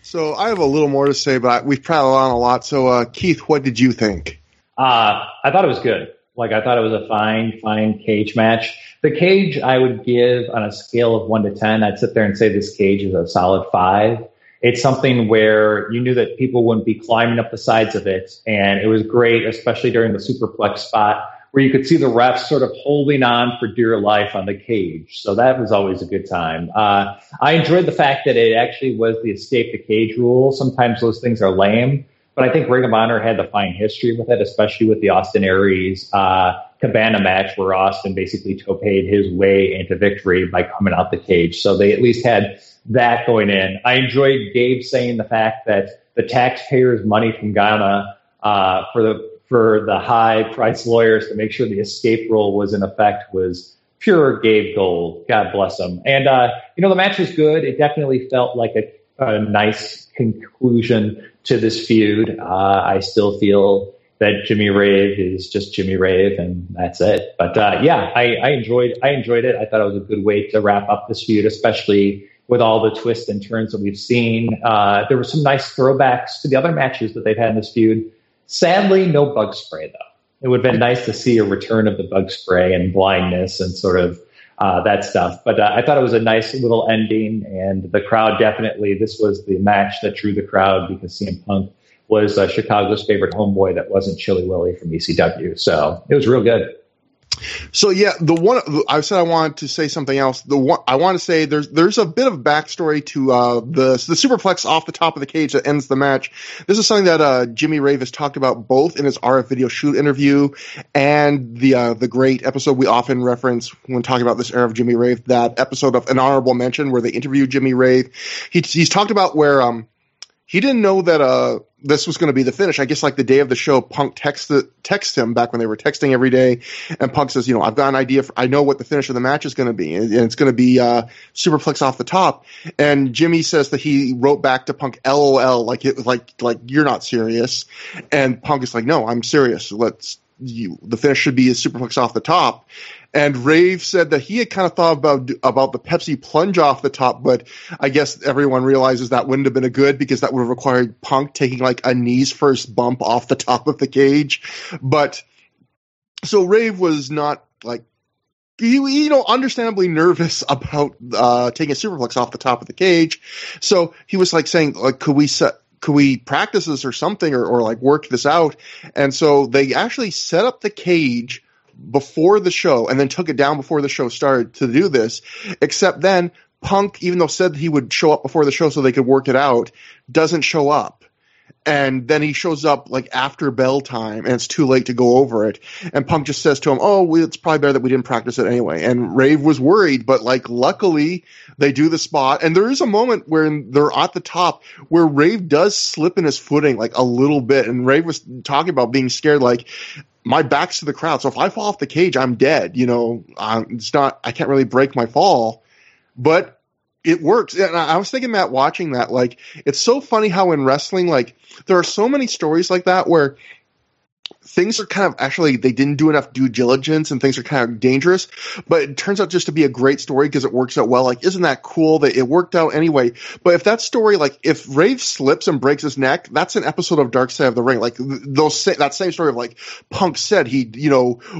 So I have a little more to say, but we've prattled on a lot. So Keith, what did you think? I thought it was good. Like, I thought it was a fine cage match. The cage I would give on a scale of 1 to 10. I'd sit there and say this cage is a solid 5. It's something where you knew that people wouldn't be climbing up the sides of it, and it was great, especially during the superplex spot, where you could see the refs sort of holding on for dear life on the cage. So that was always a good time. I enjoyed the fact that it actually was the escape the cage rule. Sometimes those things are lame, but I think Ring of Honor had the fine history with it, especially with the Austin Aries Cabana match, where Austin basically toped his way into victory by coming out the cage. So they at least had that going in. I enjoyed Gabe saying the fact that the taxpayers' money from Ghana for the high price lawyers to make sure the escape rule was in effect was pure Gabe gold. God bless him. And you know, the match was good. It definitely felt like a nice conclusion to this feud. I still feel that Jimmy Rave is just Jimmy Rave, and that's it. But yeah, I enjoyed it. I thought it was a good way to wrap up this feud, especially with all the twists and turns that we've seen. There were some nice throwbacks to the other matches that they've had in this feud. Sadly, no bug spray, though. It would have been nice to see a return of the bug spray and blindness and sort of that stuff. But I thought it was a nice little ending, and the crowd definitely, this was the match that drew the crowd, because CM Punk was Chicago's favorite homeboy that wasn't Chilly Willy from ECW. So it was real good. So yeah, the one I said I wanted to say something else. The one I want to say, there's a bit of backstory to the superplex off the top of the cage that ends the match. This is something that Jimmy Rave has talked about both in his RF video shoot interview and the great episode we often reference when talking about this era of Jimmy Rave. That episode of An Honorable Mention where they interview Jimmy Rave. He's talked about where he didn't know that this was going to be the finish. I guess like the day of the show, Punk texts him back when they were texting every day, and Punk says, you know, I've got an idea. I know what the finish of the match is going to be, and it's going to be superplex off the top. And Jimmy says that he wrote back to Punk, LOL, like it was like you're not serious. And Punk is like, no, I'm serious. The finish should be a superplex off the top. And Rave said that he had kind of thought about the Pepsi plunge off the top, but I guess everyone realizes that wouldn't have been a good, because that would have required Punk taking like a knees first bump off the top of the cage. But so Rave was not like, you know, understandably nervous about taking a superplex off the top of the cage. So he was like saying, like, could we practice this or something, or like work this out? And so they actually set up the cage before the show and then took it down before the show started to do this, except then Punk, even though said he would show up before the show so they could work it out, doesn't show up. And then he shows up like after bell time, and it's too late to go over it. And Punk just says to him, oh, well, it's probably better that we didn't practice it anyway. And Rave was worried, but like luckily they do the spot. And there is a moment where they're at the top where Rave does slip in his footing like a little bit. And Rave was talking about being scared, like, my back's to the crowd, so if I fall off the cage, I'm dead. You know, I can't really break my fall. But it works. And I was thinking, Matt, watching that, like, it's so funny how in wrestling, like, there are so many stories like that where things are kind of actually, they didn't do enough due diligence and things are kind of dangerous, but it turns out just to be a great story because it works out well. Like, isn't that cool that it worked out anyway? But if that story, like if Rave slips and breaks his neck, that's an episode of Dark Side of the Ring. Like that same story of like Punk said he'd,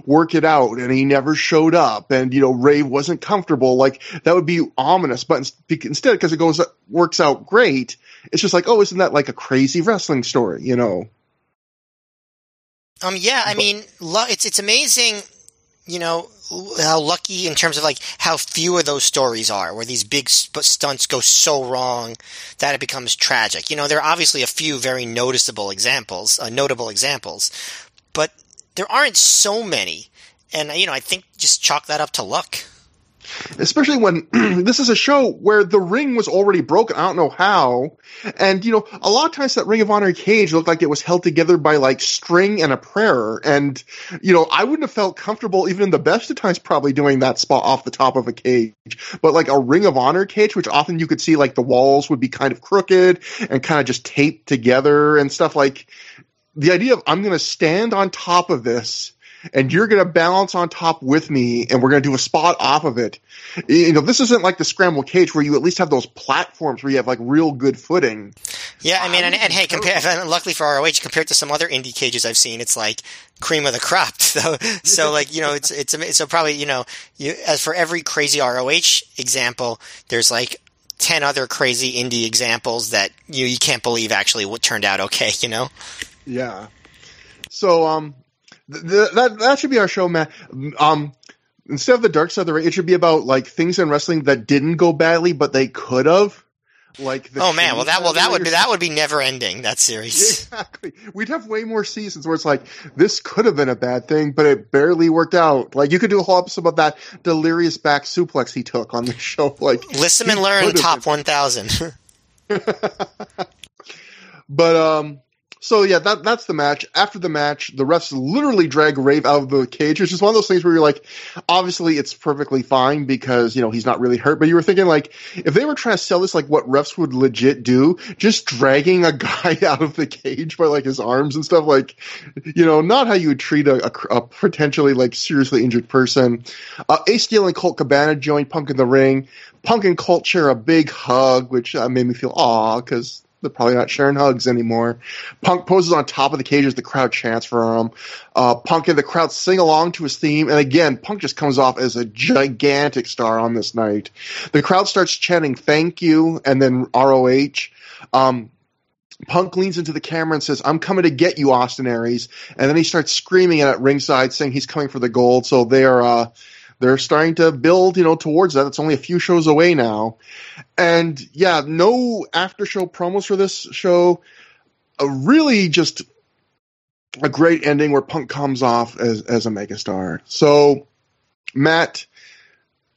work it out and he never showed up and, Rave wasn't comfortable. Like that would be ominous, but instead, because it works out great. It's just like, oh, isn't that like a crazy wrestling story, Yeah, I mean, it's amazing, how lucky in terms of like how few of those stories are where these big stunts go so wrong that it becomes tragic. There are obviously a few very notable examples, but there aren't so many. And, I think just chalk that up to luck. Especially when this is a show where the ring was already broken. I don't know how. And, a lot of times that Ring of Honor cage looked like it was held together by like string and a prayer. And, I wouldn't have felt comfortable even in the best of times probably doing that spot off the top of a cage. But like a Ring of Honor cage, which often you could see like the walls would be kind of crooked and kind of just taped together and stuff, like the idea of I'm going to stand on top of this and you're going to balance on top with me, and we're going to do a spot off of it. This isn't like the Scramble Cage where you at least have those platforms where you have like real good footing. Yeah, I mean, and hey, luckily for ROH, compared to some other indie cages I've seen, it's like cream of the crop. So like, it's so probably, as for every crazy ROH example, there's like 10 other crazy indie examples that you can't believe actually turned out okay, Yeah. So, that should be our show, Matt. Instead of the Dark Side of the Ring, it should be about like things in wrestling that didn't go badly, but they could have. Like the that would be never ending, that series. Exactly, we'd have way more seasons where it's like this could have been a bad thing, but it barely worked out. Like you could do a whole episode about that delirious back suplex he took on the show. Like listen and learn, top 1000. But so yeah, that's the match. After the match, the refs literally drag Rave out of the cage, which is one of those things where you're like, obviously it's perfectly fine because, he's not really hurt, but you were thinking like, if they were trying to sell this, like what refs would legit do, just dragging a guy out of the cage by like his arms and stuff, like, not how you would treat a potentially like seriously injured person. Ace Steel and Colt Cabana join Punk in the ring. Punk and Colt share a big hug, which made me feel aw, because they're probably not sharing hugs anymore. Punk poses on top of the cage as the crowd chants for him. Punk and the crowd sing along to his theme. And again, Punk just comes off as a gigantic star on this night. The crowd starts chanting, thank you, and then ROH. Punk leans into the camera and says, I'm coming to get you, Austin Aries. And then he starts screaming at ringside, saying he's coming for the gold. So they are... they're starting to build, towards that. It's only a few shows away now. And, yeah, no after-show promos for this show. Really just a great ending where Punk comes off as a megastar. So, Matt,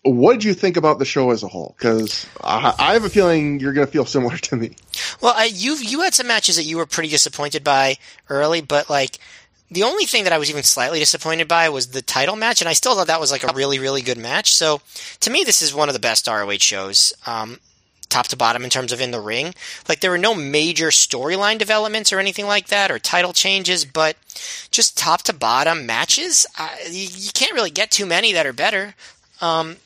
what did you think about the show as a whole? Because I have a feeling you're going to feel similar to me. Well, you had some matches that you were pretty disappointed by early, but, like, the only thing that I was even slightly disappointed by was the title match, and I still thought that was like a really, really good match. So to me, this is one of the best ROH shows, top to bottom in terms of in the ring. Like there were no major storyline developments or anything like that or title changes, but just top to bottom matches, you can't really get too many that are better. And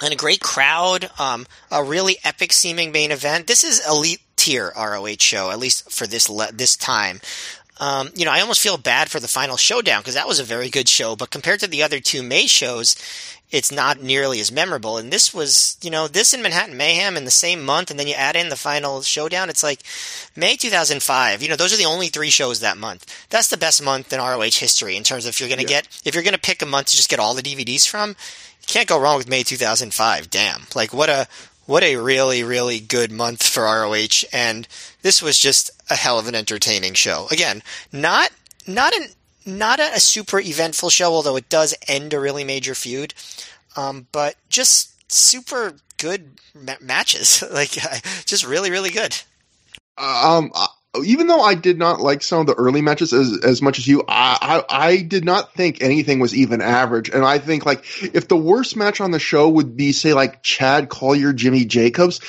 a great crowd, a really epic seeming main event. This is elite tier ROH show, at least for this time. I almost feel bad for the final showdown because that was a very good show, but compared to the other two May shows, it's not nearly as memorable. And this was, this and Manhattan Mayhem in the same month, and then you add in the final showdown. It's like May 2005. Those are the only three shows that month. That's the best month in ROH history in terms of if you're gonna pick a month to just get all the DVDs from. You can't go wrong with May 2005. Damn, like what a really, really good month for ROH, and this was just a hell of an entertaining show. Again, not a super eventful show, although it does end a really major feud, but just super good matches, like just really, really good. even though I did not like some of the early matches as much as you, I did not think anything was even average. And I think, like, if the worst match on the show would be, say, like Chad Collier, Jimmy Jacobs,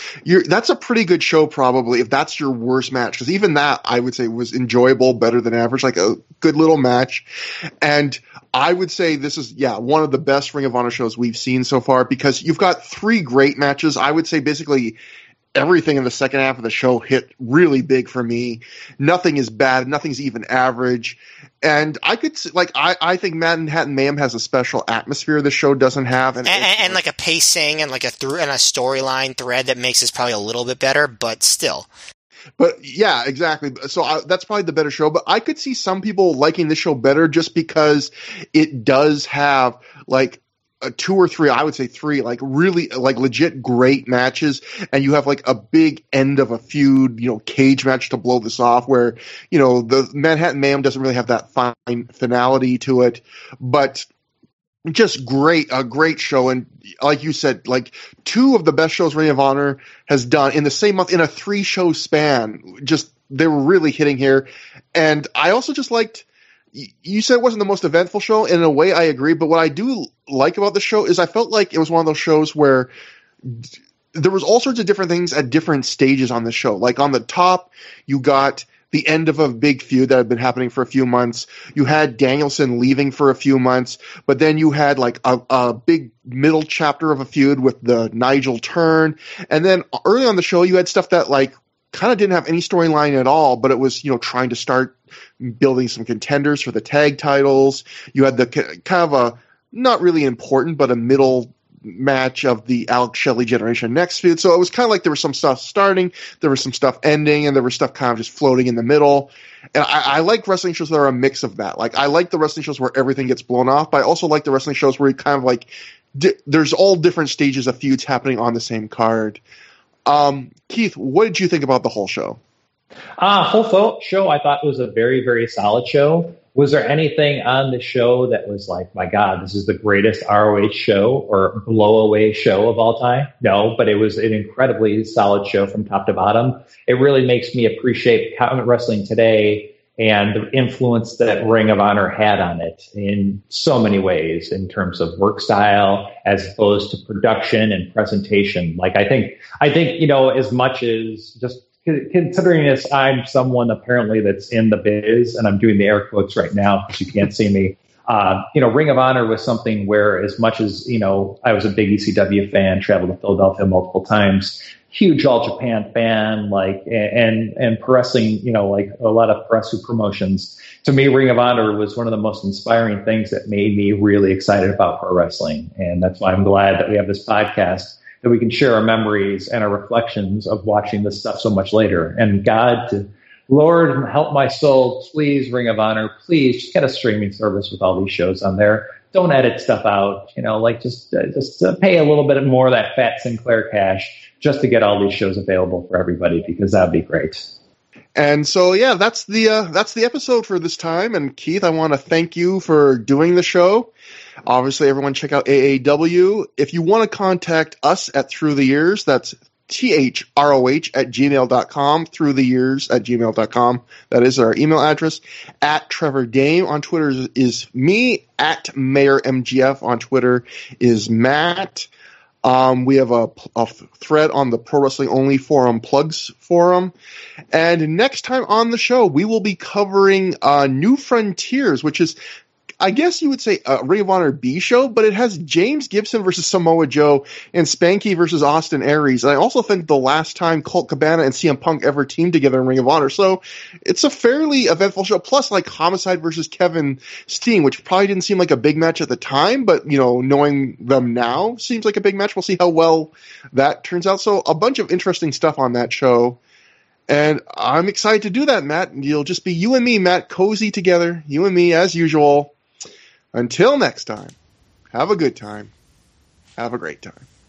that's a pretty good show probably if that's your worst match. Because even that, I would say, was enjoyable, better than average, like a good little match. And I would say this is, one of the best Ring of Honor shows we've seen so far because you've got three great matches. I would say basically everything in the second half of the show hit really big for me. Nothing is bad. Nothing's even average. And I could – like I think Manhattan Mayhem has a special atmosphere the show doesn't have. And like a pacing and like a storyline thread that makes this probably a little bit better, but still – But yeah, exactly. So that's probably the better show. But I could see some people liking this show better just because it does have like two or three, I would say three, like really like legit great matches. And you have like a big end of a feud, cage match to blow this off where, the Manhattan Mayhem doesn't really have that fine finality to it. But just a great show. And like you said, like two of the best shows Ring of Honor has done in the same month in a 3-show span. Just they were really hitting here. And I also just liked, you said it wasn't the most eventful show. In a way, I agree. But what I do like about the show is I felt like it was one of those shows where there was all sorts of different things at different stages on the show. Like on the top, you got the end of a big feud that had been happening for a few months. You had Danielson leaving for a few months, but then you had like a big middle chapter of a feud with the Nigel turn. And then early on the show, you had stuff that like kind of didn't have any storyline at all, but it was, trying to start building some contenders for the tag titles. You had the kind of a, not really important, but a middle match of the Alex Shelley Generation Next feud. So it was kind of like there was some stuff starting, there was some stuff ending, and there was stuff kind of just floating in the middle. And I like wrestling shows that are a mix of that. Like I like the wrestling shows where everything gets blown off, but I also like the wrestling shows where you kind of like there's all different stages of feuds happening on the same card. Keith, what did you think about the whole show? Whole show I thought was a very, very solid show. Was there anything on the show that was like, my God, this is the greatest ROH show or blowaway show of all time? No, but it was an incredibly solid show from top to bottom. It really makes me appreciate wrestling today and the influence that Ring of Honor had on it in so many ways in terms of work style as opposed to production and presentation. Like I think, as much as just considering this, I'm someone apparently that's in the biz, and I'm doing the air quotes right now because you can't see me. Ring of Honor was something where, as much as, I was a big ECW fan, traveled to Philadelphia multiple times, huge All Japan fan, like, and pro wrestling, like a lot of pro wrestling promotions. To me, Ring of Honor was one of the most inspiring things that made me really excited about pro wrestling. And that's why I'm glad that we have this podcast, that we can share our memories and our reflections of watching this stuff so much later. And God, Lord, help my soul, please, Ring of Honor, please just get a streaming service with all these shows on there. Don't edit stuff out, like just pay a little bit more of that fat Sinclair cash just to get all these shows available for everybody, because that'd be great. And so, yeah, that's the episode for this time. And Keith, I want to thank you for doing the show. Obviously, everyone check out AAW. If you want to contact us at Through the Years, that's throh@gmail.com, throughtheyears@gmail.com. That is our email address. At Trevor Dame on Twitter is me. At MayorMGF on Twitter is Matt. We have a thread on the Pro Wrestling Only Forum Plugs Forum. And next time on the show, we will be covering New Frontiers, which is, I guess you would say, a Ring of Honor B show, but it has James Gibson versus Samoa Joe and Spanky versus Austin Aries. And I also think the last time Colt Cabana and CM Punk ever teamed together in Ring of Honor. So it's a fairly eventful show. Plus, like, Homicide versus Kevin Steen, which probably didn't seem like a big match at the time, but, knowing them now seems like a big match. We'll see how well that turns out. So a bunch of interesting stuff on that show. And I'm excited to do that, Matt. You'll just be you and me, Matt, cozy together. You and me, as usual. Until next time, have a good time, have a great time.